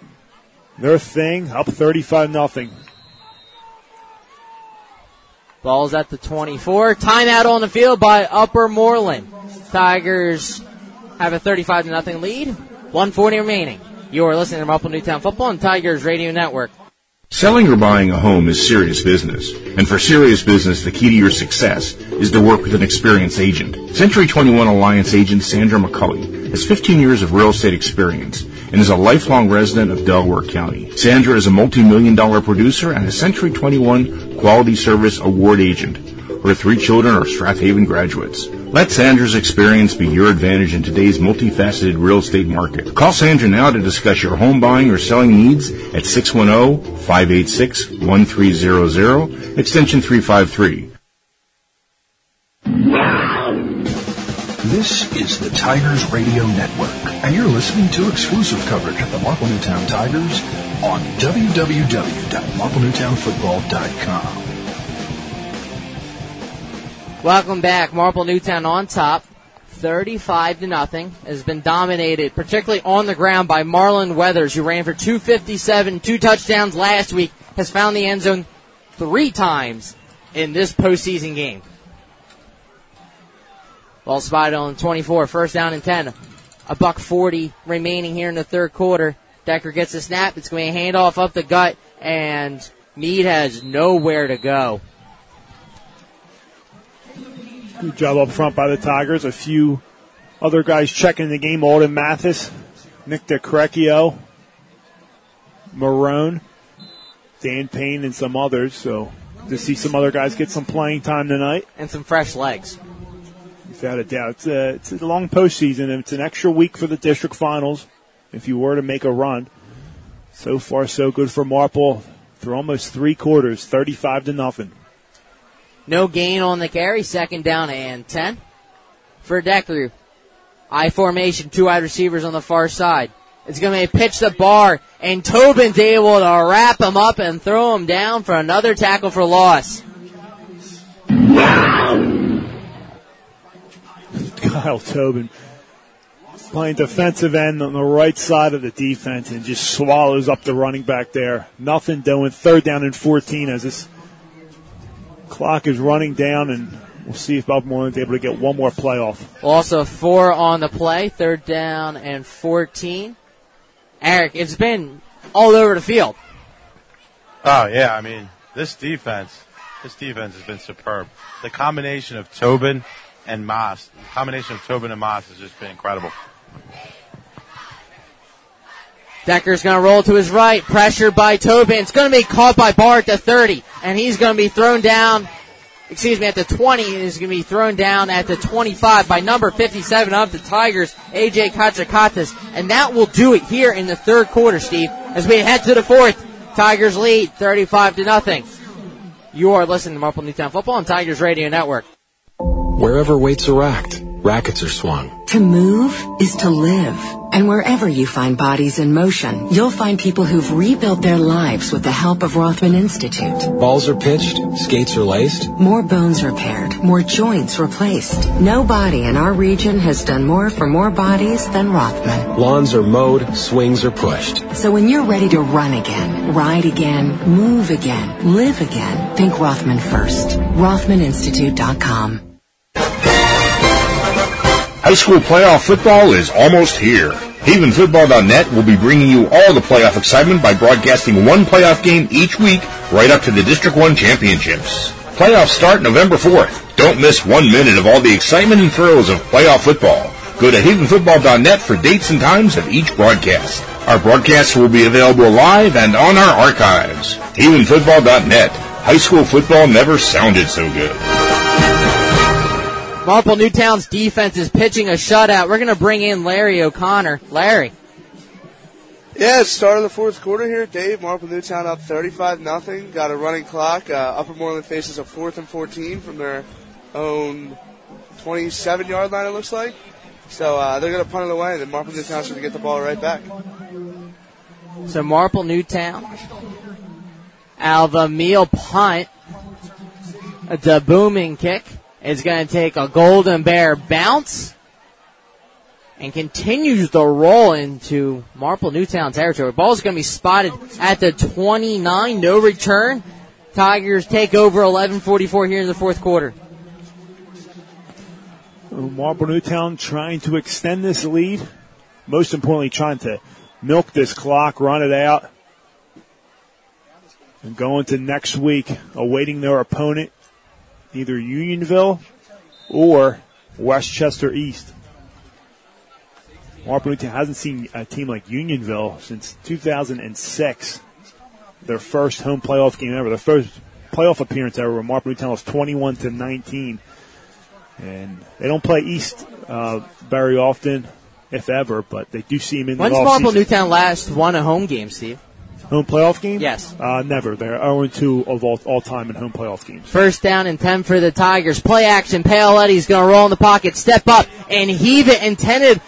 their thing, up 35-0. Ball's at the 24. Timeout on the field by Upper Moreland. Tigers have a 35-0 lead, 1:40 remaining. You are listening to Marple Newtown Football on Tigers Radio Network. Selling or buying a home is serious business, and for serious business, the key to your success is to work with an experienced agent. Century 21 Alliance agent Sandra McCulley has 15 years of real estate experience and is a lifelong resident of Delaware County. Sandra is a multi-million-dollar producer and a Century 21 Quality Service Award agent. Her 3 children are Strath Haven graduates. Let Sandra's experience be your advantage in today's multifaceted real estate market. Call Sandra now to discuss your home buying or selling needs at 610-586-1300, extension 353. This is the Tigers Radio Network, and you're listening to exclusive coverage of the Marple Newtown Tigers on www.MarpleNewtownFootball.com. Welcome back. Marple Newtown on top, 35-0. Has been dominated, particularly on the ground, by Marlon Weathers, who ran for 257, 2 touchdowns last week, has found the end zone 3 times in this postseason game. Ball spotted on 24, first down and 10. $1:40 remaining here in the third quarter. Decker gets a snap. It's going to be a handoff up the gut, and Meade has nowhere to go. Good job up front by the Tigers. A few other guys checking the game. Alden Mathis, Nick DeCrecchio, Marone, Dan Payne, and some others. So to see some other guys get some playing time tonight. And some fresh legs. Without a doubt. It's a long postseason, and it's an extra week for the district finals if you were to make a run. So far, so good for Marple through almost 3 quarters, 35-0. No gain on the carry, second down and 10. For Decker, I formation, 2 wide receivers on the far side. It's going to be a pitch to Barr, and Tobin's able to wrap him up and throw him down for another tackle for loss. Kyle Tobin playing defensive end on the right side of the defense and just swallows up the running back there. Nothing doing. Third down and 14 as this clock is running down, and we'll see if Upper Moreland is able to get one more play off. Also 4 on the play, third down and 14. Eric, it's been all over the field. Oh, yeah. I mean, this defense has been superb. The combination of Tobin and Moss, has just been incredible. Decker's going to roll to his right. Pressure by Tobin. It's going to be caught by Barr at the 30. And he's going to be thrown down. Excuse me, at the 20. He's going to be thrown down at the 25 by number 57 of the Tigers, A.J. Katsakatas. And that will do it here in the third quarter, Steve. As we head to the fourth, Tigers lead 35-0. You are listening to Marple Newtown Football on Tigers Radio Network. Wherever weights are racked, rackets are swung. To move is to live. And wherever you find bodies in motion, you'll find people who've rebuilt their lives with the help of Rothman Institute. Balls are pitched, skates are laced. More bones repaired, more joints replaced. No body in our region has done more for more bodies than Rothman. Lawns are mowed, swings are pushed. So when you're ready to run again, ride again, move again, live again, think Rothman first. RothmanInstitute.com. High school playoff football is almost here. HavenFootball.net will be bringing you all the playoff excitement by broadcasting one playoff game each week right up to the District 1 championships. Playoffs start November 4th. Don't miss 1 minute of all the excitement and thrills of playoff football. Go to HavenFootball.net for dates and times of each broadcast. Our broadcasts will be available live and on our archives. HavenFootball.net. High school football never sounded so good. Marple Newtown's defense is pitching a shutout. We're going to bring in Larry O'Connor. Larry. Yeah, it's start of the fourth quarter here, Dave. Marple Newtown up 35-0. Got a running clock. Upper Moreland faces a 4th and 14 from their own 27-yard line, it looks like. So they're going to punt it away, and then Marple Newtown's going to get the ball right back. So Marple Newtown, Alva Meal punt. It's a booming kick. It's going to take a Golden Bear bounce and continues the roll into Marple Newtown territory. Ball's going to be spotted at the 29, no return. Tigers take over 11:44 here in the fourth quarter. Marple Newtown trying to extend this lead. Most importantly, trying to milk this clock, run it out, and going to next week, awaiting their opponent. Either Unionville or Westchester East. Marple Newtown hasn't seen a team like Unionville since 2006. Their first home playoff game ever. Their first playoff appearance ever where Marple Newtown was 21-19. And they don't play East very often, if ever, but they do see them in the offseason. When's Marple Newtown last won a home game, Steve? Home playoff game? Yes. Never. They're 0-2 of all time in home playoff games. First down and 10 for the Tigers. Play action. Paoletti's going to roll in the pocket, step up, and heave it intended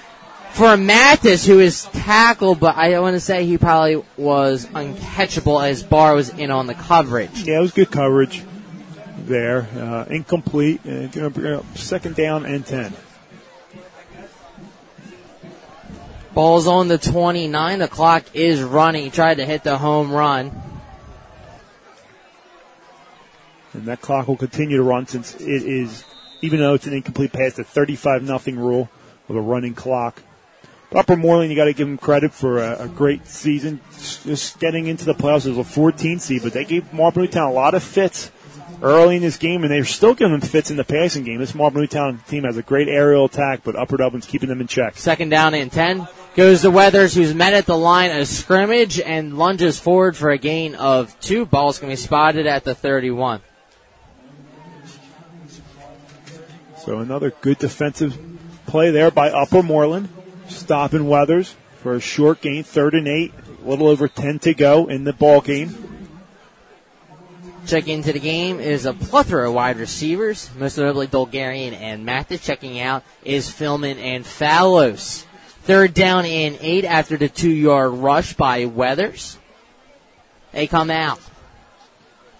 for Mathis, who is tackled, but I want to say he probably was uncatchable as Barr was in on the coverage. Yeah, it was good coverage there. Incomplete. Second down and 10. Ball's on the 29. The clock is running. He tried to hit the home run. And that clock will continue to run since it is, even though it's an incomplete pass, the 35-0 rule with a running clock. Upper Moreland, you got to give them credit for a great season. Just getting into the playoffs as a 14 seed, but they gave Marple Newtown a lot of fits early in this game, and they're still giving them fits in the passing game. This Marple Newtown team has a great aerial attack, but Upper Dublin's keeping them in check. Second down and 10. Goes to Weathers, who's met at the line of scrimmage and lunges forward for a gain of 2. Ball's going to be spotted at the 31. So another good defensive play there by Upper Moreland. Stopping Weathers for a short gain, 3rd and 8. A little over 10 to go in the ball game. Checking into the game is a plethora of wide receivers, most notably Dolgarian and Mathis. Checking out is Fillman and Fallows. 3rd down and 8 after the 2-yard rush by Weathers. They come out.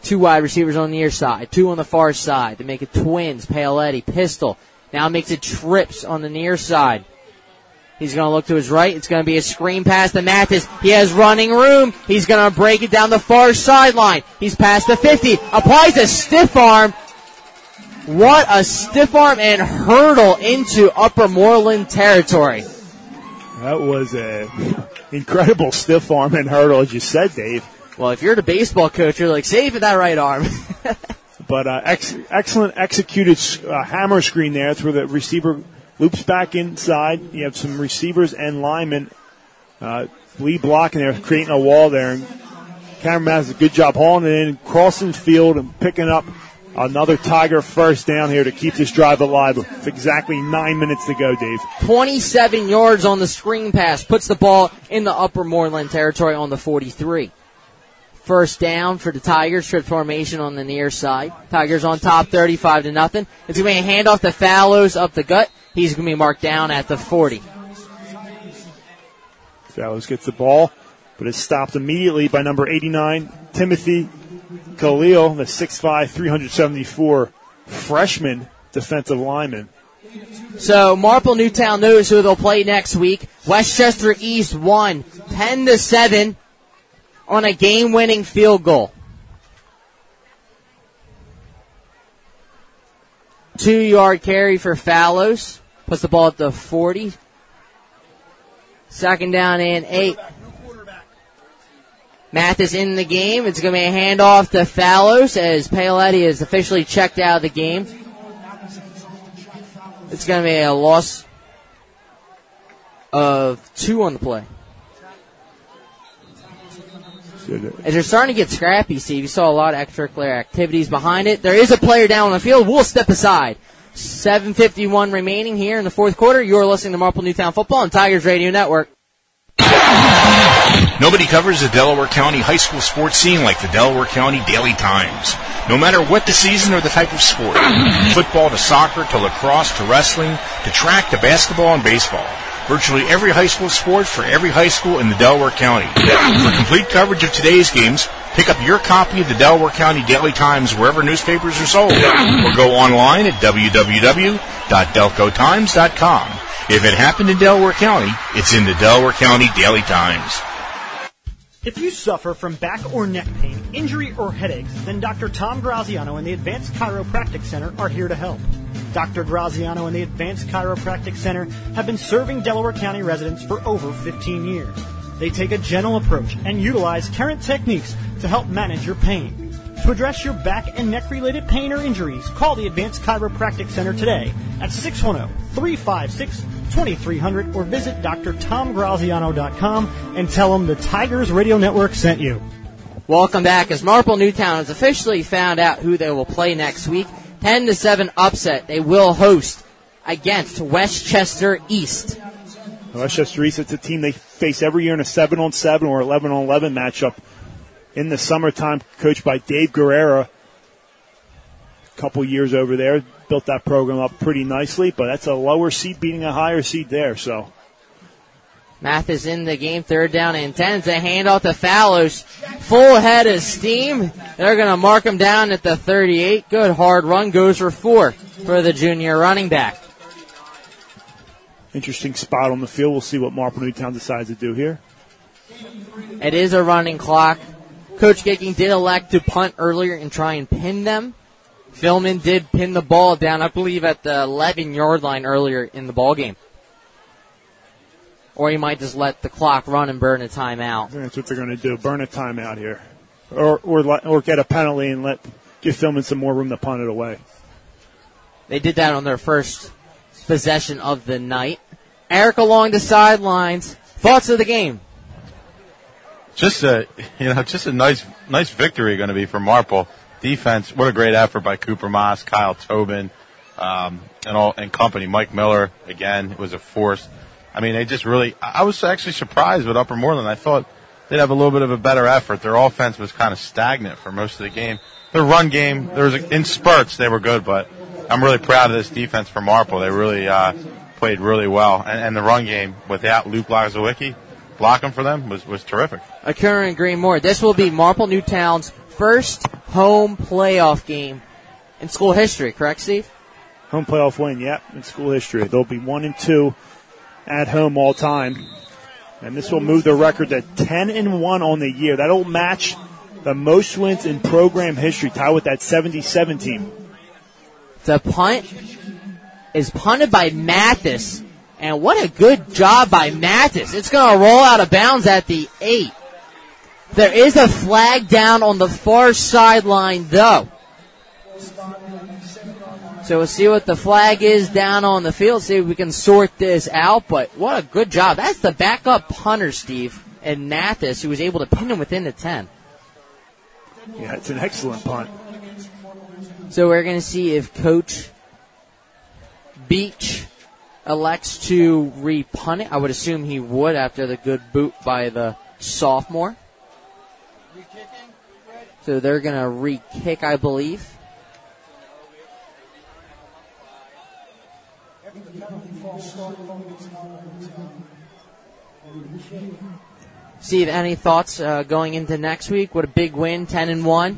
2 wide receivers on the near side, 2 on the far side. They make it twins. Paoletti, pistol, Now makes it trips on the near side. He's going to look to his right. It's going to be a screen pass to Mathis. He has running room. He's going to break it down the far sideline. He's past the 50. Applies a stiff arm. What a stiff arm and hurdle into Upper Moreland territory. That was an incredible stiff arm and hurdle, as you said, Dave. Well, if you're the baseball coach, you're like, save that right arm. But excellent executed hammer screen there. That's where the receiver loops back inside. You have some receivers and linemen lead blocking there, creating a wall there. And Cameron Mathis does a good job hauling it in, crossing field, and picking up another Tiger first down here to keep this drive alive with exactly 9 minutes to go, Dave. 27 yards on the screen pass. Puts the ball in the Upper Moreland territory on the 43. First down for the Tigers. Trip formation on the near side. Tigers on top, 35-0. It's going to be a handoff to Fallows up the gut. He's going to be marked down at the 40. Fallows gets the ball, but it's stopped immediately by number 89, Timothy Khalil, the 6'5", 374 freshman defensive lineman. So Marple Newtown knows who they'll play next week. Westchester East won 10-7 on a game-winning field goal. 2-yard carry for Fallows. Puts the ball at the 40. Second down and 8. Mathis in the game. It's going to be a handoff to Fallows as Paoletti is officially checked out of the game. It's going to be a loss of 2 on the play. As they're starting to get scrappy, Steve, you saw a lot of extracurricular activities behind it. There is a player down on the field. We'll step aside. 7:51 remaining here in the fourth quarter. You're listening to Marple Newtown Football on Tigers Radio Network. Nobody covers the Delaware County high school sports scene like the Delaware County Daily Times. No matter what the season or the type of sport, football to soccer to lacrosse to wrestling to track to basketball and baseball. Virtually every high school sport for every high school in the Delaware County. For complete coverage of today's games, pick up your copy of the Delaware County Daily Times wherever newspapers are sold, or go online at www.delcotimes.com. If it happened in Delaware County, it's in the Delaware County Daily Times. If you suffer from back or neck pain, injury, or headaches, then Dr. Tom Graziano and the Advanced Chiropractic Center are here to help. Dr. Graziano and the Advanced Chiropractic Center have been serving Delaware County residents for over 15 years. They take a gentle approach and utilize current techniques to help manage your pain. To address your back and neck-related pain or injuries, call the Advanced Chiropractic Center today at 610-356-2300 or visit drtomgraziano.com and tell them the Tigers Radio Network sent you. Welcome back as Marple Newtown has officially found out who they will play next week. 10-7 upset. They will host against Westchester East. Westchester East, it's a team they face every year in a 7-on-7 or 11-on-11 matchup in the summertime, coached by Dave Guerrera. A couple years over there, built that program up pretty nicely, but that's a lower seed beating a higher seed there. So Mathis in the game, third down and 10. It's a handoff to Fallows. Full head of steam. They're going to mark him down at the 38. Good hard run. Goes for 4 for the junior running back. Interesting spot on the field. We'll see what Marple Newtown decides to do here. It is a running clock. Coach Gicking did elect to punt earlier and try and pin them. Fillman did pin the ball down, I believe, at the 11-yard line earlier in the ballgame. Or you might just let the clock run and burn a timeout. That's what they're going to do, burn a timeout here. Or get a penalty and give Fillman some more room to punt it away. They did that on their first possession of the night. Eric along the sidelines. Thoughts of the game? Just a nice victory going to be for Marple. Defense, what a great effort by Cooper Moss, Kyle Tobin, and company. Mike Miller, again, was a force. I mean, they just really, I was actually surprised with Upper Moreland. I thought they'd have a little bit of a better effort. Their offense was kind of stagnant for most of the game. Their run game, in spurts, they were good, but I'm really proud of this defense for Marple. They really played really well. And the run game, without Luke Lazowicki blocking for them, was terrific. I couldn't agree more. This will be Marple Newtown's first home playoff game in school history, correct, Steve? Home playoff win, yep, in school history. They'll be 1-2 at home all time. And this will move their record to 10-1 on the year. That'll match the most wins in program history, tied with that 77 team. The punt is punted by Mathis. And what a good job by Mathis. It's going to roll out of bounds at the 8. There is a flag down on the far sideline, though. So we'll see what the flag is down on the field, see if we can sort this out. But what a good job. That's the backup punter, Steve, and Mathis, who was able to pin him within the 10. Yeah, it's an excellent punt. So we're going to see if Coach Beach elects to re-punt it. I would assume he would after the good boot by the sophomore. So they're going to re-kick, I believe. Steve, any thoughts going into next week? What a big win, 10-1.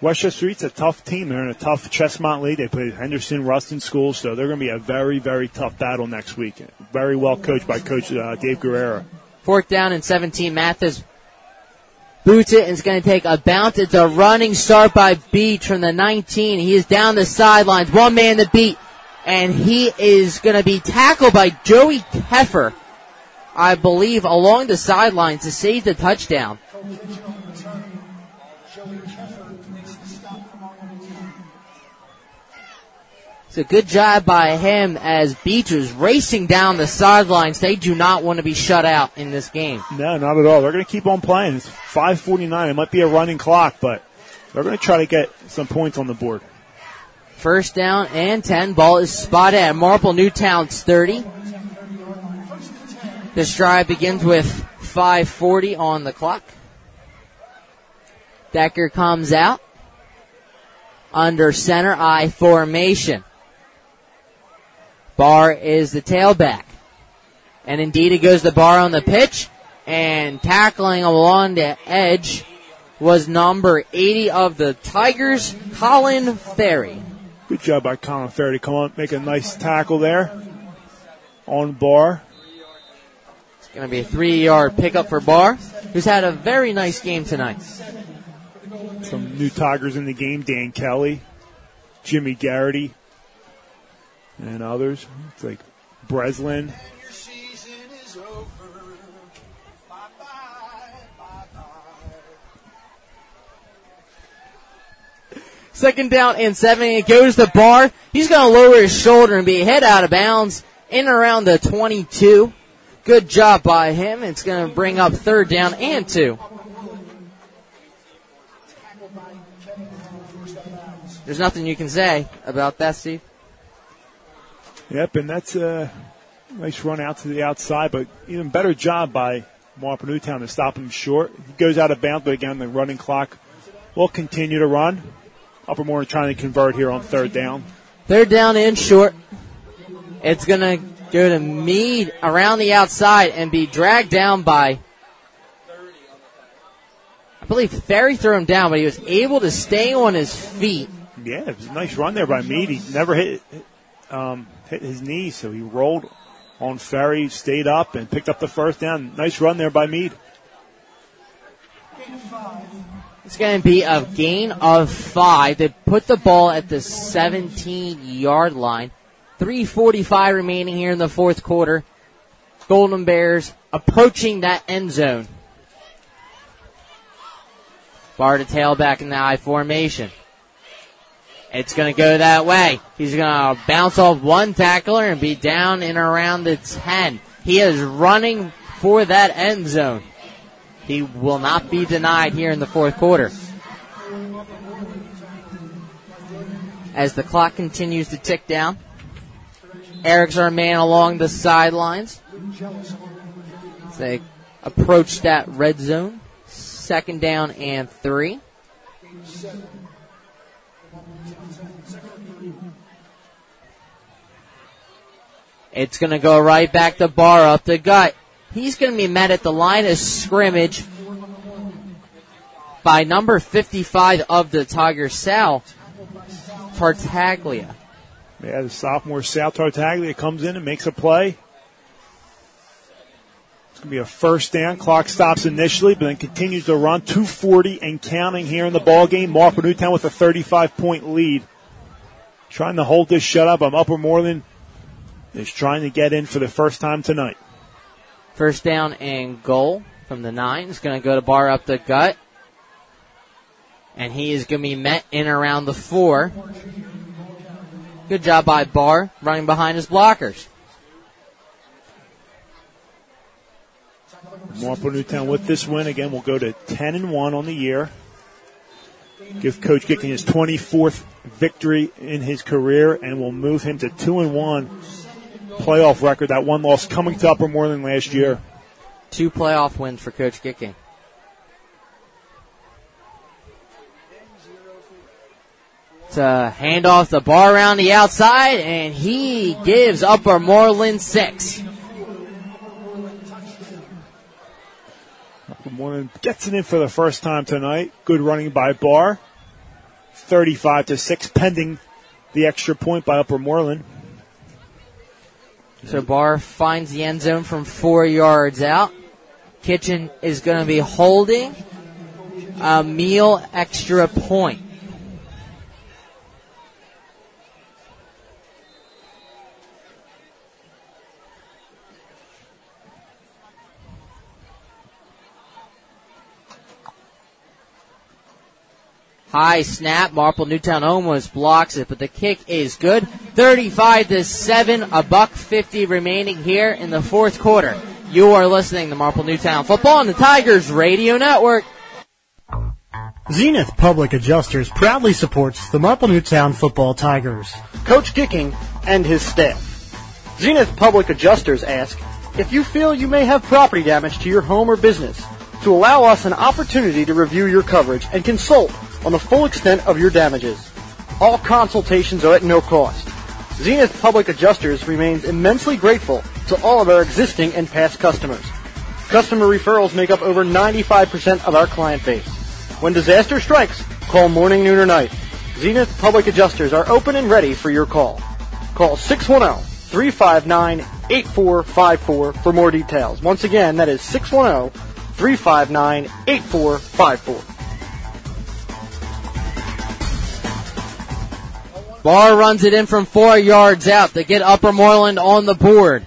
Westchester East's a tough team. They're in a tough Chestmont league. They play Henderson, Ruston School, so they're going to be a very, very tough battle next week. Very well coached by Coach Dave Guerrero. 4th down and 17. Mathis boots it and is going to take a bounce. It's a running start by Beach from the 19. He is down the sidelines. One man to beat. And he is going to be tackled by Joey Keffer, I believe, along the sidelines to save the touchdown. It's a good job by him as Beecher's racing down the sidelines. They do not want to be shut out in this game. No, not at all. They're going to keep on playing. It's 5:49. It might be a running clock, but they're going to try to get some points on the board. 1st down and 10. Ball is spotted at Marple Newtown's 30. This drive begins with 5:40 on the clock. Decker comes out. Under center eye formation. Barr is the tailback. And indeed it goes to Barr on the pitch. And tackling along the edge was number 80 of the Tigers, Colin Ferry. Good job by Colin Ferry to come on, make a nice tackle there on Barr. It's going to be a 3-yard pickup for Barr, who's had a very nice game tonight. Some new Tigers in the game, Dan Kelly, Jimmy Garrity, and others. It's like Breslin. Second down and 7, it goes to Barr. He's going to lower his shoulder and be hit out of bounds in around the 22. Good job by him. It's going to bring up 3rd down and 2. There's nothing you can say about that, Steve. Yep, and that's a nice run out to the outside, but even better job by Marple Newtown to stop him short. He goes out of bounds, but again, the running clock will continue to run. Upper Moreland trying to convert here on 3rd down. 3rd down and short. It's going to go to Meade around the outside and be dragged down by, I believe Ferry threw him down, but he was able to stay on his feet. Yeah, it was a nice run there by Meade. He never hit his knee, so he rolled on Ferry, stayed up, and picked up the 1st down. Nice run there by Meade. It's going to be a gain of 5. They put the ball at the 17-yard line. 3:45 remaining here in the 4th quarter. Golden Bears approaching that end zone. Barr to tailback in the I formation. It's going to go that way. He's going to bounce off one tackler and be down and around the 10. He is running for that end zone. He will not be denied here in the 4th quarter. As the clock continues to tick down, Eric's our man along the sidelines. As they approach that red zone, 2nd down and 3. It's going to go right back to Barr up the gut. He's going to be met at the line of scrimmage by number 55 of the Tigers, Sal Tartaglia. Yeah, the sophomore Sal Tartaglia comes in and makes a play. It's going to be a first down. Clock stops initially, but then continues to run. 2:40 and counting here in the ballgame. Marple Newtown with a 35-point lead. Trying to hold this shutout, but Upper Moreland is trying to get in for the first time tonight. First down and goal from the 9. It's going to go to Barr up the gut. And he is going to be met in around the 4. Good job by Barr running behind his blockers. Marple Newtown with this win again will go to 10-1 on the year. Give Coach Gicking his 24th victory in his career and will move him to 2-1 playoff record. That one loss coming to Upper Moreland last year. 2 playoff wins for Coach Gicking. It's a handoff to Barr around the outside, and he gives Upper Moreland 6. Upper Moreland gets it in for the first time tonight. Good running by Barr. 35-6, pending the extra point by Upper Moreland. So Barr finds the end zone from 4 yards out. Kitchen is going to be holding a Meal extra point. High snap. Marple Newtown almost blocks it, but the kick is good. 35-7, $1:50 remaining here in the fourth quarter. You are listening to Marple Newtown Football on the Tigers Radio Network. Zenith Public Adjusters proudly supports the Marple Newtown Football Tigers, Coach Gicking, and his staff. Zenith Public Adjusters ask, if you feel you may have property damage to your home or business, to allow us an opportunity to review your coverage and consult on the full extent of your damages. All consultations are at no cost. Zenith Public Adjusters remains immensely grateful to all of our existing and past customers. Customer referrals make up over 95% of our client base. When disaster strikes, call morning, noon, or night. Zenith Public Adjusters are open and ready for your call. Call 610-359-8454 for more details. Once again, that is 610-359-8454. Barr runs it in from 4 yards out to get Upper Moreland on the board.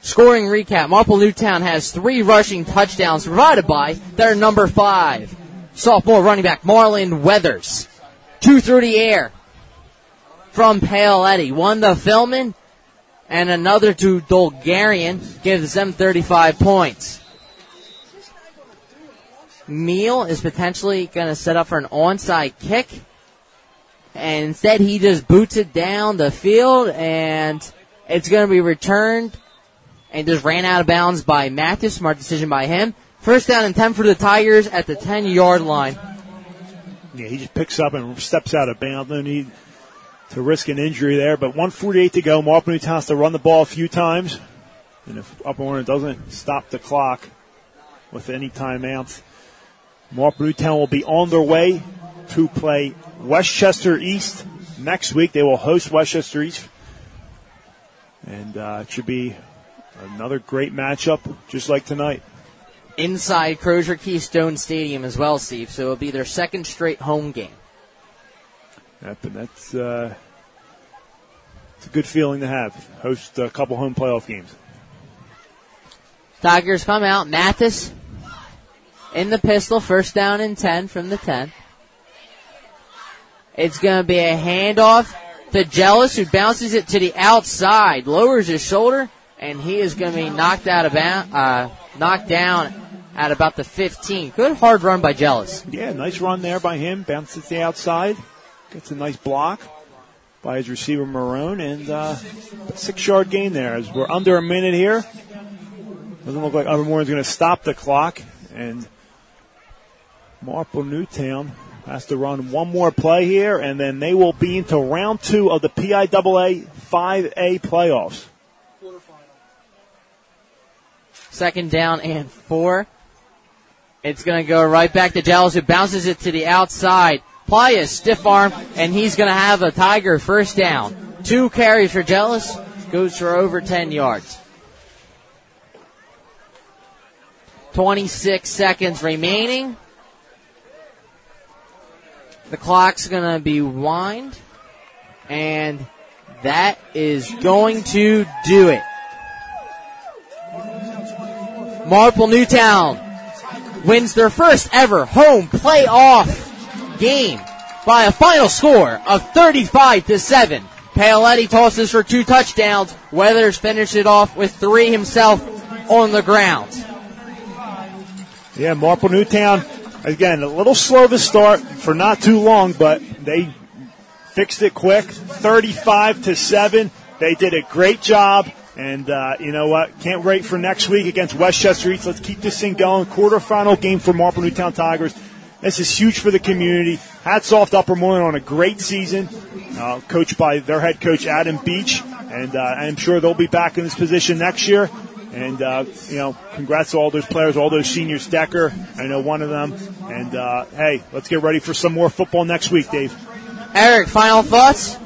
Scoring recap, Marple Newtown has 3 rushing touchdowns provided by their number 5, sophomore running back Marlon Weathers. 2 through the air from Paoletti. 1 to Fillman and another to Dolgarian gives them 35 points. Meal is potentially going to set up for an onside kick. And instead, he just boots it down the field, and it's going to be returned and just ran out of bounds by Mathis. Smart decision by him. First down and 10 for the Tigers at the 10-yard line. Yeah, he just picks up and steps out of bounds. No need to risk an injury there. But 1:48 to go. Marple Newtown has to run the ball a few times. And if Upper Moreland doesn't stop the clock with any timeouts, Marple Newtown will be on their way to play Westchester East next week. They will host Westchester East. And it should be another great matchup, just like tonight. Inside Crozier Keystone Stadium as well, Steve. So it'll be their second straight home game. Yep, and that's it's a good feeling to have. Host a couple home playoff games. Tigers come out. Mathis in the pistol. First down and 10 from the 10. It's going to be a handoff to Jealous, who bounces it to the outside, lowers his shoulder, and he is going to be knocked down at about the 15. Good hard run by Jealous. Yeah, nice run there by him. Bounces to the outside. Gets a nice block by his receiver, Marone, and a 6-yard gain there. As we're under a minute here, doesn't look like Upper Moreland's going to stop the clock, and Marple Newtown has to run one more play here, and then they will be into round 2 of the PIAA 5A playoffs. Second down and 4 It's going to go right back to Dallas, who bounces it to the outside. Play is stiff arm, and he's going to have a Tiger first down. 2 carries for Dallas, goes for over 10 yards. 26 seconds remaining. The clock's going to be wind, and that is going to do it. Marple Newtown wins their first ever home playoff game by a final score of 35-7. Paoletti tosses for 2 touchdowns. Weathers finished it off with 3 himself on the ground. Yeah, Marple Newtown, again, a little slow to start for not too long, but they fixed it quick, 35-7. They did a great job. And you know what? Can't wait for next week against Westchester East. Let's keep this thing going. Quarterfinal game for Marple Newtown Tigers. This is huge for the community. Hats off to Upper Moreland on a great season, coached by their head coach Adam Beach. And I'm sure they'll be back in this position next year. And you know, congrats to all those players, all those seniors. Decker, I know one of them. And hey, let's get ready for some more football next week, Dave. Eric, final thoughts?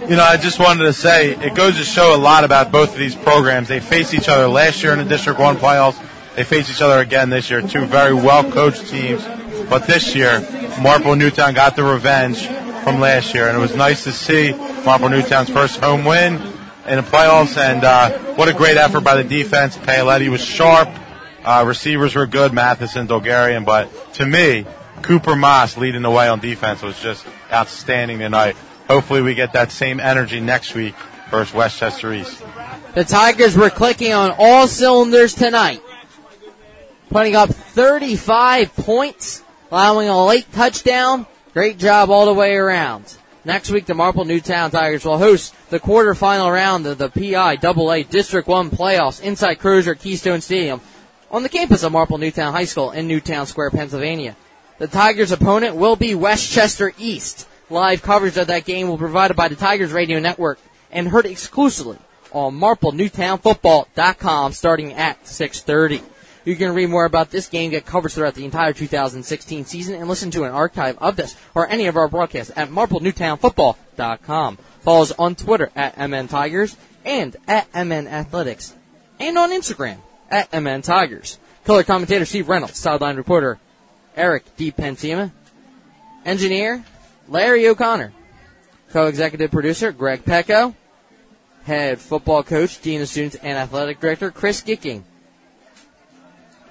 You know, I just wanted to say, it goes to show a lot about both of these programs. They faced each other last year in the District 1 playoffs. They face each other again this year. 2 very well-coached teams. But this year, Marple Newtown got the revenge from last year. And it was nice to see Marple Newtown's first home win in the playoffs. And what a great effort by the defense. Paoletti was sharp. Receivers were good, Mathis and Dolgarian. But to me, Cooper Moss leading the way on defense was just outstanding tonight. Hopefully we get that same energy next week versus Westchester East. The Tigers were clicking on all cylinders tonight, putting up 35 points, allowing a late touchdown. Great job all the way around. Next week, the Marple Newtown Tigers will host the quarterfinal round of the PIAA District 1 playoffs inside Crozier Keystone Stadium on the campus of Marple Newtown High School in Newtown Square, Pennsylvania. The Tigers' opponent will be Westchester East. Live coverage of that game will be provided by the Tigers Radio Network and heard exclusively on MarpleNewtownFootball.com starting at 6:30. You can read more about this game, get coverage throughout the entire 2016 season, and listen to an archive of this or any of our broadcasts at MarpleNewtownFootball.com. Follow us on Twitter at MN Tigers and at MN Athletics and on Instagram at MN Tigers. Color commentator Steve Reynolds, sideline reporter Eric D. Pentima, engineer Larry O'Connor, co-executive producer Greg Pecco, head football coach, dean of students, and athletic director Chris Gicking.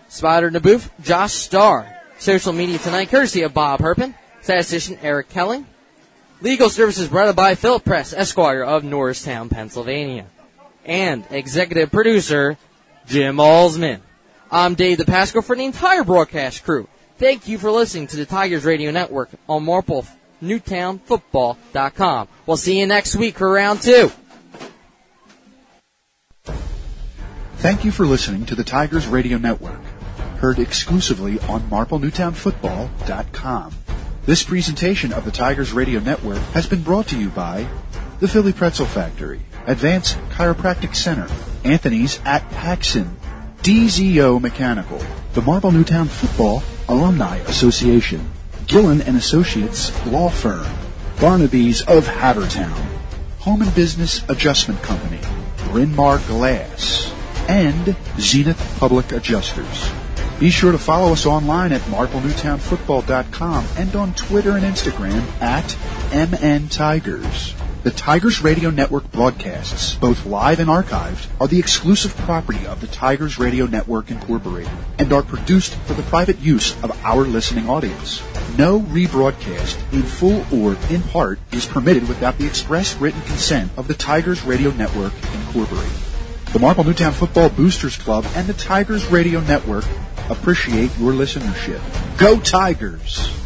Spider in the booth, Josh Starr. Social media tonight, courtesy of Bob Herpin, statistician Eric Kelling. Legal services brought up by Philip Press, Esquire of Norristown, Pennsylvania. And executive producer Jim Alsman. I'm Dave DePasco for the entire broadcast crew. Thank you for listening to the Tigers Radio Network on MarpleNewtownFootball.com. We'll see you next week for round 2. Thank you for listening to the Tigers Radio Network, heard exclusively on MarpleNewtownFootball.com. This presentation of the Tigers Radio Network has been brought to you by the Philly Pretzel Factory, Advanced Chiropractic Center, Anthony's at Paxson, DZO Mechanical, the Marple Newtown Football Alumni Association, Gillen & Associates Law Firm, Barnaby's of Havertown, Home and Business Adjustment Company, Bryn Mawr Glass, and Zenith Public Adjusters. Be sure to follow us online at MarpleNewtownFootball.com and on Twitter and Instagram at MNTigers. The Tigers Radio Network broadcasts, both live and archived, are the exclusive property of the Tigers Radio Network Incorporated and are produced for the private use of our listening audience. No rebroadcast, in full or in part, is permitted without the express written consent of the Tigers Radio Network Incorporated. The Marple Newtown Football Boosters Club and the Tigers Radio Network appreciate your listenership. Go Tigers!